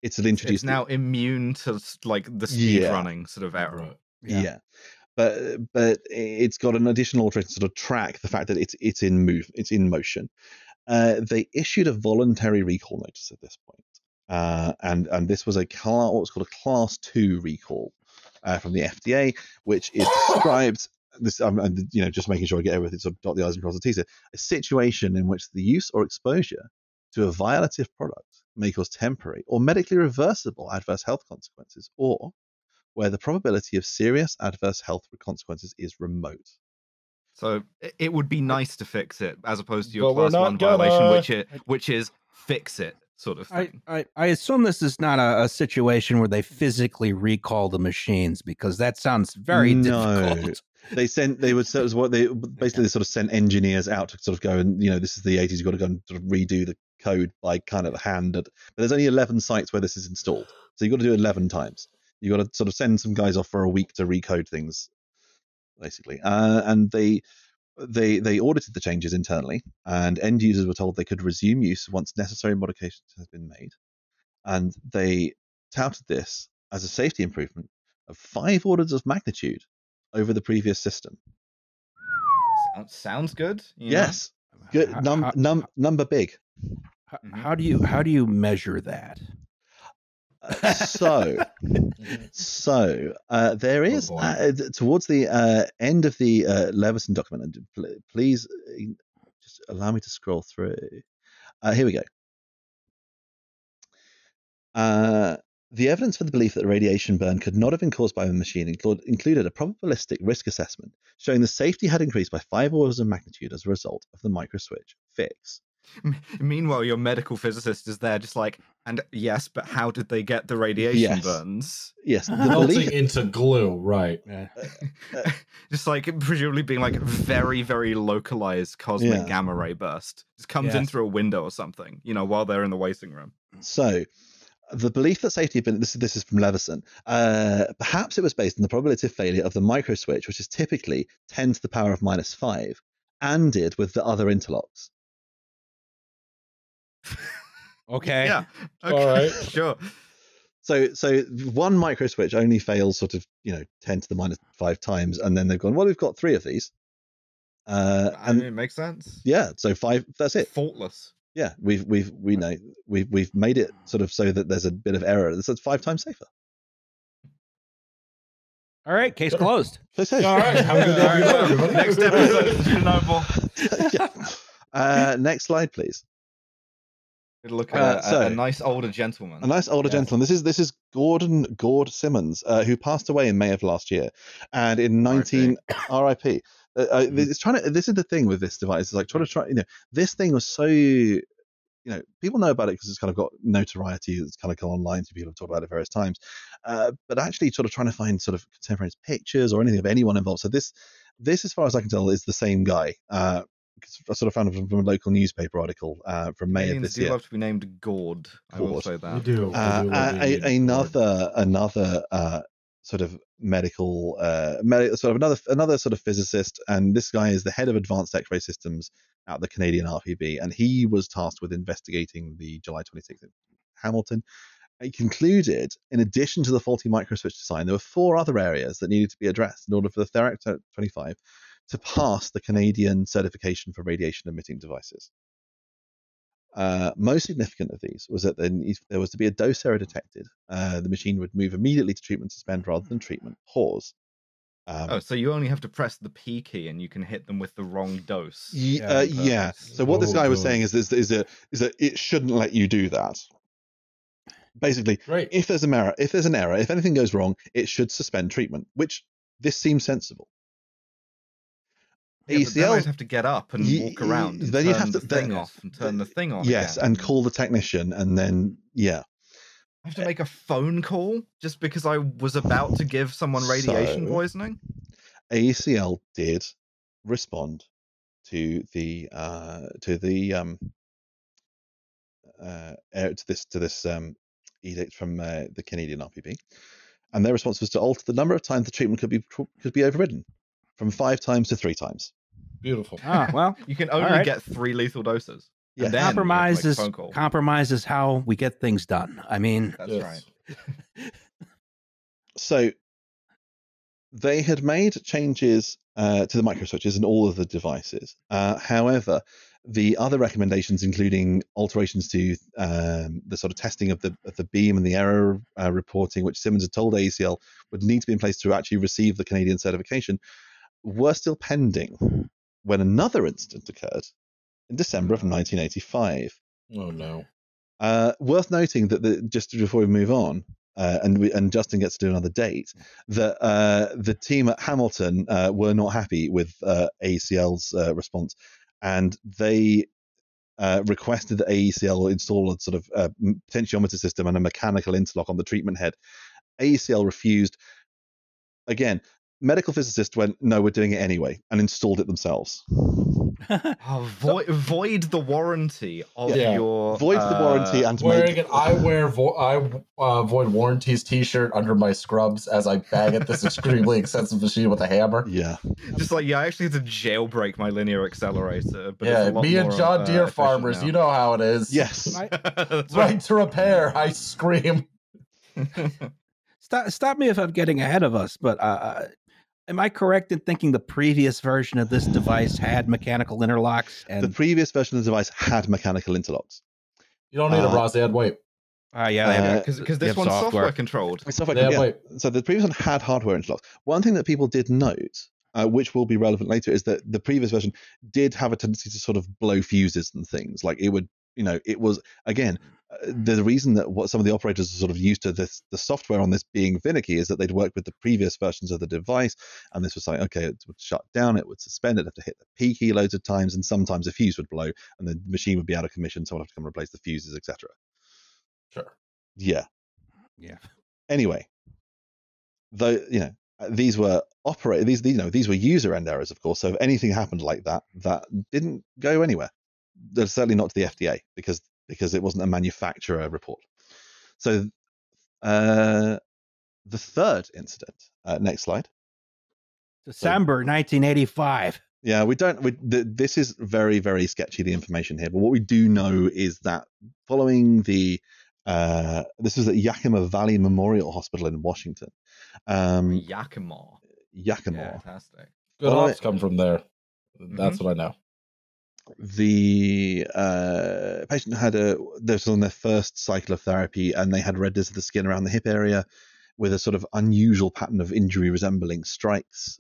It's now immune to the speed running sort of error. Yeah. But it's got an additional alteration to sort of track the fact that it's in motion. They issued a voluntary recall notice at this point, and this was what's called a Class 2 recall from the FDA, which is described. This, just making sure I get everything, sort of dot the i's and cross the t's here. A situation in which the use or exposure to a violative product may cause temporary or medically reversible adverse health consequences, or where the probability of serious adverse health consequences is remote. So it would be nice to fix it, as opposed to your class 1 violation, which is fix it sort of thing. I assume this is not a situation where they physically recall the machines, because that sounds very difficult. They basically sent engineers out to sort of go and, you know, this is the 80s, you've got to go and sort of redo the code by kind of hand. But there's only 11 sites where this is installed, so you've got to do it 11 times. You've got to sort of send some guys off for a week to recode things, basically. And they audited the changes internally, and end users were told they could resume use once necessary modifications had been made. And they touted this as a safety improvement of 5 orders of magnitude over the previous system. Sounds good. Yes, good. Number big. How do you measure that? So there is towards the end of the Leveson document, and please just allow me to scroll through. Here we go. The evidence for the belief that the radiation burn could not have been caused by the machine included a probabilistic risk assessment showing the safety had increased by 5 orders of magnitude as a result of the microswitch fix. Meanwhile, your medical physicist is there just like, and yes, but how did they get the radiation burns? Yes. Melting into glue, right. Just like presumably being like very, very localized cosmic gamma ray burst. Just comes in through a window or something, you know, while they're in the waiting room. So the belief that safety had been, this is from Leveson, perhaps it was based on the probability of failure of the microswitch, which is typically 10⁻⁻⁵, anded with the other interlocks. Okay. Yeah. Okay. All right. Sure. So one microswitch only fails sort of, you know, 10⁻⁵ times, and then they've gone, well, we've got 3 of these. And it makes sense. Yeah. So 5. That's it. Faultless. Yeah. We've made it sort of so that there's a bit of error. This is 5 times safer. All right, case closed. All right. Have a good day, everybody. Next episode. Next slide, please. Look at a nice older gentleman. A nice older gentleman. This is Gord Symonds, who passed away in May of last year, and in R.I.P. It's trying to. This is the thing with this device. It's like trying to. You know, this thing was so. You know, people know about it because it's kind of got notoriety. It's kind of gone online, so people have talked about it various times. But actually, sort of trying to find sort of contemporaneous pictures or anything of anyone involved. So this, as far as I can tell, is the same guy. I sort of found it from a local newspaper article from May of this year. Love to be named Gord. I will say that. Another physicist, and this guy is the head of advanced X-ray systems at the Canadian RPB, and he was tasked with investigating the July 26th in Hamilton. He concluded, in addition to the faulty microswitch design, there were 4 other areas that needed to be addressed in order for the Therac-25 to pass the Canadian certification for radiation-emitting devices. Most significant of these was that there was to be a dose error detected. The machine would move immediately to treatment suspend rather than treatment pause. So you only have to press the P key and you can hit them with the wrong dose. Yeah. So what this guy was saying is that it shouldn't let you do that. Basically, if there's an error, if anything goes wrong, it should suspend treatment, which this seems sensible. Yeah, AECL, then you'd have to get up and walk around. And then you'd have to turn the thing on. Yes, again. And call the technician, and then I have to make a phone call just because I was about to give someone radiation poisoning. AECL did respond to this edict from the Canadian RPB, and their response was to alter the number of times the treatment could be overridden. From 5 times to 3 times. Beautiful. Ah, well, you can only get 3 lethal doses. Yeah. Compromise is how we get things done. I mean, that's right. So they had made changes to the microswitches in all of the devices. However, the other recommendations, including alterations to the sort of testing of the beam and the error reporting, which Symonds had told AECL would need to be in place to actually receive the Canadian certification, were still pending when another incident occurred in December of 1985. Oh no. Worth noting that just before we move on, and Justin gets to do another date, that the team at Hamilton were not happy with AECL's response, and they requested that AECL install a sort of potentiometer system and a mechanical interlock on the treatment head. AECL refused. Again, medical physicists went, no, we're doing it anyway, and installed it themselves. Void the warranty of your... Void the warranty and... I wear void warranties t-shirt under my scrubs as I bang at this extremely expensive machine with a hammer. Yeah. Just like, I actually had to jailbreak my linear accelerator. But yeah, me and John Deere farmers, you know how it is. Yes. Right to repair, I scream. Stop me if I'm getting ahead of us, but am I correct in thinking the previous version of this device had mechanical interlocks? And... The previous version of the device had mechanical interlocks. You don't need a Rosad wipe. Yeah, because this one's software controlled. So the previous one had hardware interlocks. One thing that people did note, which will be relevant later, is that the previous version did have a tendency to sort of blow fuses and things. Like it would, it was, again, the reason that some of the operators are sort of used to this, the software on this being finicky, is that they'd worked with the previous versions of the device, and this was like, okay, it would shut down, it would suspend, it'd have to hit the P key loads of times, and sometimes a fuse would blow, and the machine would be out of commission, so I'd have to come replace the fuses, etc. Sure. Yeah. Yeah. Anyway, though, these were these were user end errors, of course. So if anything happened like that, that didn't go anywhere. Certainly not to the FDA, because it wasn't a manufacturer report. So the third incident, next slide. December 1985. Yeah, this is very, very sketchy, the information here. But what we do know is that following this was at Yakima Valley Memorial Hospital in Washington. Yakima. Yeah, fantastic. Good odds come from there. That's what I know. The patient was on their first cycle of therapy, and they had redness of the skin around the hip area with a sort of unusual pattern of injury resembling stripes.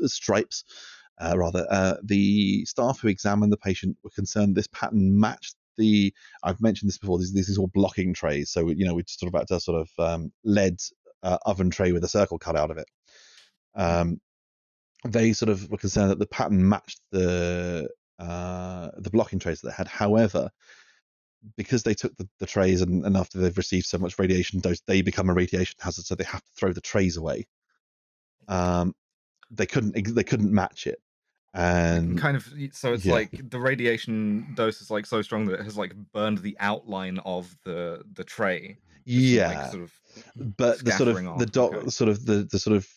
The staff who examined the patient were concerned this pattern matched the... I've mentioned this before. This is all blocking trays. So, we're just about to sort of lead oven tray with a circle cut out of it. They sort of were concerned that the pattern matched the blocking trays that they had. However, because they took the trays and after they've received so much radiation dose, they become a radiation hazard, so they have to throw the trays away. They couldn't match it, and kind of, so it's like the radiation dose is like so strong that it has like burned the outline of the tray. But the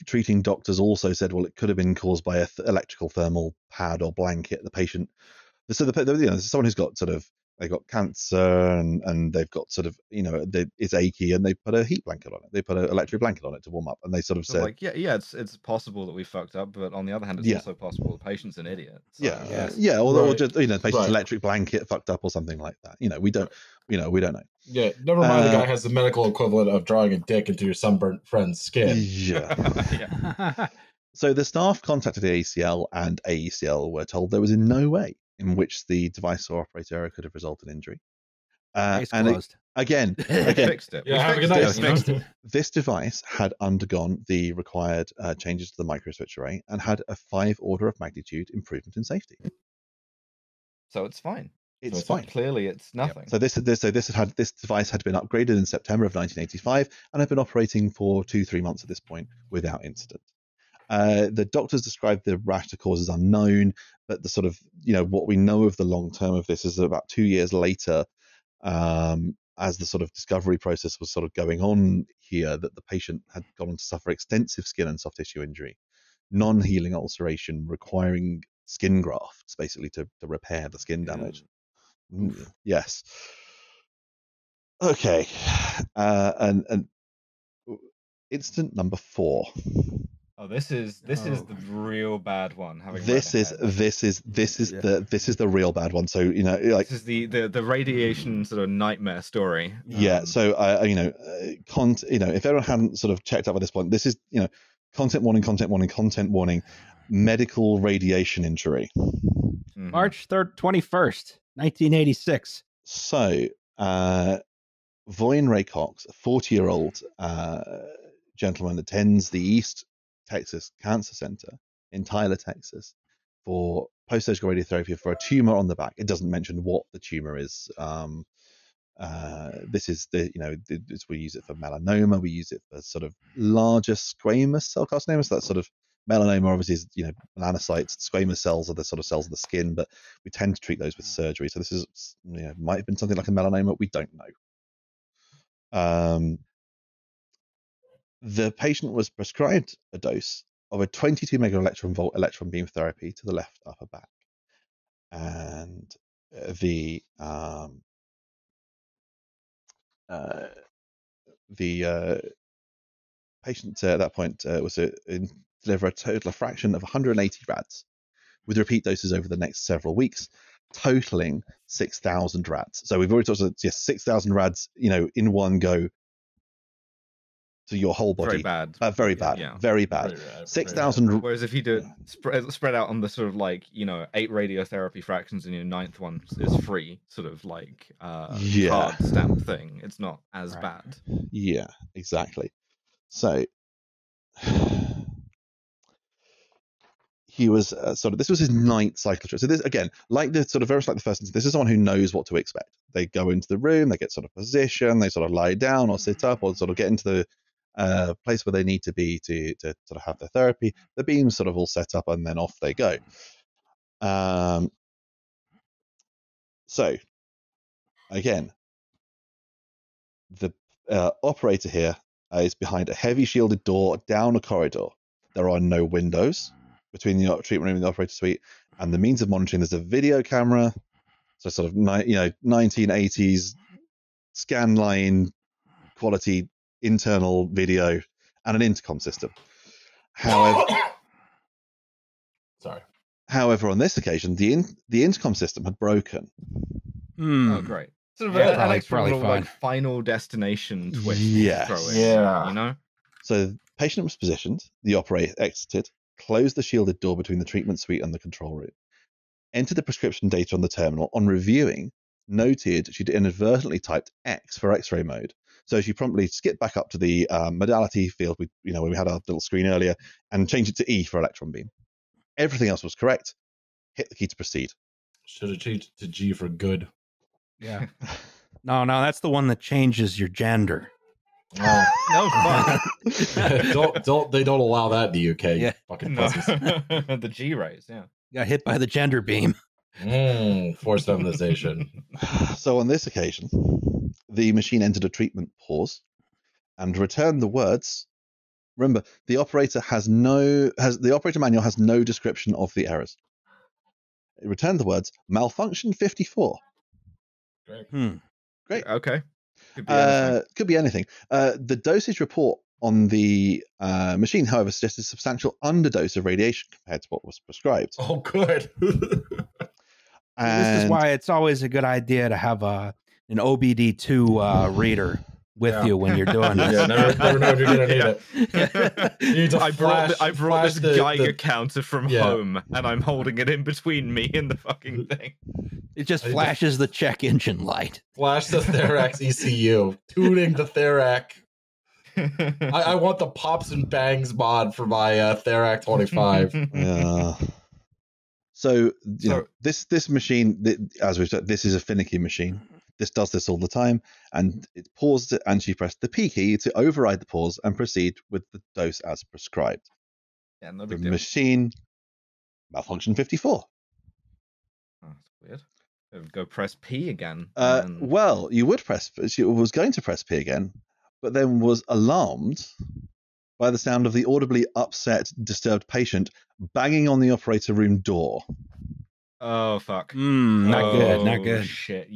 treating doctors also said, well, it could have been caused by a electrical thermal pad or blanket. The patient, so someone who's got sort of, they've got cancer and they've got sort of, it's achy, and they put a heat blanket on it. They put an electric blanket on it to warm up, and they sort of said, like, it's possible that we fucked up, but on the other hand, it's also possible the patient's an idiot. So. Yeah. Or just, the patient's electric blanket fucked up or something like that. We don't know. Yeah, never mind. The guy has the medical equivalent of drawing a dick into your sunburnt friend's skin. Yeah. Yeah. So the staff contacted AECL, and AECL were told there was in no way in which the device or operator error could have resulted in injury. Again, fixed it. We fixed it. This device had undergone the required changes to the microswitch array and had a 5 order of magnitude improvement in safety. So it's fine. It's fine. Clearly, it's nothing. Yep. So this device had been upgraded in September of 1985 and had been operating for 2-3 months at this point without incident. The doctors described the rash to cause as unknown, but the sort of, what we know of the long term of this is that about 2 years later, as the sort of discovery process was sort of going on here, that the patient had gone on to suffer extensive skin and soft tissue injury, non-healing ulceration requiring skin grafts, basically to repair the skin damage. Mm. Yes. Okay. And incident number 4. Oh, this is the real bad one. This is the real bad one. So this is the radiation sort of nightmare story. Yeah. So if everyone hadn't sort of checked up at this point, this is content warning, medical radiation injury. Mm-hmm. March 3rd, 21st, 1986. So Voyne Ray Cox, a 40-year-old gentleman, attends the East Texas Cancer Center in Tyler, Texas, for post-surgical radiotherapy for a tumor on the back. It doesn't mention what the tumor is. This is the, you know, we use it for melanoma. We use it for sort of larger squamous cell carcinoma. So that sort of melanoma obviously is, you know, melanocytes. Squamous cells are the sort of cells of the skin, but we tend to treat those with surgery. So this is, you know, might have been something like a melanoma. We don't know. The patient was prescribed a dose of a 22 mega electron volt electron beam therapy to the left upper back, and the patient at that point was to deliver a total fraction of 180 rads with repeat doses over the next several weeks, totaling 6,000 rads. So we've already talked about 6,000 rads, you know, in one go to your whole body. Very bad. Very bad. Yeah. Very bad. Very bad. 6,000. Whereas if you do it spread out on the sort of like, you know, 8 radiotherapy fractions and your 9th one is free, sort of like card stamp thing, it's not as bad. Yeah, exactly. So he was this was his 9th cycle trip. So this, again, like the sort of very much like the first instance, this is someone who knows what to expect. They go into the room, they get sort of position, they sort of lie down or sit up or sort of get into the place where they need to be to sort of have their therapy. The beam's sort of all set up and then off they go. So again, the operator here is behind a heavy shielded door down a corridor. There are no windows between the treatment room and the operator suite, and the means of monitoring, there's a video camera, so sort of 1980s scan line quality internal video, and an intercom system. However, on this occasion, the intercom system had broken. Oh, great! Sort of an extra little like Final Destination twist. Yes. Yeah. You know. So the patient was positioned. The operator exited, closed the shielded door between the treatment suite and the control room, entered the prescription data on the terminal. On reviewing, noted she'd inadvertently typed X for X-ray mode. So she promptly skipped back up to the modality field, where we had our little screen earlier, and changed it to E for electron beam. Everything else was correct. Hit the key to proceed. Should have changed it to G for good. Yeah. No, that's the one that changes your gender. Oh. No fun. They don't allow that in the UK. Yeah. Fucking pussies. The G rays, yeah. Got hit by the gender beam. Forced feminization. So on this occasion, the machine entered a treatment pause and returned the words. Remember, the operator the operator manual has no description of the errors. It returned the words malfunction 54. Great. Great. Okay. Could be anything. The dosage report on the machine, however, suggested substantial underdose of radiation compared to what was prescribed. Oh, good. This is why it's always a good idea to have an OBD2 reader with you when you're doing this. Yeah, never know if you're going to need it. You need to I brought this Geiger counter from home, and I'm holding it in between me and the fucking thing. It just flashes the check engine light. Flash the Therac ECU. Tuning the Therac. I want the pops and bangs mod for my Therac-25. Yeah. So you know, this machine, as we've said, this is a finicky machine. This does this all the time, and it paused it, and she pressed the P key to override the pause and proceed with the dose as prescribed. Yeah, no big deal. Machine malfunction 54. Oh, that's weird. Go press P again. Well, you would press. She was going to press P again, but then was alarmed by the sound of the audibly upset, disturbed patient banging on the operator room door. Oh, fuck. Not good. Shit.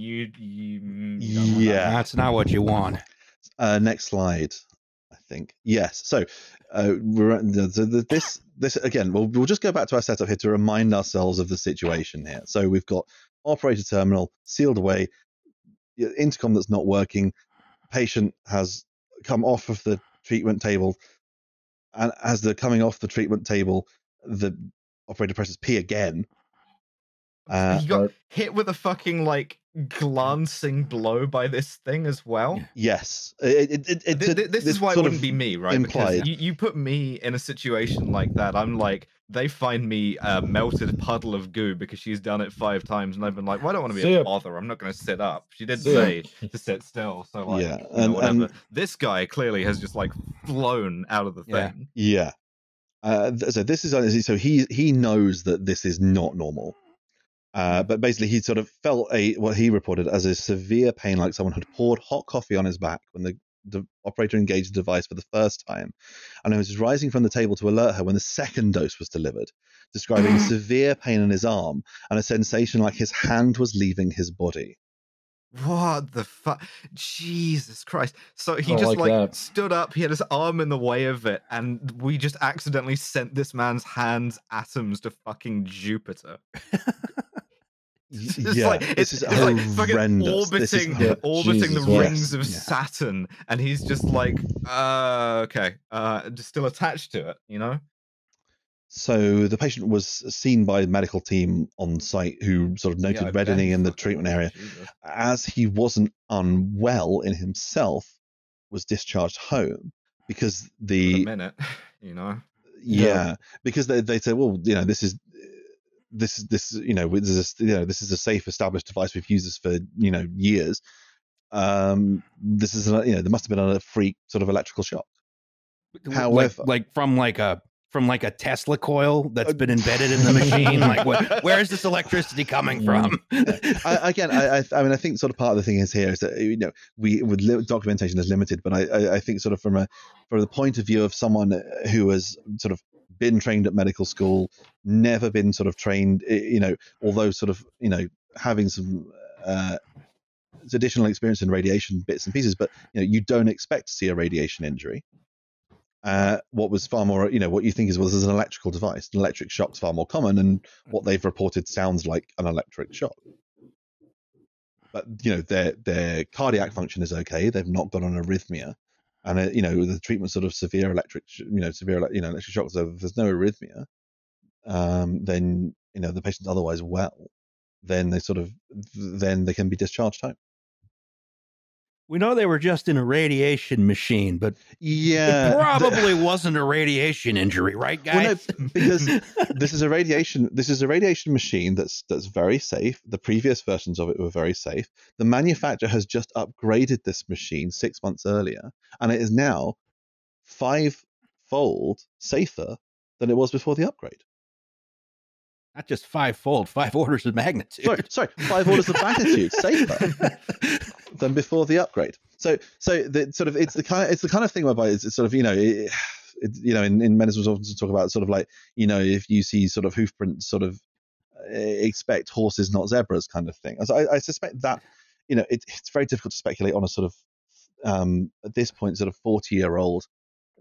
That's not what you want. Next slide, I think. Yes. So this again, we'll just go back to our setup here to remind ourselves of the situation here. So we've got operator terminal sealed away, intercom that's not working, patient has come off of the treatment table, and as they're coming off the treatment table, the operator presses P again. He got hit with a fucking like glancing blow by this thing as well. Yes, this is why it wouldn't be me, right? Because you put me in a situation like that, I'm like, they find me a melted puddle of goo because she's done it 5 times, and I've been like, well, I don't want to be a bother. I'm not going to sit up. She did say to sit still, so like, yeah, whatever. This guy clearly has just like flown out of the thing. Yeah. So this is he knows that this is not normal. But basically, he sort of felt what he reported as a severe pain, like someone had poured hot coffee on his back when the operator engaged the device for the first time. And he was rising from the table to alert her when the second dose was delivered, describing severe pain in his arm and a sensation like his hand was leaving his body. What the fuck? Jesus Christ. So he just like stood up, he had his arm in the way of it, and we just accidentally sent this man's hand's atoms to fucking Jupiter. It's like fucking orbiting the rings of Saturn, and he's just like, just still attached to it, you know? So the patient was seen by a medical team on site who sort of noted reddening in the treatment area. Jesus. As he wasn't unwell in himself, was discharged home because the minute, you know? Yeah. Because they said, well, you know, this is a safe established device. We've used this for, you know, years. This is, you know, there must have been a freak sort of electrical shock. However, from like a Tesla coil that's been embedded in the machine. Like, where is this electricity coming from? I think sort of part of the thing is here is that, you know, documentation is limited, but I think sort of from the point of view of someone who has sort of been trained at medical school, never been sort of trained, you know, although sort of, you know, having some additional experience in radiation bits and pieces, but, you know, you don't expect to see a radiation injury. What was far more, you know, what you think is, well, this is an electrical device. An electric shock's far more common, and what they've reported sounds like an electric shock. But, you know, their cardiac function is okay. They've not got an arrhythmia. And, you know, the treatment sort of severe electric shocks, so if there's no arrhythmia, then, you know, the patient's otherwise well, then they can be discharged home. We know they were just in a radiation machine, but it probably wasn't a radiation injury, right, guys? Well, no, because this is a radiation machine that's very safe. The previous versions of it were very safe. The manufacturer has just upgraded this machine 6 months earlier, and it is now 5-fold safer than it was before the upgrade. Not just 5-fold, 5 orders of magnitude. Sorry, 5 orders of magnitude safer than before the upgrade. So the sort of it's the kind of thing whereby it's sort of, you know, in medicine we often talk about sort of like, you know, if you see sort of hoof prints, sort of expect horses, not zebras, kind of thing. So I suspect that, you know, it's very difficult to speculate on a sort of at this point sort of 40-year-old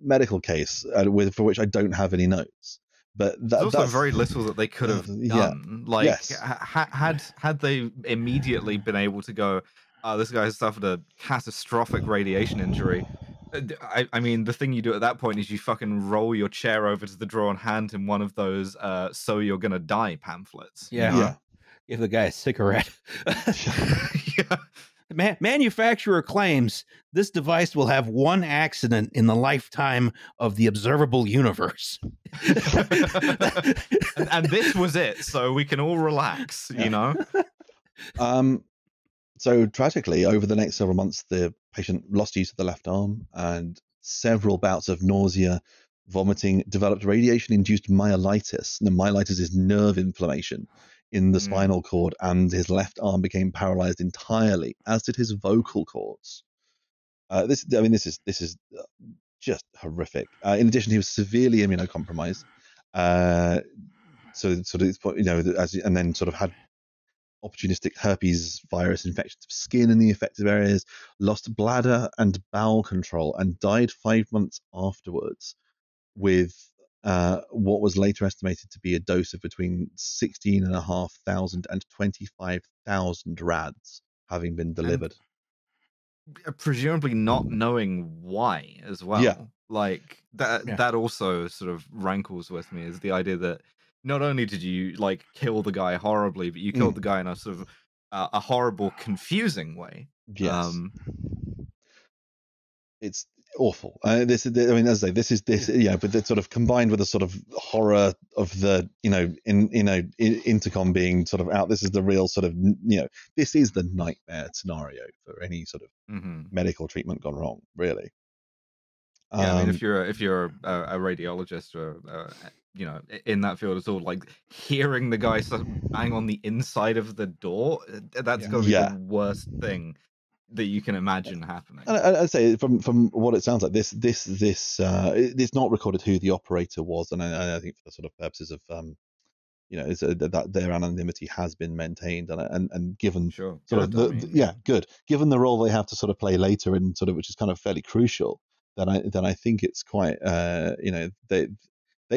medical case for which I don't have any notes. But there's also very little that they could have done. Yeah. Like, had they immediately been able to go, this guy has suffered a catastrophic radiation injury. I mean, the thing you do at that point is you fucking roll your chair over to the drawn hand in one of those "So You're Gonna Die" pamphlets. Yeah, you know? Give the guy a cigarette. Yeah. Manufacturer claims this device will have 1 accident in the lifetime of the observable universe. and this was it, so we can all relax, you know? So tragically, over the next several months, the patient lost use of the left arm, and several bouts of nausea, vomiting, developed radiation-induced myelitis. Now, myelitis is nerve inflammation in the spinal cord, and his left arm became paralyzed entirely, as did his vocal cords. This is just horrific. In addition, he was severely immunocompromised. So sort of, it's, you know, and then sort of had opportunistic herpes virus infections of skin in the affected areas, lost bladder and bowel control, and died 5 months afterwards with what was later estimated to be a dose of between 16,500 and 25,000 rads having been delivered. And presumably not knowing why as well. Yeah. Like that also sort of rankles with me, is the idea that not only did you like kill the guy horribly, but you killed the guy in a sort of a horrible, confusing way. Yes. It's awful. But that's sort of combined with a sort of horror of the, intercom being sort of out. This is the real sort of, this is the nightmare scenario for any sort of medical treatment gone wrong, really. Yeah, I mean, if you're a radiologist or in that field at all, like hearing the guy bang on the inside of the door, that's going to be the worst thing that you can imagine happening. And I'd say from what it sounds like, this it's not recorded who the operator was, and I think for the sort of purposes of that their anonymity has been maintained, and given given the role they have to sort of play later in sort of, which is kind of fairly crucial. Then I think it's quite, they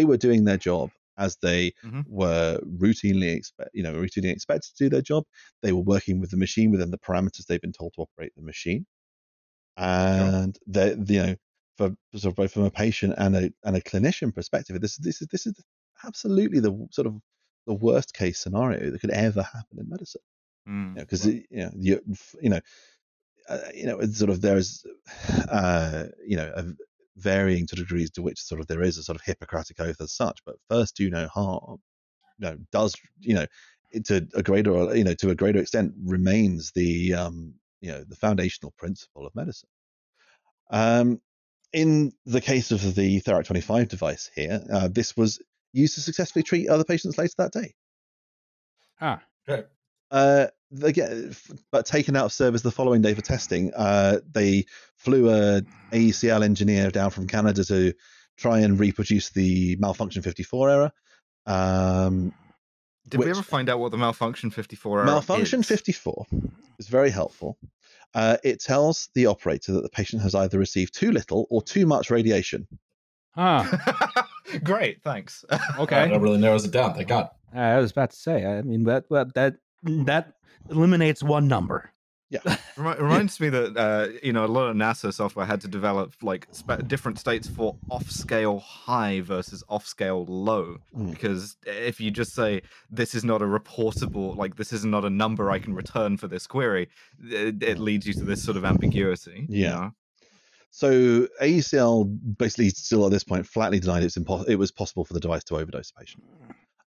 were doing their job as they were routinely expected to do their job. They were working with the machine within the parameters they've been told to operate the machine, and both from a patient and a clinician perspective, this is absolutely the sort of the worst case scenario that could ever happen in medicine. Because it's sort of, there's a varying sort of degrees to which sort of there is a sort of Hippocratic oath as such, but first do no harm, to a greater extent remains the the foundational principle of medicine. In the case of the Therac-25 device here, this was used to successfully treat other patients later that day. Good. But taken out of service the following day for testing. They flew an AECL engineer down from Canada to try and reproduce the malfunction 54 error. Did we ever find out what the malfunction 54 error is? Malfunction 54 is very helpful. It tells the operator that the patient has either received too little or too much radiation. Great, thanks. Okay. That really narrows it down, thank God. I was about to say, I mean, that eliminates one number. Yeah. Reminds me that, a lot of NASA software had to develop like different states for off-scale high versus off-scale low. Because if you just say, this is not a reportable, like this is not a number I can return for this query, it leads you to this sort of ambiguity. Yeah. You know? So AECL basically still at this point flatly denied it was possible for the device to overdose a patient.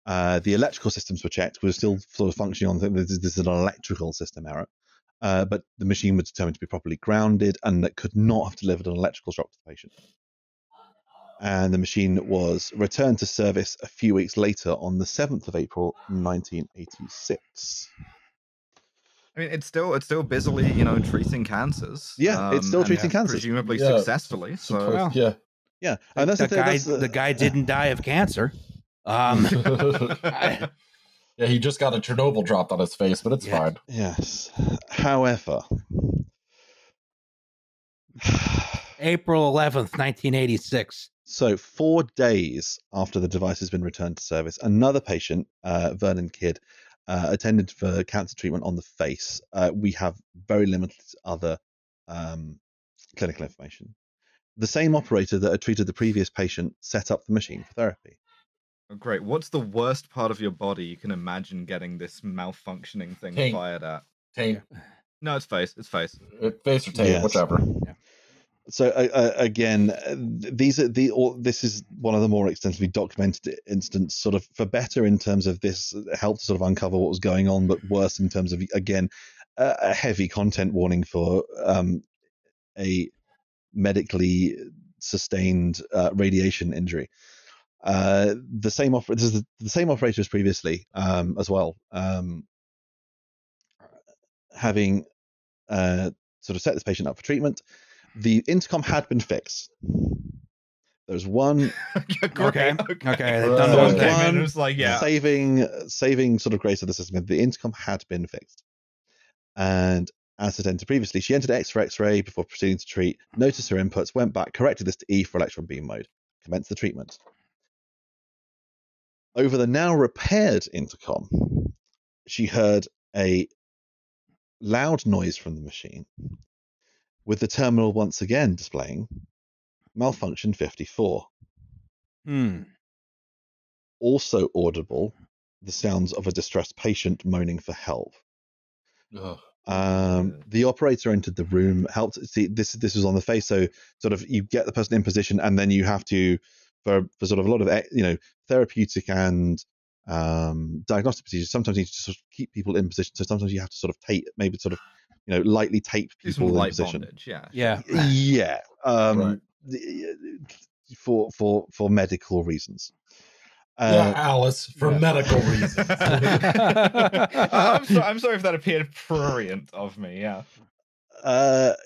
The electrical systems were checked, were still sort of functioning on this is an electrical system error, but the machine was determined to be properly grounded and that could not have delivered an electrical shock to the patient. And the machine was returned to service a few weeks later on the 7th of April, 1986. I mean, it's still busily, treating cancers. Yeah, it's still treating cancers, presumably successfully. So yeah, and the guy didn't die of cancer. He just got a Chernobyl dropped on his face, but it's fine. Yes. However, April 11th, 1986. So 4 days after the device has been returned to service, another patient, Vernon Kidd, attended for cancer treatment on the face. We have very limited other clinical information. The same operator that had treated the previous patient set up the machine for therapy. Oh, great. What's the worst part of your body you can imagine getting this malfunctioning thing fired at? Taint. No, it's face. It's face. Face or taint, whichever. Yeah. So again, this is one of the more extensively documented incidents, sort of for better in terms of this helped sort of uncover what was going on, but worse in terms of, again, a heavy content warning for a medically sustained radiation injury. The same operator as previously, as well, having sort of set this patient up for treatment. The intercom had been fixed. There's one. Okay. They've done one. It was like, saving sort of grace of the system. The intercom had been fixed, and as had entered previously, she entered X for X-ray before proceeding to treat. Noticed her inputs, went back, corrected this to E for electron beam mode. Commenced the treatment. Over the now repaired intercom, she heard a loud noise from the machine, with the terminal once again displaying malfunction 54. Also audible, the sounds of a distressed patient moaning for help. The operator entered the room, helped. See, this was on the face. So sort of you get the person in position, and then you have to, for sort of a lot of, you know, therapeutic and diagnostic procedures, sometimes you need to sort of keep people in position. So sometimes you have to sort of lightly tape people in position. Bondage, yeah. For medical reasons. Alice, for medical reasons. I'm sorry if that appeared prurient of me.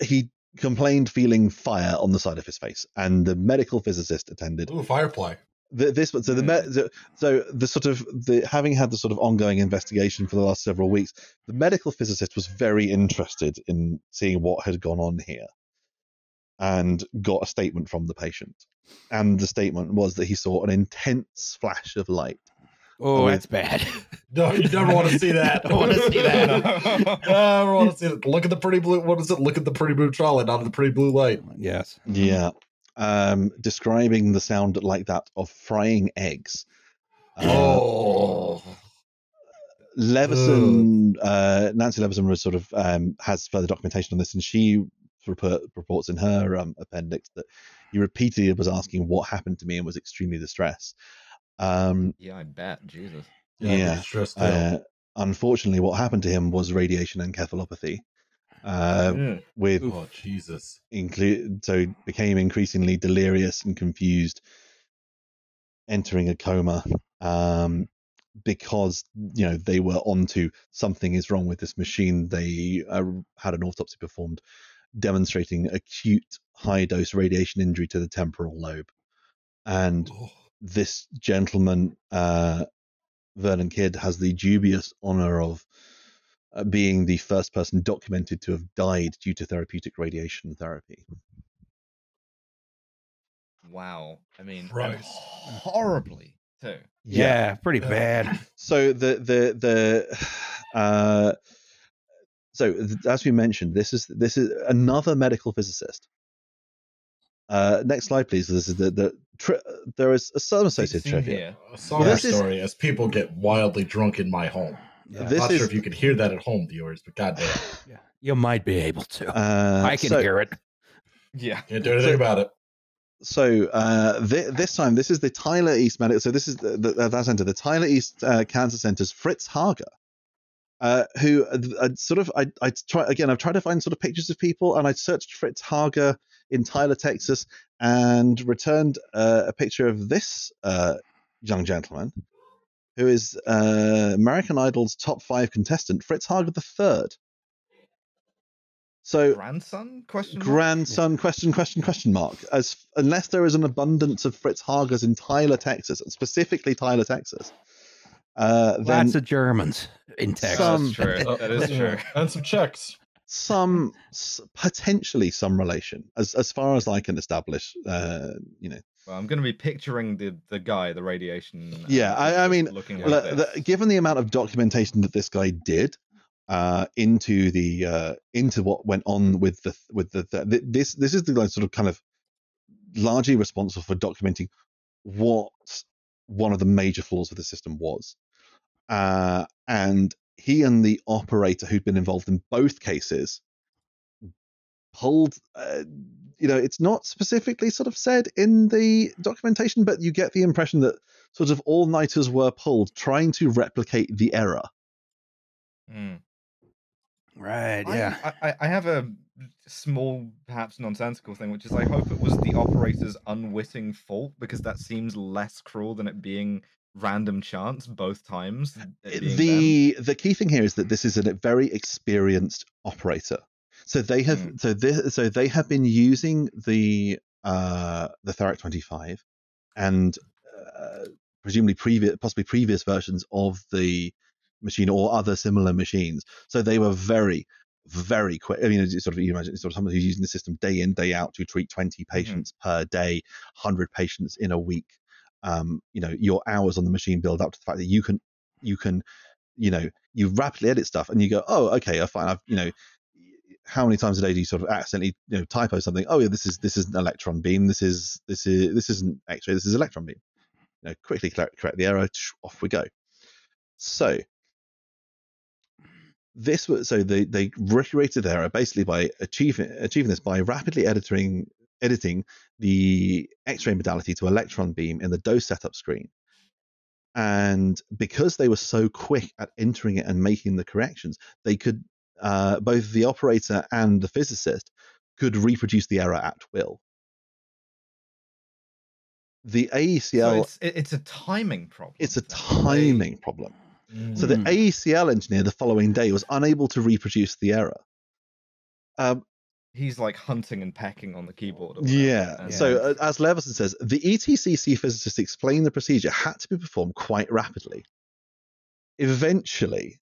He complained feeling fire on the side of his face, and the medical physicist attended. Ooh, fire play. Having had the sort of ongoing investigation for the last several weeks, the medical physicist was very interested in seeing what had gone on here, and got a statement from the patient. And the statement was that he saw an intense flash of light. Oh, that's bad. No, you never want to see that. Don't want to see that. Never want to see that. Look at the pretty blue. What is it? Look at the pretty blue trolley, not at the pretty blue light. Yes. Yeah. Describing the sound like that of frying eggs. Leveson, Nancy Leveson was sort of has further documentation on this, and she reports in her appendix that he repeatedly was asking what happened to me and was extremely distressed. I bet. Jesus. Unfortunately, what happened to him was radiation encephalopathy. So became increasingly delirious and confused, entering a coma, because they were onto something is wrong with this machine. They had an autopsy performed, demonstrating acute high dose radiation injury to the temporal lobe, and this gentleman, Vernon Kidd, has the dubious honor of being the first person documented to have died due to therapeutic radiation therapy. Wow. I mean, horribly too. Yeah, pretty bad. So as we mentioned, this is another medical physicist. Next slide, please. This is there is some associated trivia. A summer story as people get wildly drunk in my home. Yeah. I'm not sure if you can hear that at home, viewers, but goddamn, you might be able to. I can hear it. Yeah, can't do anything about it. So this time, this is the Tyler East Medical. So this is that center, the Tyler East Cancer Center's Fritz Hager, who I've tried to find sort of pictures of people, and I searched Fritz Hager in Tyler, Texas, and returned a picture of this young gentleman, who is American Idol's top 5 contestant, Fritz Hager III. So grandson? Question mark. Unless there is an abundance of Fritz Hagers in Tyler, Texas, and specifically Tyler, Texas. Lots of Germans in Texas. That is true. And some Czechs. Potentially some relation, as far as I can establish. Well, I'm going to be picturing the guy, the radiation. Given the amount of documentation that this guy did into what went on with this is the sort of kind of largely responsible for documenting what one of the major flaws of the system was, and he and the operator who'd been involved in both cases pulled. It's not specifically sort of said in the documentation, but you get the impression that sort of all-nighters were pulled trying to replicate the error. Mm. Right, I have a small, perhaps nonsensical thing, which is I hope it was the operator's unwitting fault, because that seems less cruel than it being random chance both times. The key thing here is that this is a very experienced operator. So they have they have been using the Therac-25 and presumably possibly previous versions of the machine or other similar machines. So they were very, very quick. I mean, it's sort of, you imagine it's sort of someone who's using the system day in, day out to treat 20 patients per day, 100 patients in a week. Your hours on the machine build up to the fact that you can you rapidly edit stuff and you go, oh, okay, fine. How many times a day do you sort of accidentally typo something? Oh yeah, this is an electron beam. This isn't X-ray. This is electron beam. Quickly correct the error. Off we go. So This was so they recreated the error basically by achieving this by rapidly editing the X-ray modality to electron beam in the dose setup screen. And because they were so quick at entering it and making the corrections, they could both the operator and the physicist could reproduce the error at will. The AECL, so it's a timing problem. It's a timing problem. So the AECL engineer the following day was unable to reproduce the error. He's like hunting and pecking on the keyboard. So as Leveson says, the ETCC physicist explained the procedure had to be performed quite rapidly. Eventually,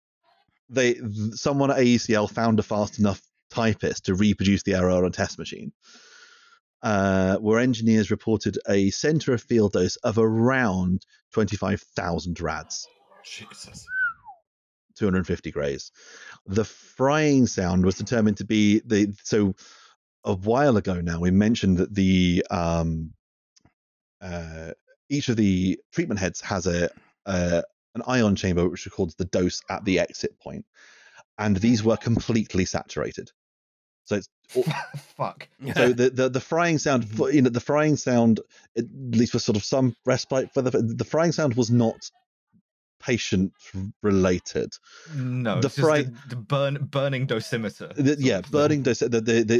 someone at AECL found a fast enough typist to reproduce the error on a test machine, where engineers reported a center of field dose of around 25,000 rads. Jesus. 250 grays. The frying sound was determined to be the so a while ago now we mentioned that the each of the treatment heads has an ion chamber which records the dose at the exit point, and these were completely saturated. So it's fuck. So the frying sound, you know, the frying sound, at least for sort of some respite for the frying sound was not patient related. No, the burning dosimeter.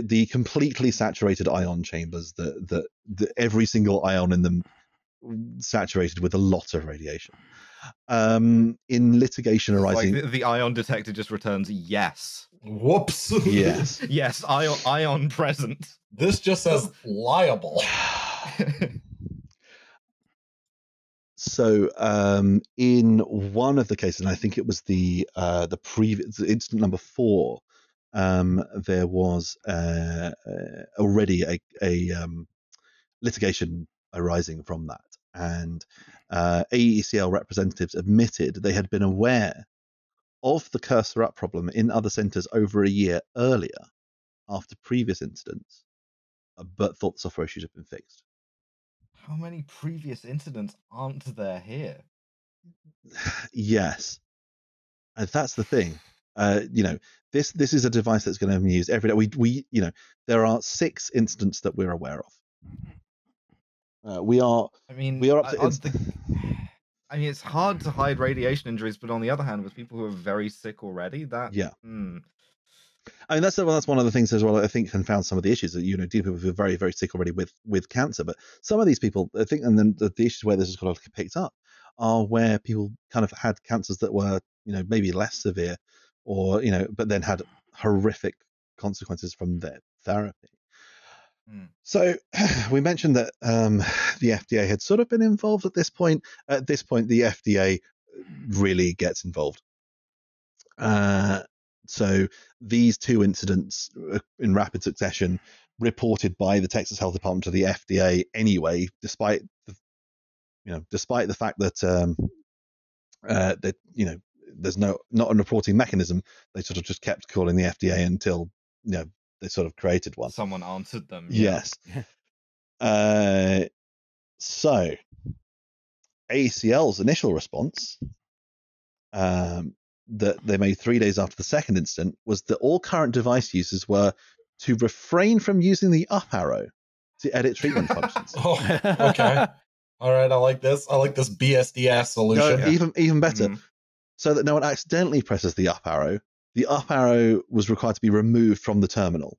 The completely saturated ion chambers that every single ion in them saturated with a lot of radiation. In litigation arising, like the ion detector just returns yes. Whoops. Yes. Yes. Ion present. This just says liable. So in one of the cases, and I think it was the previous incident number 4, there was already a litigation arising from that, and AECL representatives admitted they had been aware of the cursor up problem in other centres over a year earlier, after previous incidents, but thought the software issues had been fixed. How many previous incidents aren't there here? Yes. And that's the thing. You know, this is a device that's going to be used every day. We you know, there are 6 incidents that we're aware of. I mean, it's hard to hide radiation injuries, but on the other hand, with people who are very sick already, that... Yeah. I mean, that's one of the things as well, I think, confounds some of the issues that, you know, people who are very, very sick already with cancer. But some of these people, I think, and then the issues where this has got picked up are where people kind of had cancers that were, you know, maybe less severe or, you know, but then had horrific consequences from their therapy. So we mentioned that the FDA had sort of been involved at this point. At this point, the FDA really gets involved. So these 2 incidents in rapid succession reported by the Texas Health Department to the FDA anyway, despite the fact that that, you know, there's not a reporting mechanism. They sort of just kept calling the FDA until, you know, they sort of created one. Someone answered them. Yeah. Yes. So ACL's initial response, that they made 3 days after the second incident, was that all current device users were to refrain from using the up arrow to edit treatment functions. Oh, okay. All right. I like this. I like this BSDS solution. No, even better. So that no one accidentally presses the up arrow. The up arrow was required to be removed from the terminal.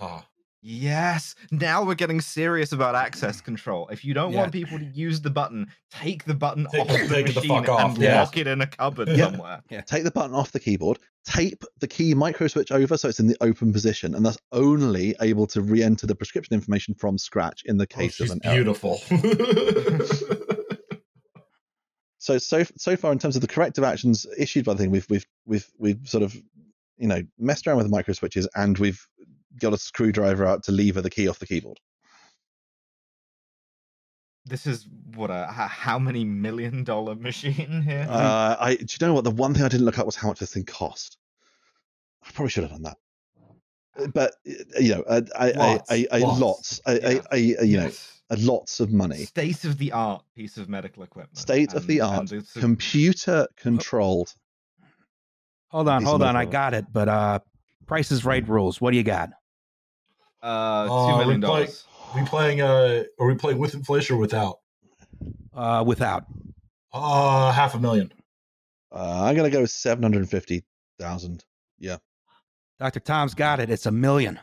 Oh. Yes. Now we're getting serious about access control. If you don't want people to use the button, take the button off the machine and lock it in a cupboard somewhere. Yeah. Take the button off the keyboard, tape the key micro switch over so it's in the open position, and thus only able to re-enter the prescription information from scratch in the case of an error. Beautiful. So far, in terms of the corrective actions issued by the thing, we've sort of, you know, messed around with the micro switches, and we've got a screwdriver out to lever the key off the keyboard. This is what a how many $1 million machine here? Do you know what? The one thing I didn't look up was how much this thing cost. I probably should have done that. But, you know, lots of money. State of the art piece of medical equipment. State of the art, computer controlled Hold on. I got it. But Price is Right rules. What do you got? $2 million. Are we playing with inflation or without? Without. $500,000. I'm gonna go 750,000. Yeah. Dr. Tom's got it. It's $1 million.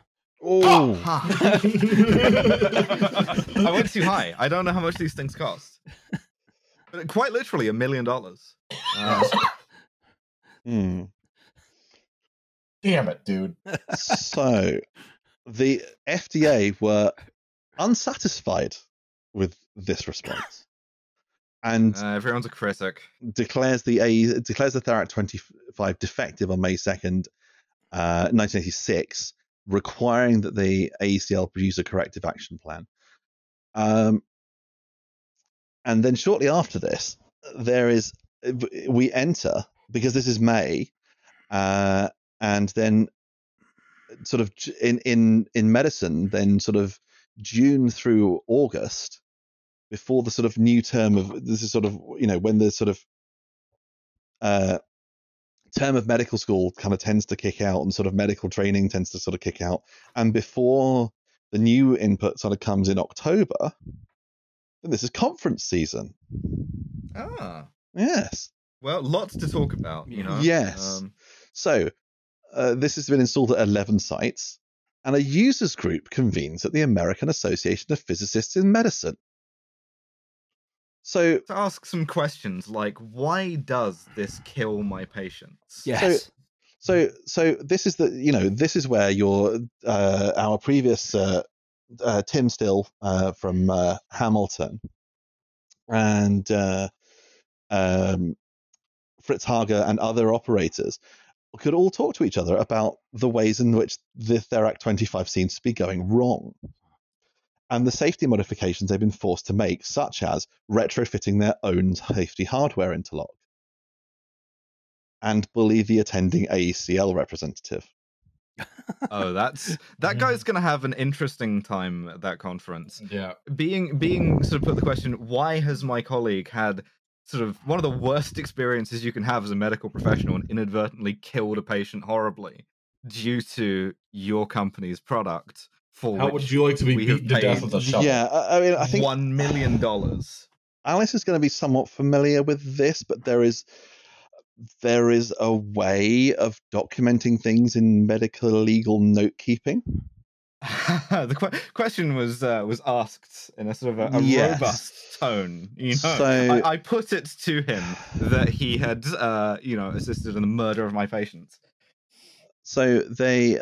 Oh, I went too high. I don't know how much these things cost, but quite literally $1 million. Damn it, dude. So the FDA were unsatisfied with this response, and everyone's a critic. Declares the Therac-25 defective on May 2nd, 1986. Requiring that the AECL produce a corrective action plan. And then shortly after this, we enter, because this is May, and then sort of in medicine, then sort of June through August, before the sort of new term of, this is sort of, you know, when the sort of term of medical school kind of tends to kick out, and sort of medical training tends to sort of kick out. And before the new input sort of comes in October, then this is conference season. Ah. Yes. Well, lots to talk about, you know. Yes. So this has been installed at 11 sites, and a users group convenes at the American Association of Physicists in Medicine. So to ask some questions like, why does this kill my patients? Yes. So this is the, you know, this is where your our previous Tim Still from Hamilton and Fritz Hager and other operators could all talk to each other about the ways in which the Therac-25 seems to be going wrong, and the safety modifications they've been forced to make, such as retrofitting their own safety hardware interlock, and bully the attending AECL representative. Oh, that guy's going to have an interesting time at that conference. Yeah. Being sort of put the question, why has my colleague had sort of one of the worst experiences you can have as a medical professional and inadvertently killed a patient horribly due to your company's product? How would you like to be beaten to death with a shovel? Yeah, I mean, I think $1 million. Alice is going to be somewhat familiar with this, but there is a way of documenting things in medical legal note keeping. The question was asked in a sort of a yes, robust tone. You know, so I put it to him that he had, you know, assisted in the murder of my patients. So they,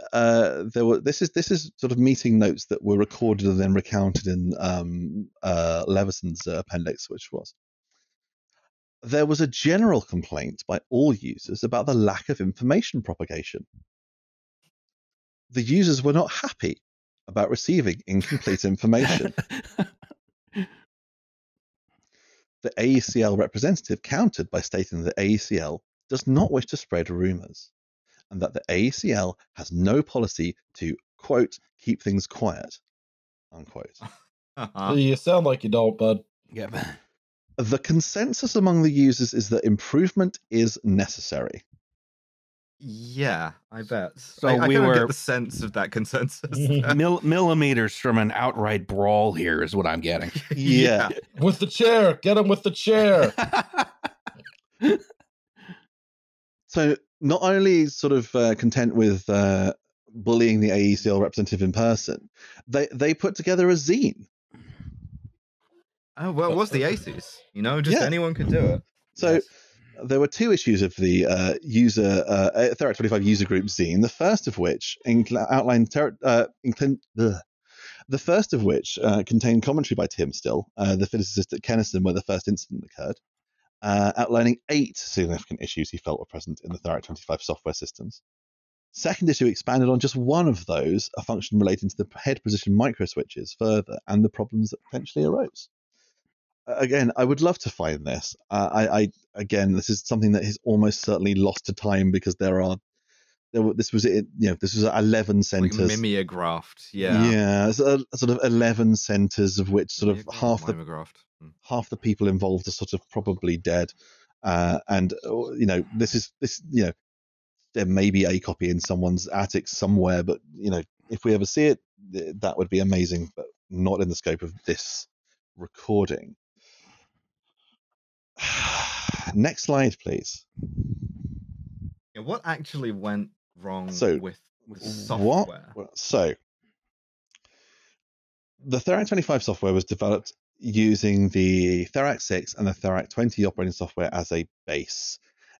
this is sort of meeting notes that were recorded and then recounted in Leveson's appendix, which was, there was a general complaint by all users about the lack of information propagation. The users were not happy about receiving incomplete information. The AECL representative countered by stating that AECL does not wish to spread rumors, and that the AECL has no policy to, quote, keep things quiet, unquote. Uh-huh. You sound like you don't, bud. Yeah. The consensus among the users is that improvement is necessary. Yeah, I bet. So we were get the sense of that consensus. Millimeters from an outright brawl here is what I'm getting. Yeah. With the chair. Get him with the chair. So not only sort of content with bullying the AECL representative in person, they put together a zine. Oh, well, it was the ACES. You know, just anyone could do it. So there were two issues of the Therac-25 user group zine, the first of which contained commentary by Tim Still, the physicist at Keniston where the first incident occurred, outlining 8 significant issues he felt were present in the Therac-25 software systems. Second issue expanded on just one of those, a function relating to the head position microswitches further, and the problems that potentially arose. Again, I would love to find this. Again, this is something that is almost certainly lost to time, because this was 11 centers. Like mimeographed, yeah. Yeah, it's a sort of 11 centers, of which sort of half the people involved are sort of probably dead, and you know, this is this you know there may be a copy in someone's attic somewhere, but if we ever see it, that would be amazing, but not in the scope of this recording. Next slide, please. Yeah, what actually went wrong with software? So the Therac-25 software was developed using the Therac-6 and the Therac-20 operating software as a base.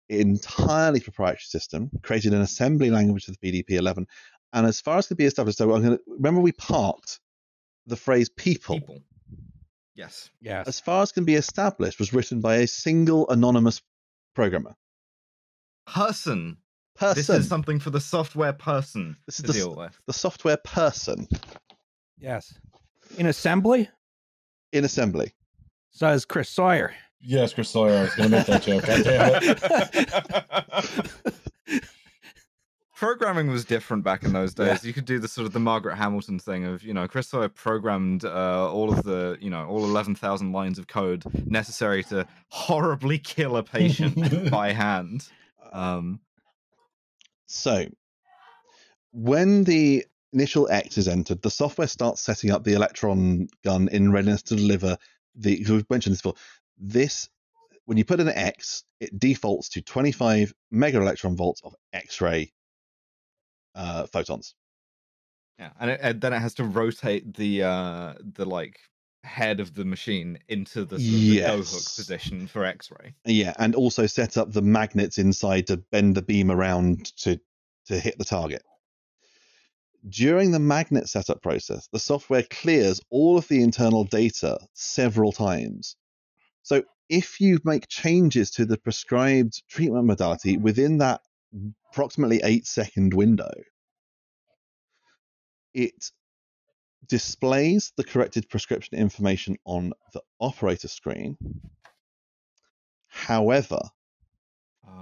Entirely proprietary system, created an assembly language for the PDP 11, and as far as could be established, so remember we parked the phrase people. Yes. Yes. As far as can be established was written by a single anonymous programmer. Person. This is something for the software person to deal with. The software person. Yes. In assembly? In assembly. So is Chris Sawyer. Yes, Chris Sawyer. I was going to make that joke. God damn it. Programming was different back in those days. Yeah. You could do the sort of the Margaret Hamilton thing of, Chris Sawyer programmed all of the, all 11,000 lines of code necessary to horribly kill a patient by hand. So when the initial X is entered, the software starts setting up the electron gun in readiness to deliver the, we've mentioned this before, when you put in an X, it defaults to 25 mega electron volts of X-ray photons. Yeah, and then it has to rotate the like head of the machine into the no-hook position for X-ray. Yeah, and also set up the magnets inside to bend the beam around to hit the target. During the magnet setup process, the software clears all of the internal data several times. So if you make changes to the prescribed treatment modality within that approximately 8-second window, it displays the corrected prescription information on the operator screen. However,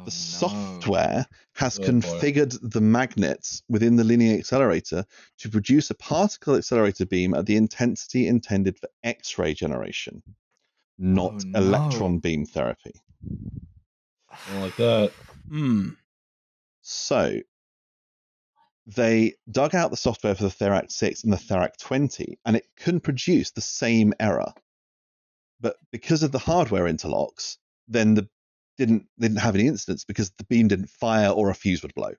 software has configured the magnets within the linear accelerator to produce a particle accelerator beam at the intensity intended for X-ray generation. Not electron beam therapy. Something like that. So they dug out the software for the Therac-6 and the Therac-20, and it couldn't produce the same error. But because of the hardware interlocks, then they didn't have any incidents because the beam didn't fire or a fuse would blow.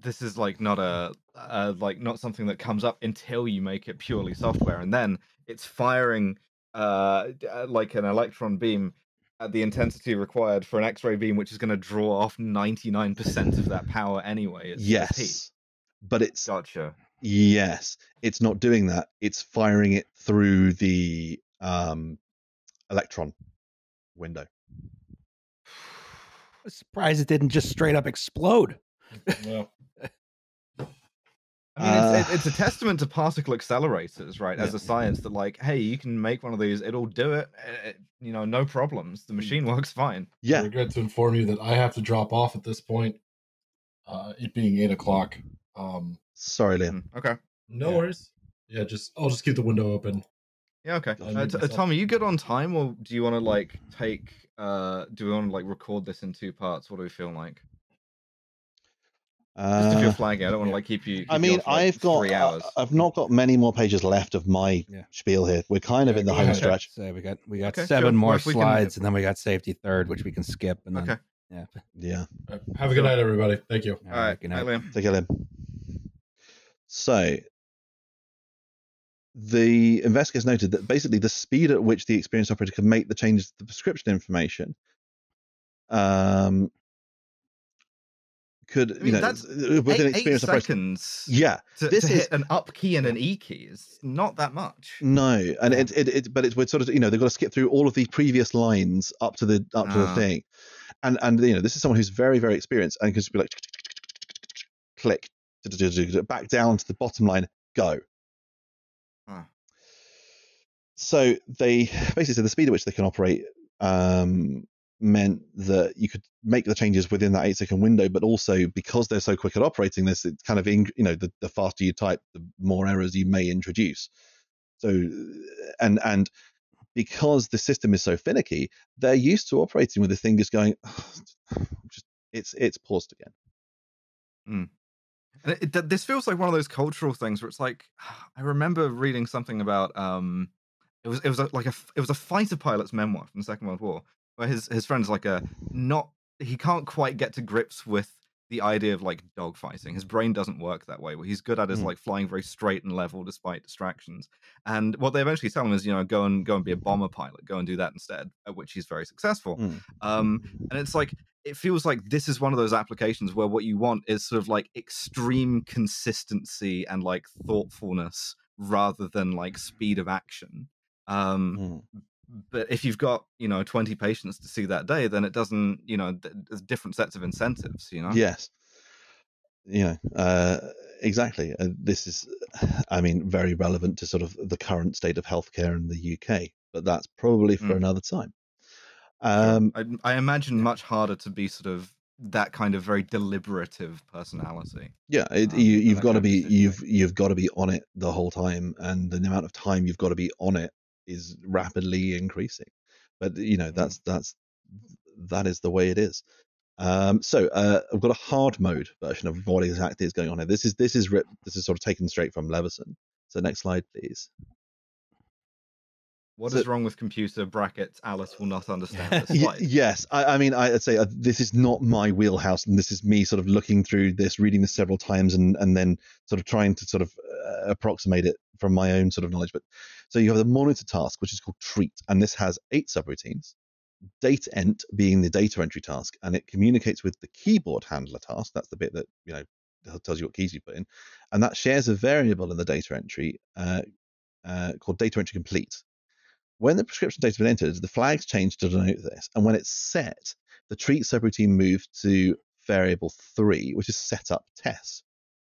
This is like not a not something that comes up until you make it purely software, and then it's firing like an electron beam at the intensity required for an X-ray beam, which is going to draw off 99% of that power anyway. It's not doing that. It's firing it through the electron window. I'm surprised it didn't just straight up explode. Yeah. I mean, it's a testament to particle accelerators, right? Yeah. As a science that, like, hey, you can make one of these; it'll do it. No problems. The machine works fine. Yeah. I regret to inform you that I have to drop off at this point. It being 8 o'clock. Sorry, Liam. Okay. No worries. Yeah, I'll just keep the window open. Yeah. Okay. Tom, are you good on time, or do you want to take? Do we want to record this in 2 parts? What do we feel like? Just if you're flagging, I don't want to keep you. I mean, I've got 3 hours. I've not got many more pages left of my spiel here. We're kind of in the home stretch. So we got 7 more slides, and then we got safety third, which we can skip. And then, Right. Have a good night, everybody. Thank you. All right. Good night, Liam. Take care, Liam. So the investigators noted that basically the speed at which the experienced operator could make the changes to the prescription information. That's within experience 8 seconds. Yeah, to hit an up key and an E key is not that much. No, and but it's sort of they've got to skip through all of the previous lines up to the the thing, and this is someone who's very very experienced and can just be like click back down to the bottom line go. So they basically said the speed at which they can operate meant that you could make the changes within that 8-second window, but also because they're so quick at operating this, it's kind of the faster you type, the more errors you may introduce. So and because the system is so finicky, they're used to operating with this thing just going, it's paused again. Mm. And this feels like one of those cultural things where it's like, I remember reading something about it was a fighter pilot's memoir from the Second World War, where his friend's like he can't quite get to grips with the idea of like dogfighting. His brain doesn't work that way. What he's good at is like flying very straight and level despite distractions. And what they eventually tell him is, you know, go and be a bomber pilot. Go and do that instead, at which he's very successful. Mm. And it's like, it feels like this is one of those applications where what you want is sort of like extreme consistency and like thoughtfulness rather than like speed of action. But if you've got, you know, 20 patients to see that day, then it doesn't, you know, there's different sets of incentives, you know? Yes. You know, exactly. This is, I mean, very relevant to sort of the current state of healthcare in the UK, but that's probably for another time. I imagine much harder to be sort of that kind of very deliberative personality. Yeah, you've got to be, you've got to be on it the whole time, and the amount of time you've got to be on it is rapidly increasing. But you know, that is the way it is. So I've got a hard mode version of what exactly is going on here. This is sort of taken straight from Leveson. So next slide, please. What is wrong with computer brackets? Alice will not understand this slide. Yes, I'd say this is not my wheelhouse, and this is me sort of looking through this, reading this several times, and then sort of trying to sort of approximate it from my own sort of knowledge. But so you have the monitor task, which is called treat, and this has 8 subroutines. Date ent being the data entry task, and it communicates with the keyboard handler task. That's the bit that, you know, tells you what keys you put in, and that shares a variable in the data entry called data entry complete. When the prescription data has been entered, the flags change to denote this. And when it's set, the treat subroutine moves to variable 3, which is setup test.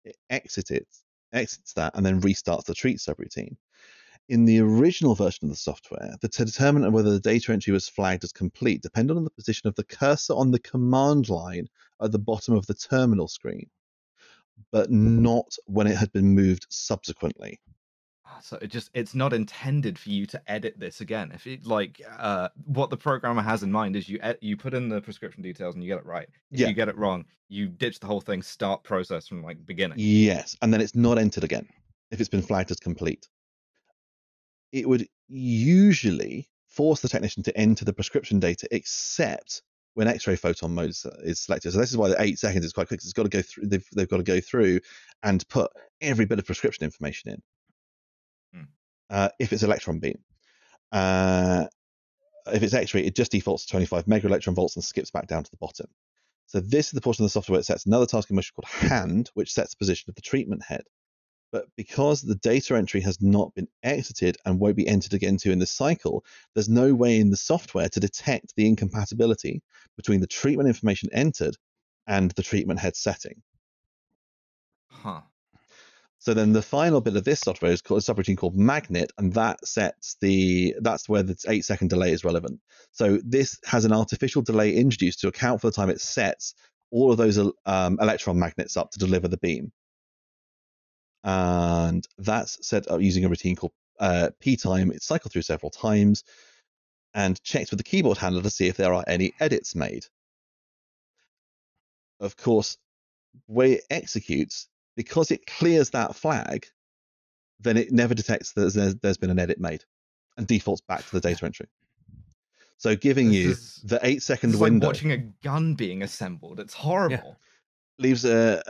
It exits that and then restarts the treat subroutine. In the original version of the software, the determinant of whether the data entry was flagged as complete depended on the position of the cursor on the command line at the bottom of the terminal screen, but not when it had been moved subsequently. So it's not intended for you to edit this again. If it like what the programmer has in mind is you put in the prescription details and you get it right. If you get it wrong, you ditch the whole thing, start process from like beginning. Yes, and then it's not entered again if it's been flagged as complete. It would usually force the technician to enter the prescription data except when X-ray photon mode is selected. So this is why the 8 seconds is quite quick. It's got to go through. They've got to go through and put every bit of prescription information in. If it's electron beam. If it's X-ray, it just defaults to 25 mega electron volts and skips back down to the bottom. So this is the portion of the software that sets another task in motion called hand, which sets the position of the treatment head. But because the data entry has not been exited and won't be entered again in this cycle, there's no way in the software to detect the incompatibility between the treatment information entered and the treatment head setting. Huh. So then the final bit of this software is called a subroutine called magnet, and that's where the 8-second delay is relevant. So this has an artificial delay introduced to account for the time it sets all of those electron magnets up to deliver the beam. And that's set up using a routine called P time. It's cycled through several times and checked with the keyboard handler to see if there are any edits made. Of course, when it executes, because it clears that flag, then it never detects that there's been an edit made and defaults back to the data entry. So giving the 8-second window. It's like watching a gun being assembled. It's horrible. Yeah. Leaves an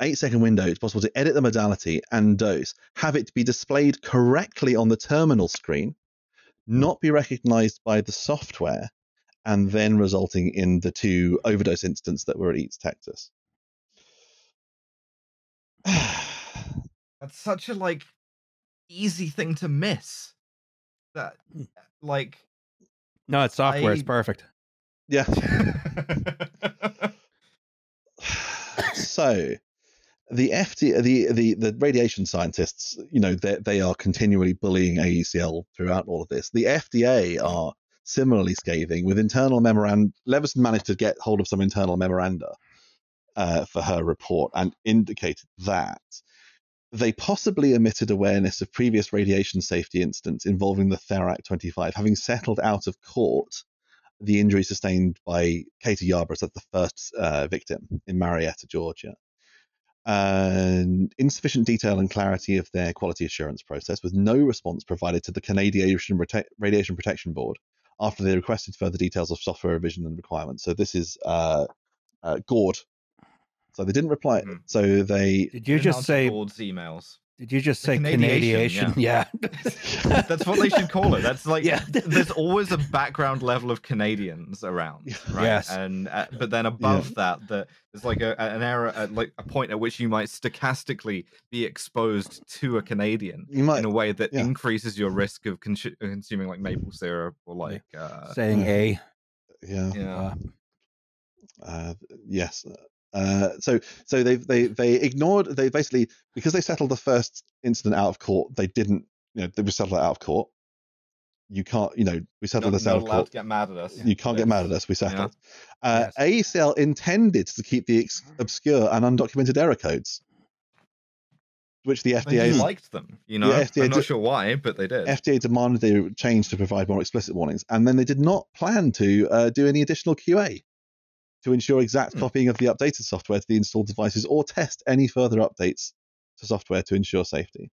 8-second window. It's possible to edit the modality and dose, have it be displayed correctly on the terminal screen, not be recognized by the software, and then resulting in the 2 overdose incidents that were at East Texas. That's such a like easy thing to miss. That like no, it's software. It's perfect. Yeah. So the FDA, the radiation scientists, you know, they are continually bullying AECL throughout all of this. The FDA are similarly scathing with internal memoranda. Leveson managed to get hold of some internal memoranda for her report and indicated that they possibly omitted awareness of previous radiation safety incidents involving the Therac-25 having settled out of court the injury sustained by Katie Yarbrough, so that's the first victim in Marietta, Georgia. Insufficient detail and clarity of their quality assurance process, with no response provided to the Canadian Radiation Protection Board after they requested further details of software revision and requirements. So this is Gord. So they didn't reply. Mm-hmm. So they did. You just say Gord's emails. Did you just say Canadiation? Yeah. That's what they should call it. That's like, yeah. There's always a background level of Canadians around, right? Yes. And but then above that, there's like an error, like a point at which you might stochastically be exposed to a Canadian in a way that increases your risk of consuming like maple syrup or like saying a. Yes. So they ignored, they basically, because they settled the first incident out of court, they didn't, they were settled out of court. You can't, we settled this out of court. You're not allowed to get mad at us. You can't get mad at us. We settled. Yeah. AECL intended to keep the obscure and undocumented error codes, which the FDA liked them. The FDA I'm not sure why, but they did. FDA demanded they change to provide more explicit warnings, and then they did not plan to do any additional QA to ensure exact copying of the updated software to the installed devices or test any further updates to software to ensure safety.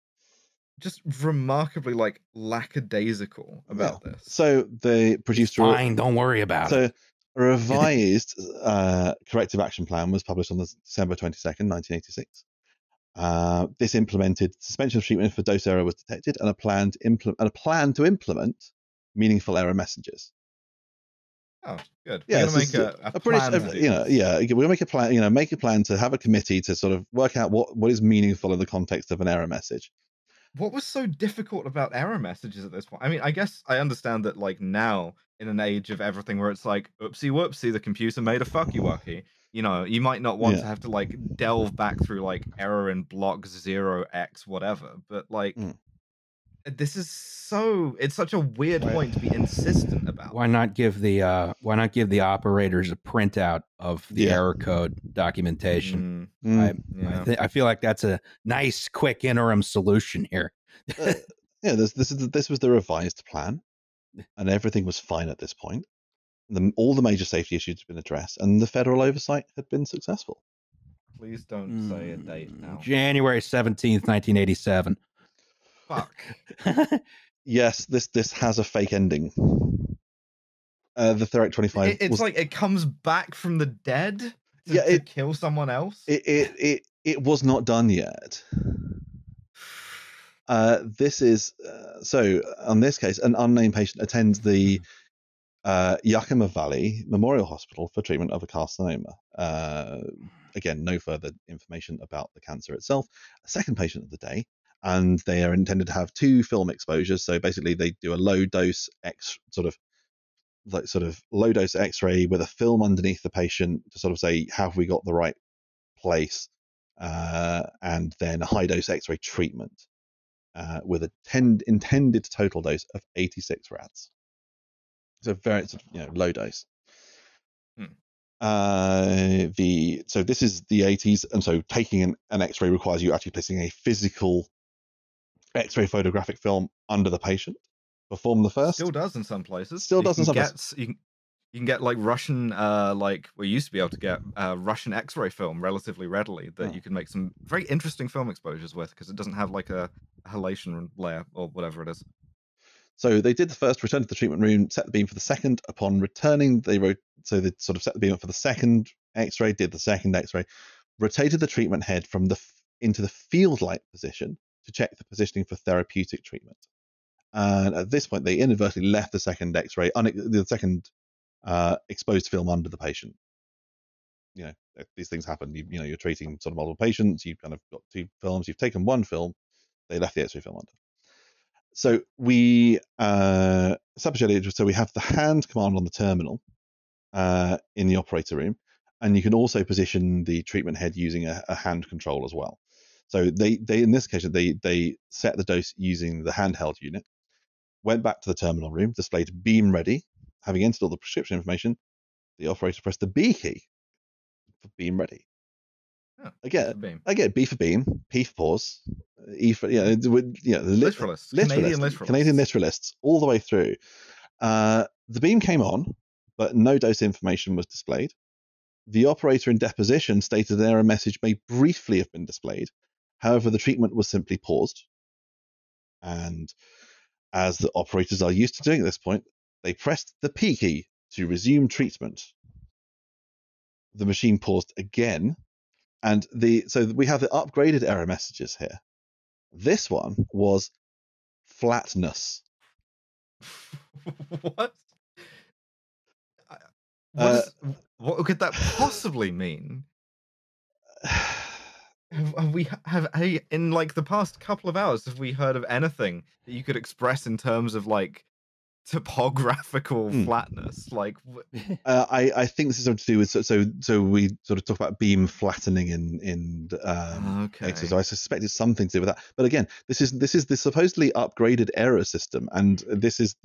Just remarkably lackadaisical about this. So they produced fine, don't worry about it. So a revised corrective action plan was published on December 22nd, 1986. This implemented suspension of treatment if a dose error was detected and a plan to implement meaningful error messages. Oh, good. Yeah, we're make a plan. We'll make a plan. Make a plan to have a committee to sort of work out what is meaningful in the context of an error message. What was so difficult about error messages at this point? I mean, I guess I understand that like now in an age of everything where it's like oopsie whoopsie, the computer made a fucky wucky. You might not want to have to like delve back through like error in block 0x whatever, but like. This is it's such a weird point to be insistent about. Why not give the operators a printout of the error code documentation? I feel like that's a nice, quick interim solution here. This was the revised plan, and everything was fine at this point. All the major safety issues had been addressed, and the federal oversight had been successful. Please don't say a date now. January 17th, 1987. Fuck. Yes, this has a fake ending. The Therac-25. It comes back from the dead to kill someone else. It was not done yet. This is so. On this case, an unnamed patient attends the Yakima Valley Memorial Hospital for treatment of a carcinoma. Again, no further information about the cancer itself. A second patient of the day. And they are intended to have two film exposures. So basically, they do a low dose low dose X-ray with a film underneath the patient to sort of say, have we got the right place? And then a high dose X-ray treatment with a intended total dose of 86 rads. So very low dose. So this is the 80s, and so taking an X-ray requires you actually placing a physical X-ray photographic film under the patient. Perform the first. Still does in some places. Still does in some places. You can get like Russian, you used to be able to get Russian X-ray film relatively readily that you can make some very interesting film exposures with because it doesn't have like a halation layer or whatever it is. So they did the first, returned to the treatment room, set the beam for the second. Upon returning, they sort of set the beam up for the second X-ray, did the second X-ray, rotated the treatment head from into the field light position to check the positioning for therapeutic treatment. And at this point, they inadvertently left the second X-ray, the second exposed film under the patient. These things happen. You're treating sort of multiple patients. You've kind of got two films. You've taken one film. They left the X-ray film under. So we have the hand command on the terminal in the operator room, and you can also position the treatment head using a hand control as well. So they in this case they set the dose using the handheld unit, went back to the terminal room, displayed beam ready, having entered all the prescription information. The operator pressed the B key for beam ready. B for beam, P for pause, E for Canadian literalists all the way through. The beam came on, but no dose information was displayed. The operator in deposition stated an error message may briefly have been displayed. However, the treatment was simply paused. And as the operators are used to doing at this point, they pressed the P key to resume treatment. The machine paused again. And so we have the upgraded error messages here. This one was flatness. What? What could that possibly mean? In like the past couple of hours, have we heard of anything that you could express in terms of like topographical flatness? Like, I think this is something to do with so we sort of talk about beam flattening in exercise. So I suspect it's something to do with that. But again, this is the supposedly upgraded error system, and this is.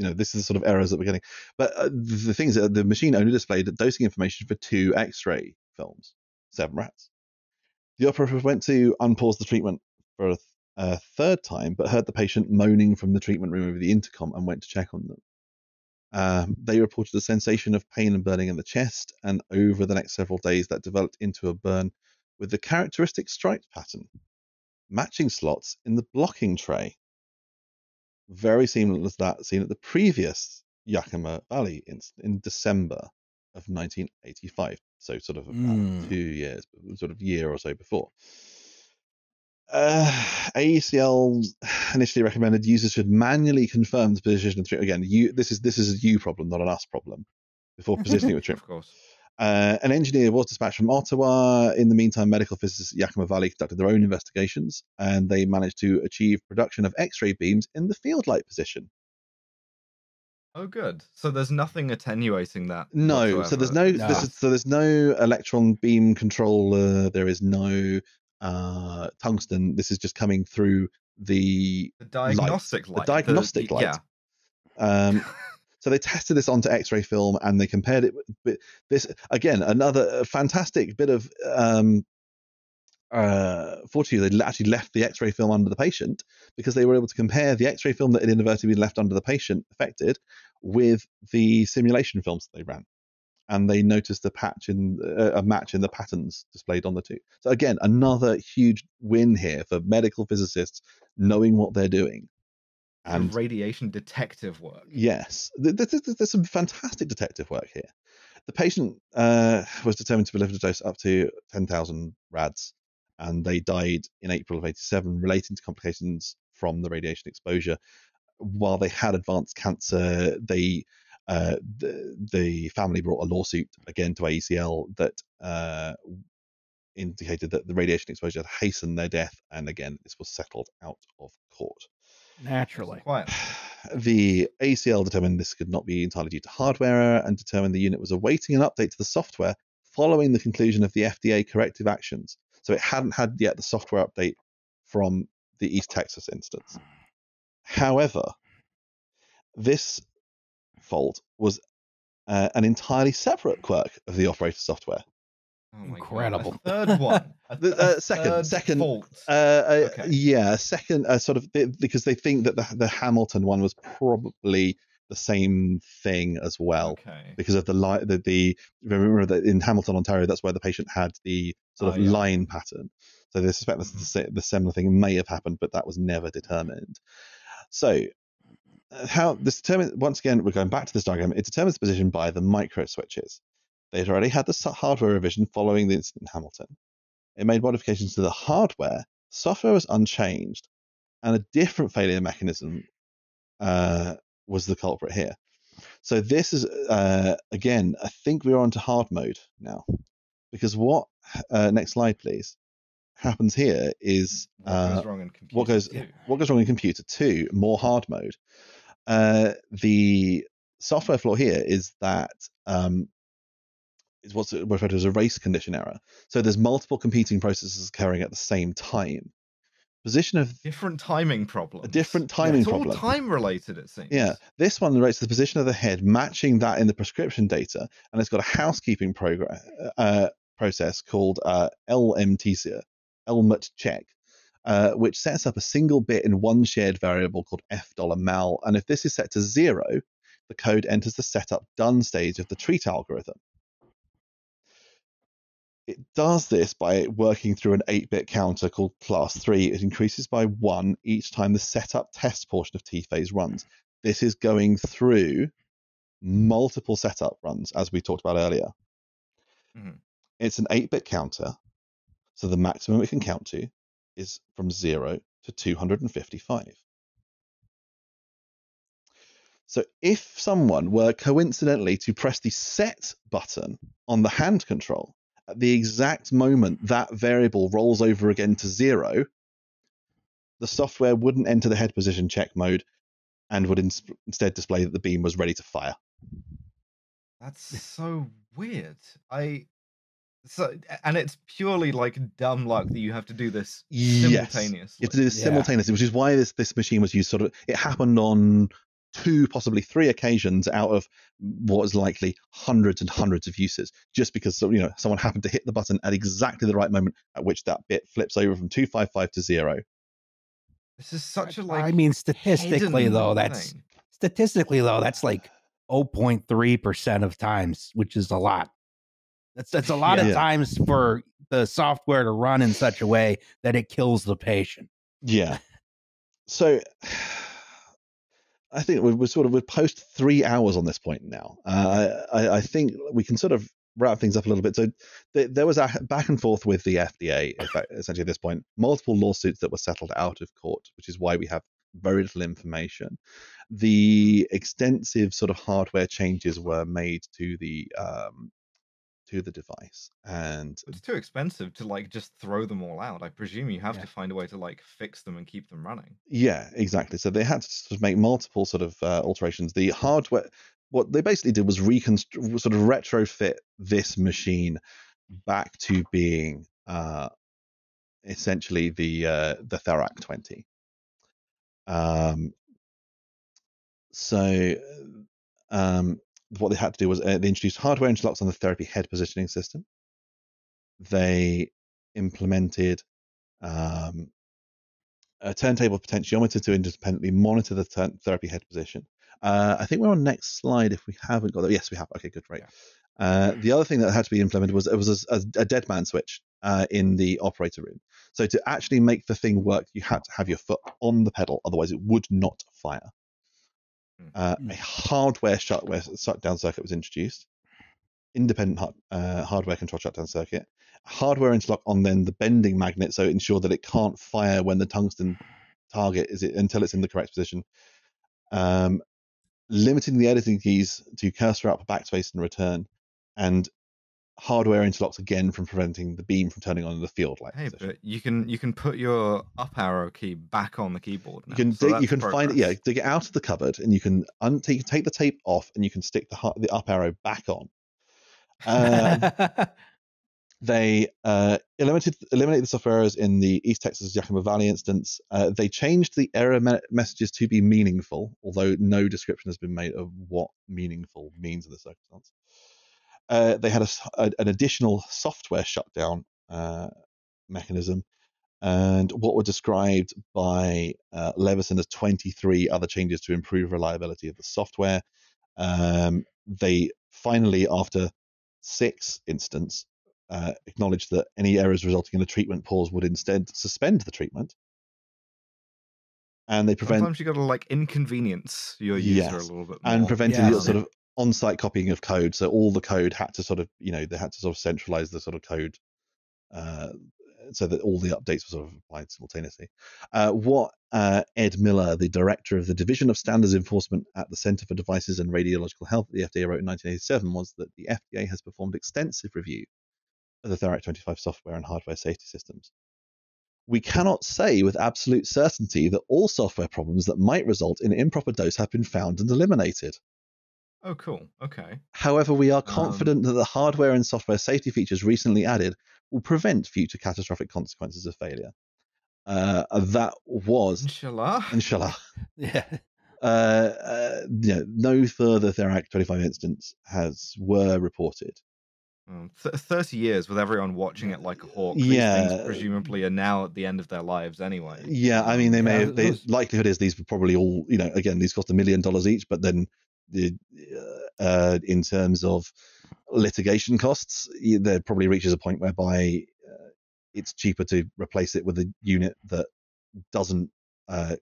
You know, this is the sort of errors that we're getting. But the thing is that the machine only displayed dosing information for 2 X-ray films, 7 rats. The operator went to unpause the treatment for a third time, but heard the patient moaning from the treatment room over the intercom and went to check on them. They reported a sensation of pain and burning in the chest, and over the next several days that developed into a burn with the characteristic stripe pattern, matching slots in the blocking tray. Very similar to that seen at the previous Yakima Valley incident in December of 1985. So sort of about 2 years, sort of year or so before. AECL initially recommended users should manually confirm the position of the treatment. Again, this is a you problem, not an us problem, before positioning the treatment. Of course. An engineer was dispatched from Ottawa. In the meantime, medical physicists at Yakima Valley conducted their own investigations, and they managed to achieve production of X-ray beams in the field light position. Oh, good. So there's nothing attenuating that. No. Whatsoever. So there's no. There's no electron beam controller. There is no tungsten. This is just coming through the diagnostic light. The diagnostic light. Yeah. So they tested this onto X-ray film, and they compared it with this. Again, another fantastic bit of fortitude. They actually left the X-ray film under the patient, because they were able to compare the X-ray film that had inadvertently been left under the patient affected with the simulation films that they ran, and they noticed a match in the patterns displayed on the two. So again, another huge win here for medical physicists knowing what they're doing. And radiation detective work. Yes, there's some fantastic detective work here. The patient was determined to be lifted a dose up to 10,000 rads, and they died in April of 87, relating to complications from the radiation exposure. While they had advanced cancer, the family brought a lawsuit again to AECL that indicated that the radiation exposure had hastened their death, and again, this was settled out of court. Naturally. The AECL determined this could not be entirely due to hardware error, and determined the unit was awaiting an update to the software following the conclusion of the FDA corrective actions. So it hadn't had yet the software update from the East Texas instance. However, this fault was an entirely separate quirk of the operator software. Oh my Incredible. God. A third one. Second fault. Okay. Yeah, second sort of because they think that the Hamilton one was probably the same thing as well. Okay. Because of the remember that in Hamilton, Ontario, that's where the patient had the sort of line pattern. So they suspect the similar thing may have happened, but that was never determined. So how this determined, once again, we're going back to this diagram. It determines the position by the micro switches. They'd already had the hardware revision following the incident in Hamilton. It made modifications to the hardware. Software was unchanged, and a different failure mechanism was the culprit here. So this is, again, I think we're onto hard mode now, because what, next slide, please, happens here is what goes wrong in computer 2, more hard mode. The software flaw here is that is what's referred to as a race condition error. So there's multiple competing processes occurring at the same time. Position of different timing problems. A different timing problem. It's all time related, it seems. Yeah. This one relates to the position of the head, matching that in the prescription data, and it's got a housekeeping process called LMT check, which sets up a single bit in one shared variable called $F$mal, and if this is set to 0, the code enters the setup done stage of the treat algorithm. It does this by working through an 8-bit counter called class 3. It increases by 1 each time the setup test portion of T-phase runs. This is going through multiple setup runs, as we talked about earlier. Mm-hmm. It's an 8-bit counter, so the maximum it can count to is from 0 to 255. So if someone were coincidentally to press the set button on the hand control, at the exact moment that variable rolls over again to 0, the software wouldn't enter the head position check mode and would instead display that the beam was ready to fire. That's so weird. And it's purely like dumb luck that you have to do this simultaneously. Yes, it is simultaneously, which is why this machine was used. Sort of, it happened on 2, possibly 3 occasions out of what is likely hundreds and hundreds of uses, just because someone happened to hit the button at exactly the right moment at which that bit flips over from 255 to 0. This is such a statistically though that's like 0.3% of times, which is a lot. That's a lot of times for the software to run in such a way that it kills the patient. Yeah. So I think we're post 3 hours on this point now. I think we can sort of wrap things up a little bit. So there was a back and forth with the FDA, in fact, essentially at this point, multiple lawsuits that were settled out of court, which is why we have very little information. The extensive sort of hardware changes were made to the device, and it's too expensive to just throw them all out. I presume you have to find a way to fix them and keep them running. Yeah, exactly. So they had to sort of make multiple sort of alterations. The hardware, what they basically did was retrofit this machine back to being essentially the Therac-20. What they had to do was they introduced hardware interlocks on the therapy head positioning system. They implemented a turntable potentiometer to independently monitor the therapy head position. I think we're on next slide if we haven't got that. Yes, we have. Okay, good, great. Yeah. The other thing that had to be implemented was a dead man switch in the operator room. So to actually make the thing work, you had to have your foot on the pedal, otherwise it would not fire. A hardware shutdown circuit was introduced, independent hardware control shutdown circuit, hardware interlock on then the bending magnet, so ensure that it can't fire when the tungsten target until it's in the correct position, limiting the editing keys to cursor up, backspace and return, and hardware interlocks again from preventing the beam from turning on in the field light. Hey, but you can put your up arrow key back on the keyboard now. You can find it, dig it out of the cupboard, and you can take the tape off, and you can stick the up arrow back on. They eliminated the software errors in the East Texas Yakima Valley instance. They changed the error messages to be meaningful, although no description has been made of what meaningful means in the circumstance. They had an additional software shutdown mechanism, and what were described by Leveson as 23 other changes to improve reliability of the software. They finally, after 6 instances, acknowledged that any errors resulting in a treatment pause would instead suspend the treatment. And they prevent. Sometimes you got to inconvenience your user a little bit more. And prevented sort of on-site copying of code, so all the code had to sort of, they had to sort of centralize the sort of code, so that all the updates were sort of applied simultaneously. What Ed Miller, the director of the Division of Standards Enforcement at the Center for Devices and Radiological Health at the FDA wrote in 1987 was that the FDA has performed extensive review of the Therac-25 software and hardware safety systems. We cannot say with absolute certainty that all software problems that might result in improper dose have been found and eliminated. Oh, cool. Okay. However, we are confident that the hardware and software safety features recently added will prevent future catastrophic consequences of failure. That was... Inshallah. Inshallah. Yeah. No further Therac-25 incidents were reported. 30 years with everyone watching it like a hawk. These things presumably are now at the end of their lives anyway. Yeah, I mean, they may have... The likelihood is these were probably all, again, these cost $1 million each, but then in terms of litigation costs, there probably reaches a point whereby it's cheaper to replace it with a unit that doesn't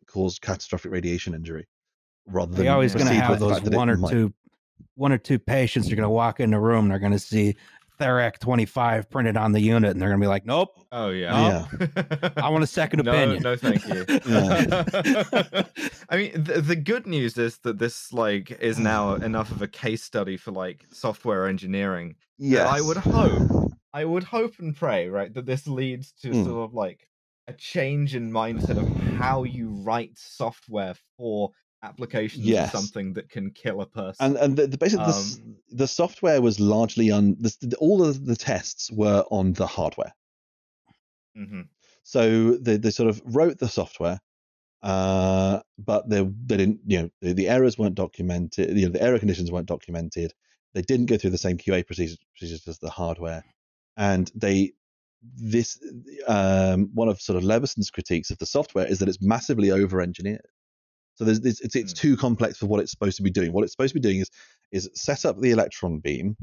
cause catastrophic radiation injury, rather than always going to have those one or two patients are going to walk in the room and they're going to see Therac-25 printed on the unit, and they're going to be like, "Nope, oh yeah, nope. Yeah. I want a second opinion." No, thank you. Yeah. I mean, the good news is that this is now enough of a case study for software engineering. Yeah, I would hope and pray, right, that this leads to sort of a change in mindset of how you write software for applications of something that can kill a person. And the software was largely on all of the tests were on the hardware. Mm-hmm. So they sort of wrote the software, but they didn't, the errors weren't documented, the error conditions weren't documented. They didn't go through the same QA procedures as the hardware, and one of sort of Leveson's critiques of the software is that it's massively over-engineered. So it's too complex for what it's supposed to be doing. What it's supposed to be doing is set up the electron beam,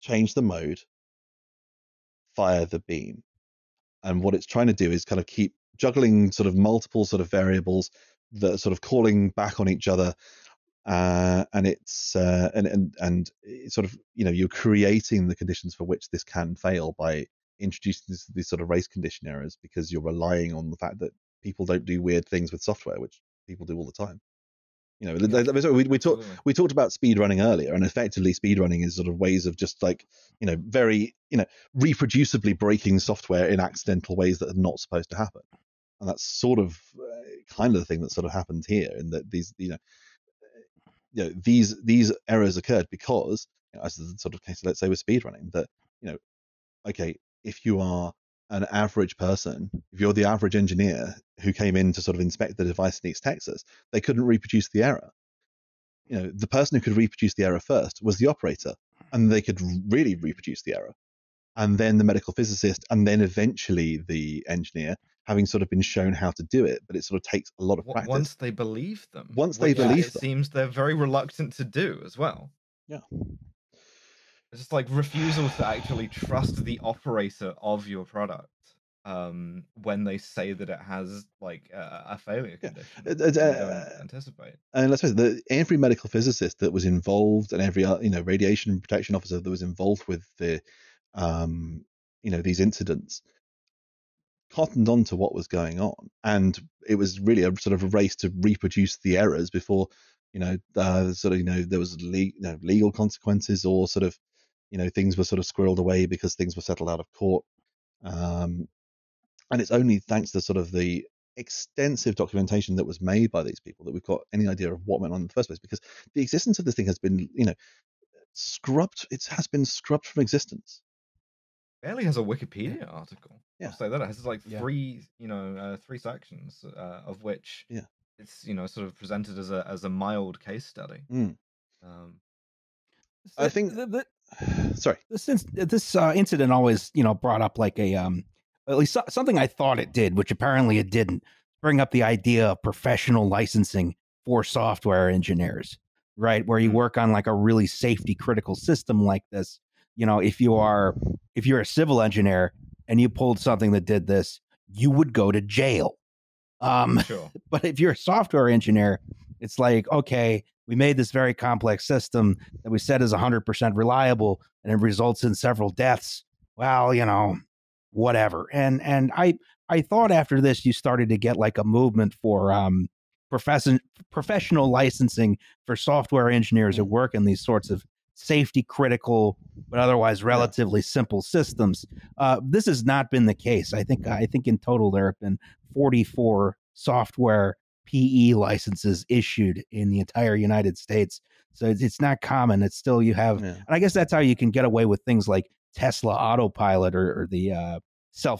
change the mode, fire the beam. And what it's trying to do is kind of keep juggling sort of multiple sort of variables that are sort of calling back on each other. And it's and it's sort of, you're creating the conditions for which this can fail by introducing these sort of race condition errors, because you're relying on the fact that people don't do weird things with software, which people do all the time. We talked about speedrunning earlier, and effectively speedrunning is sort of ways of just very, reproducibly breaking software in accidental ways that are not supposed to happen. And that's sort of kind of the thing that sort of happened here, in that these errors occurred because, as the sort of case, let's say with speedrunning, that, okay, if you are an average person, if you're the average engineer who came in to sort of inspect the device in East Texas, they couldn't reproduce the error. The person who could reproduce the error first was the operator, and they could really reproduce the error. And then the medical physicist, and then eventually the engineer, having sort of been shown how to do it, but it sort of takes a lot of practice. Once they believe them. It seems they're very reluctant to do as well. Yeah. It's just refusal to actually trust the operator of your product when they say that it has a failure condition. Yeah. Don't anticipate. And let's face it, every medical physicist that was involved, and every radiation protection officer that was involved with the these incidents, cottoned on to what was going on, and it was really a sort of a race to reproduce the errors before there was legal consequences, or sort of things were sort of squirreled away because things were settled out of court. And it's only thanks to sort of the extensive documentation that was made by these people that we've got any idea of what went on in the first place, because the existence of this thing has been scrubbed. It has been scrubbed from existence. Barely has a Wikipedia article. Yeah. I'll say that it has three, three sections, of which it's sort of presented as a mild case study. Mm. I think this incident always brought up at least something I thought it did, which apparently it didn't, bring up the idea of professional licensing for software engineers, right? Where you work on a really safety critical system like this. If you're a civil engineer and you pulled something that did this, you would go to jail. Sure. But if you're a software engineer, it's okay, we made this very complex system that we said is 100% reliable, and it results in several deaths. Well, whatever. And I thought after this, you started to get a movement for professional licensing for software engineers that work in these sorts of safety critical, but otherwise relatively simple systems. This has not been the case. I think in total there have been 44 software PE licenses issued in the entire United States. So it's not common. It's still and I guess that's how you can get away with things like Tesla autopilot or the full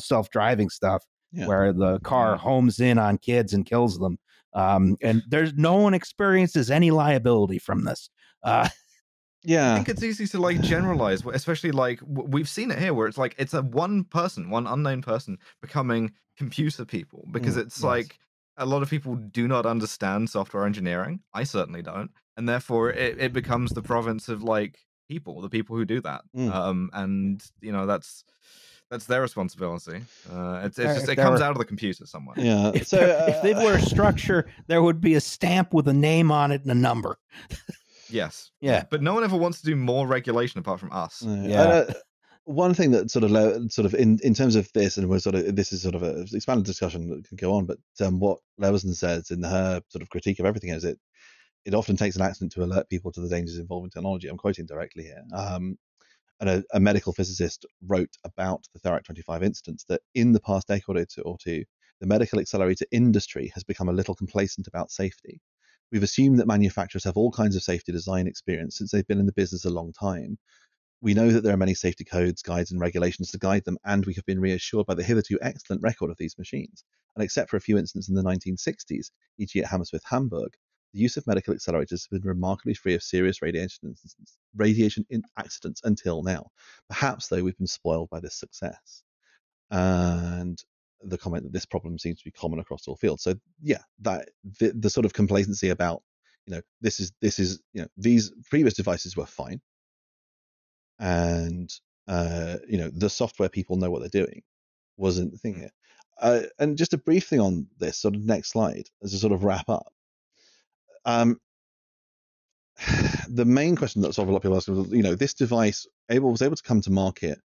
self-driving stuff, where the car homes in on kids and kills them. And there's no one experiences any liability from this. I think it's easy to generalize, especially we've seen it here, where it's it's a one unknown person becoming computer people, because it's a lot of people do not understand software engineering. I certainly don't. And therefore, it becomes the province of, like, the people who do that. And, you know, that's their responsibility. It's just, it comes out of the computer somewhere. Yeah. So if they were a structure, there would be a stamp with a name on it and a number. Yes. Yeah. But no one ever wants to do more regulation apart from us. Yeah. One thing that sort of in terms of this, and we're sort of, this is sort of an expanded discussion that could go on, but what Leveson says in her sort of critique of everything is it often takes an accident to alert people to the dangers involved in technology. I'm quoting directly here. And a medical physicist wrote about the Therac-25 instance that in the past decade or two, the medical accelerator industry has become a little complacent about safety. We've assumed that manufacturers have all kinds of safety design experience since they've been in the business a long time. We know that there are many safety codes, guides, and regulations to guide them, and we have been reassured by the hitherto excellent record of these machines. And except for a few incidents in the 1960s, e.g. at Hammersmith, Hamburg, the use of medical accelerators has been remarkably free of serious radiation accidents until now. Perhaps, though, we've been spoiled by this success. And the comment that this problem seems to be common across all fields. So, yeah, that the sort of complacency about, you know, this is, you know, these previous devices were fine, and you know, the software people know what they're doing wasn't the thing here. And just a brief thing on this sort of next slide as a sort of wrap up. The main question that sort of a lot of people ask was, you know, this device was able to come to market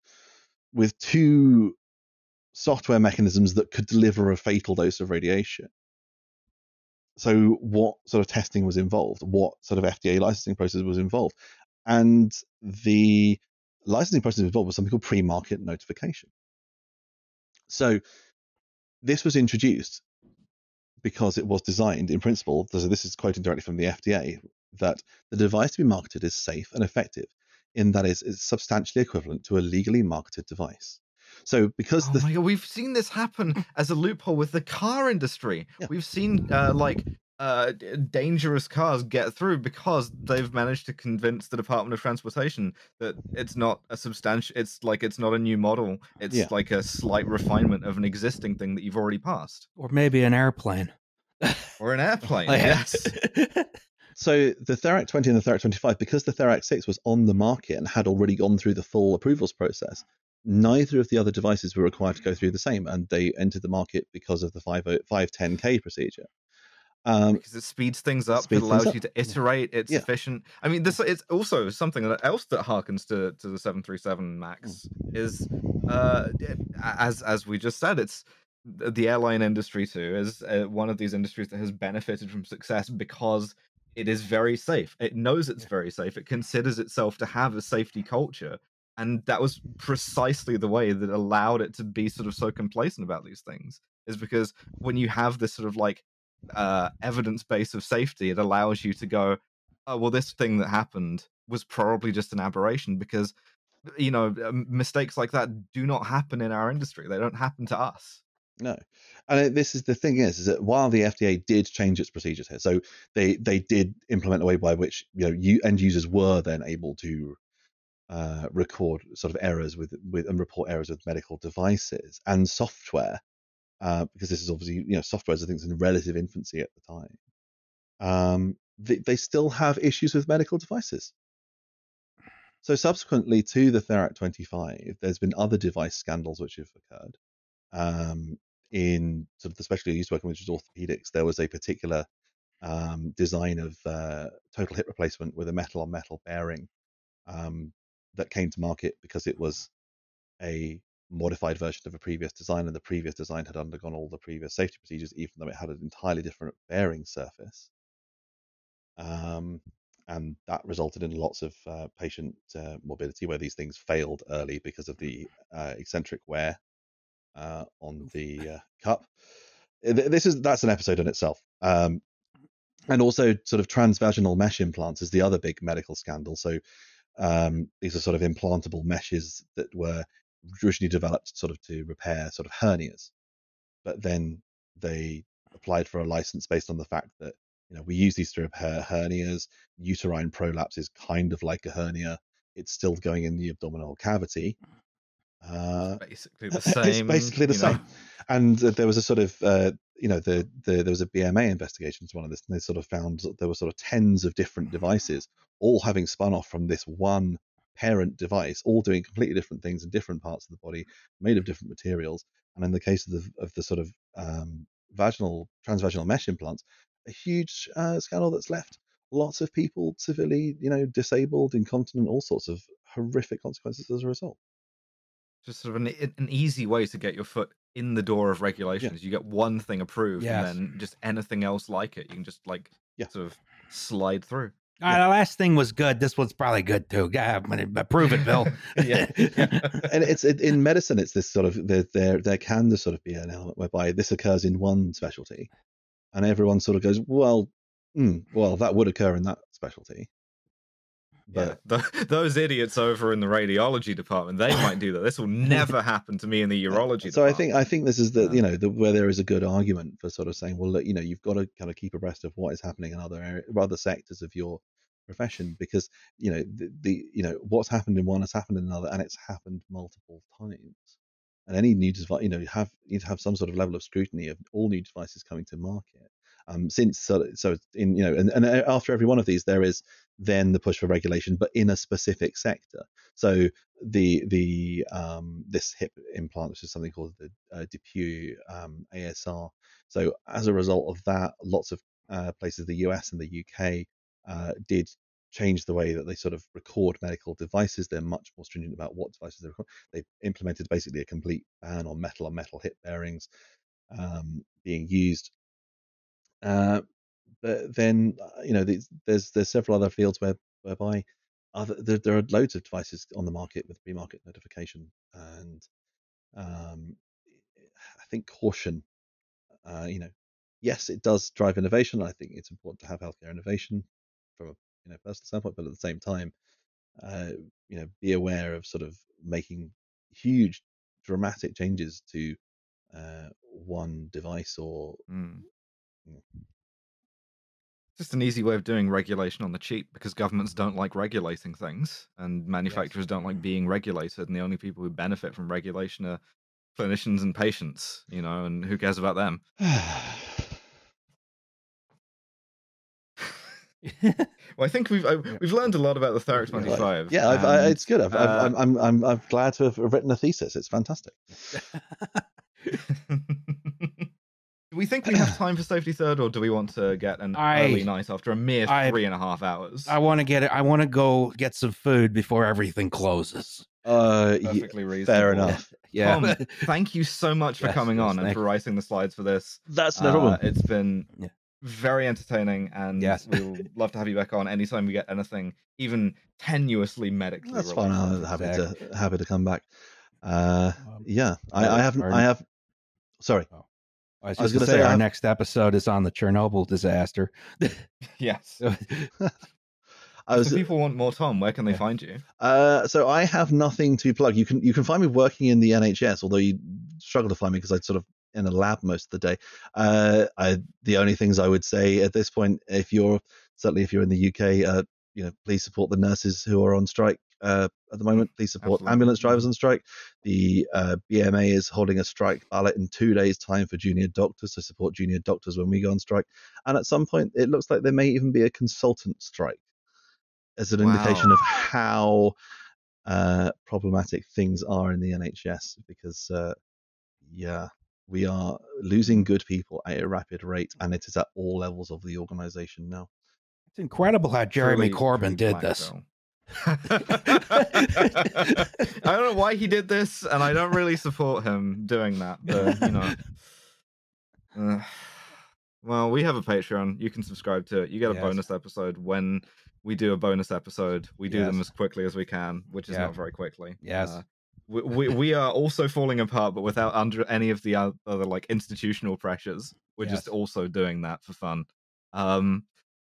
with two software mechanisms that could deliver a fatal dose of radiation. So what sort of testing was involved? What sort of FDA licensing process was involved? And the licensing process involved was something called pre-market notification. So this was introduced because it was designed in principle, so this is quoting directly from the FDA, that the device to be marketed is safe and effective in that it's substantially equivalent to a legally marketed device. So because my God, we've seen this happen as a loophole with the car industry. Yeah. We've seen dangerous cars get through because they've managed to convince the Department of Transportation that it's not a substantial, it's not a new model, it's like a slight refinement of an existing thing that you've already passed. Or maybe an airplane. Or an airplane, yes. So the Therac-20 and the Therac-25, because the Therac-6 was on the market and had already gone through the full approvals process, neither of the other devices were required to go through the same, and they entered the market because of the 510K procedure. Because it speeds things up, it allows you to iterate, it's efficient. I mean, it's also something else that harkens to the 737 MAX is, as we just said, it's the airline industry too, is one of these industries that has benefited from success because it is very safe. It knows it's very safe. It considers itself to have a safety culture. And that was precisely the way that allowed it to be sort of so complacent about these things, is because when you have this sort of like, evidence base of safety, it allows you to go, oh well, this thing that happened was probably just an aberration, because, you know, mistakes like that do not happen in our industry. They don't happen to us. No. And this is the thing, is that while the FDA did change its procedures here, so they did implement a way by which, you know, end users were then able to record sort of errors with and report errors with medical devices and software. Because this is obviously, you know, software as I think is in relative infancy at the time. They still have issues with medical devices. So subsequently to the Therac-25, there's been other device scandals which have occurred. In sort of the specialty I used to work in, which is orthopedics, there was a particular design of total hip replacement with a metal-on-metal bearing that came to market because it was a modified version of a previous design, and the previous design had undergone all the previous safety procedures, even though it had an entirely different bearing surface, and that resulted in lots of patient morbidity, where these things failed early because of the eccentric wear on the cup. That's an episode in itself. And also sort of transvaginal mesh implants is the other big medical scandal. So these are sort of implantable meshes that were originally developed sort of to repair sort of hernias, but then they applied for a license based on the fact that, you know, we use these to repair hernias. Uterine prolapse is kind of like a hernia. It's still going in the abdominal cavity. It's basically the same. And there was a sort of you know, there was a BMA investigation into one of this, and they sort of found there were sort of tens of different devices, all having spun off from this one parent device, all doing completely different things in different parts of the body, made of different materials. And in the case of the sort of transvaginal mesh implants, a huge scandal that's left lots of people severely, you know, disabled, incontinent, all sorts of horrific consequences as a result. Just sort of an easy way to get your foot in the door of regulations. Yeah. You get one thing approved, yes, and then just anything else like it, you can just like, yeah, sort of slide through. All right, yeah, the last thing was good. This one's probably good too. Yeah, approve it, Bill. Yeah, yeah. And it's in medicine, it's this sort of there can sort of be an element whereby this occurs in one specialty, and everyone sort of goes, well, that would occur in that specialty. But yeah, those idiots over in the radiology department, they might do that. This will never happen to me in the urology department. So I think this is the, you know, where there is a good argument for sort of saying, well, look, you know, you've got to kind of keep abreast of what is happening in other sectors of your profession, because, you know, the what's happened in one has happened in another, and it's happened multiple times. And any new device, you know, you need to have some sort of level of scrutiny of all new devices coming to market. And after every one of these, there is then the push for regulation, but in a specific sector. So this hip implant, which is something called the DePue ASR. So as a result of that, lots of places, the US and the UK, did change the way that they sort of record medical devices. They're much more stringent about what devices they record. They implemented basically a complete ban on metal hip bearings being used. But then, you know, there's several other fields whereby there are loads of devices on the market with pre-market notification, and I think caution. You know, yes, it does drive innovation. I think it's important to have healthcare innovation from a personal standpoint, but at the same time, you know, be aware of sort of making huge, dramatic changes to one device or. Mm. Just an easy way of doing regulation on the cheap, because governments don't like regulating things, and manufacturers, yes, don't like being regulated, and the only people who benefit from regulation are clinicians and patients, you know, and who cares about them? Well, I think we've learned a lot about the Therac-25. Yeah, it's good. I'm glad to have written a thesis. It's fantastic. Do we think we have time for Safety Third, or do we want to get an early night after a mere 3.5 hours? I want to get it. I want to go get some food before everything closes. Perfectly reasonable. Fair enough. Yeah. Tom, thank you so much for coming on and for writing the slides for this. That's no problem. It's been very entertaining, and we would love to have you back on anytime we get anything, even tenuously medically. That's fine. I'm happy to come back. I have. Sorry. Oh. I was going to say our next episode is on the Chernobyl disaster. Yes. So people want more Tom, where can they find you? So I have nothing to plug. You can find me working in the NHS, although you struggle to find me because I'm sort of in a lab most of the day. The only things I would say at this point, if you're in the UK, you know, please support the nurses who are on strike. At the moment, please support ambulance drivers on strike. The BMA is holding a strike ballot in 2 days' time for junior doctors, so support junior doctors when we go on strike. And at some point, it looks like there may even be a consultant strike as an indication of how problematic things are in the NHS, because we are losing good people at a rapid rate, and it is at all levels of the organization now. It's incredible how Jeremy Corbyn did this. I don't know why he did this, and I don't really support him doing that, but you know, well, we have a Patreon, you can subscribe to it, you get a bonus episode. When we do a bonus episode, we do them as quickly as we can, which is not very quickly. We are also falling apart, but without under any of the other like institutional pressures. We're just also doing that for fun.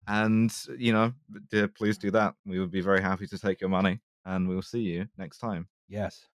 And, you know, please do that. We would be very happy to take your money, and we'll see you next time. Yes.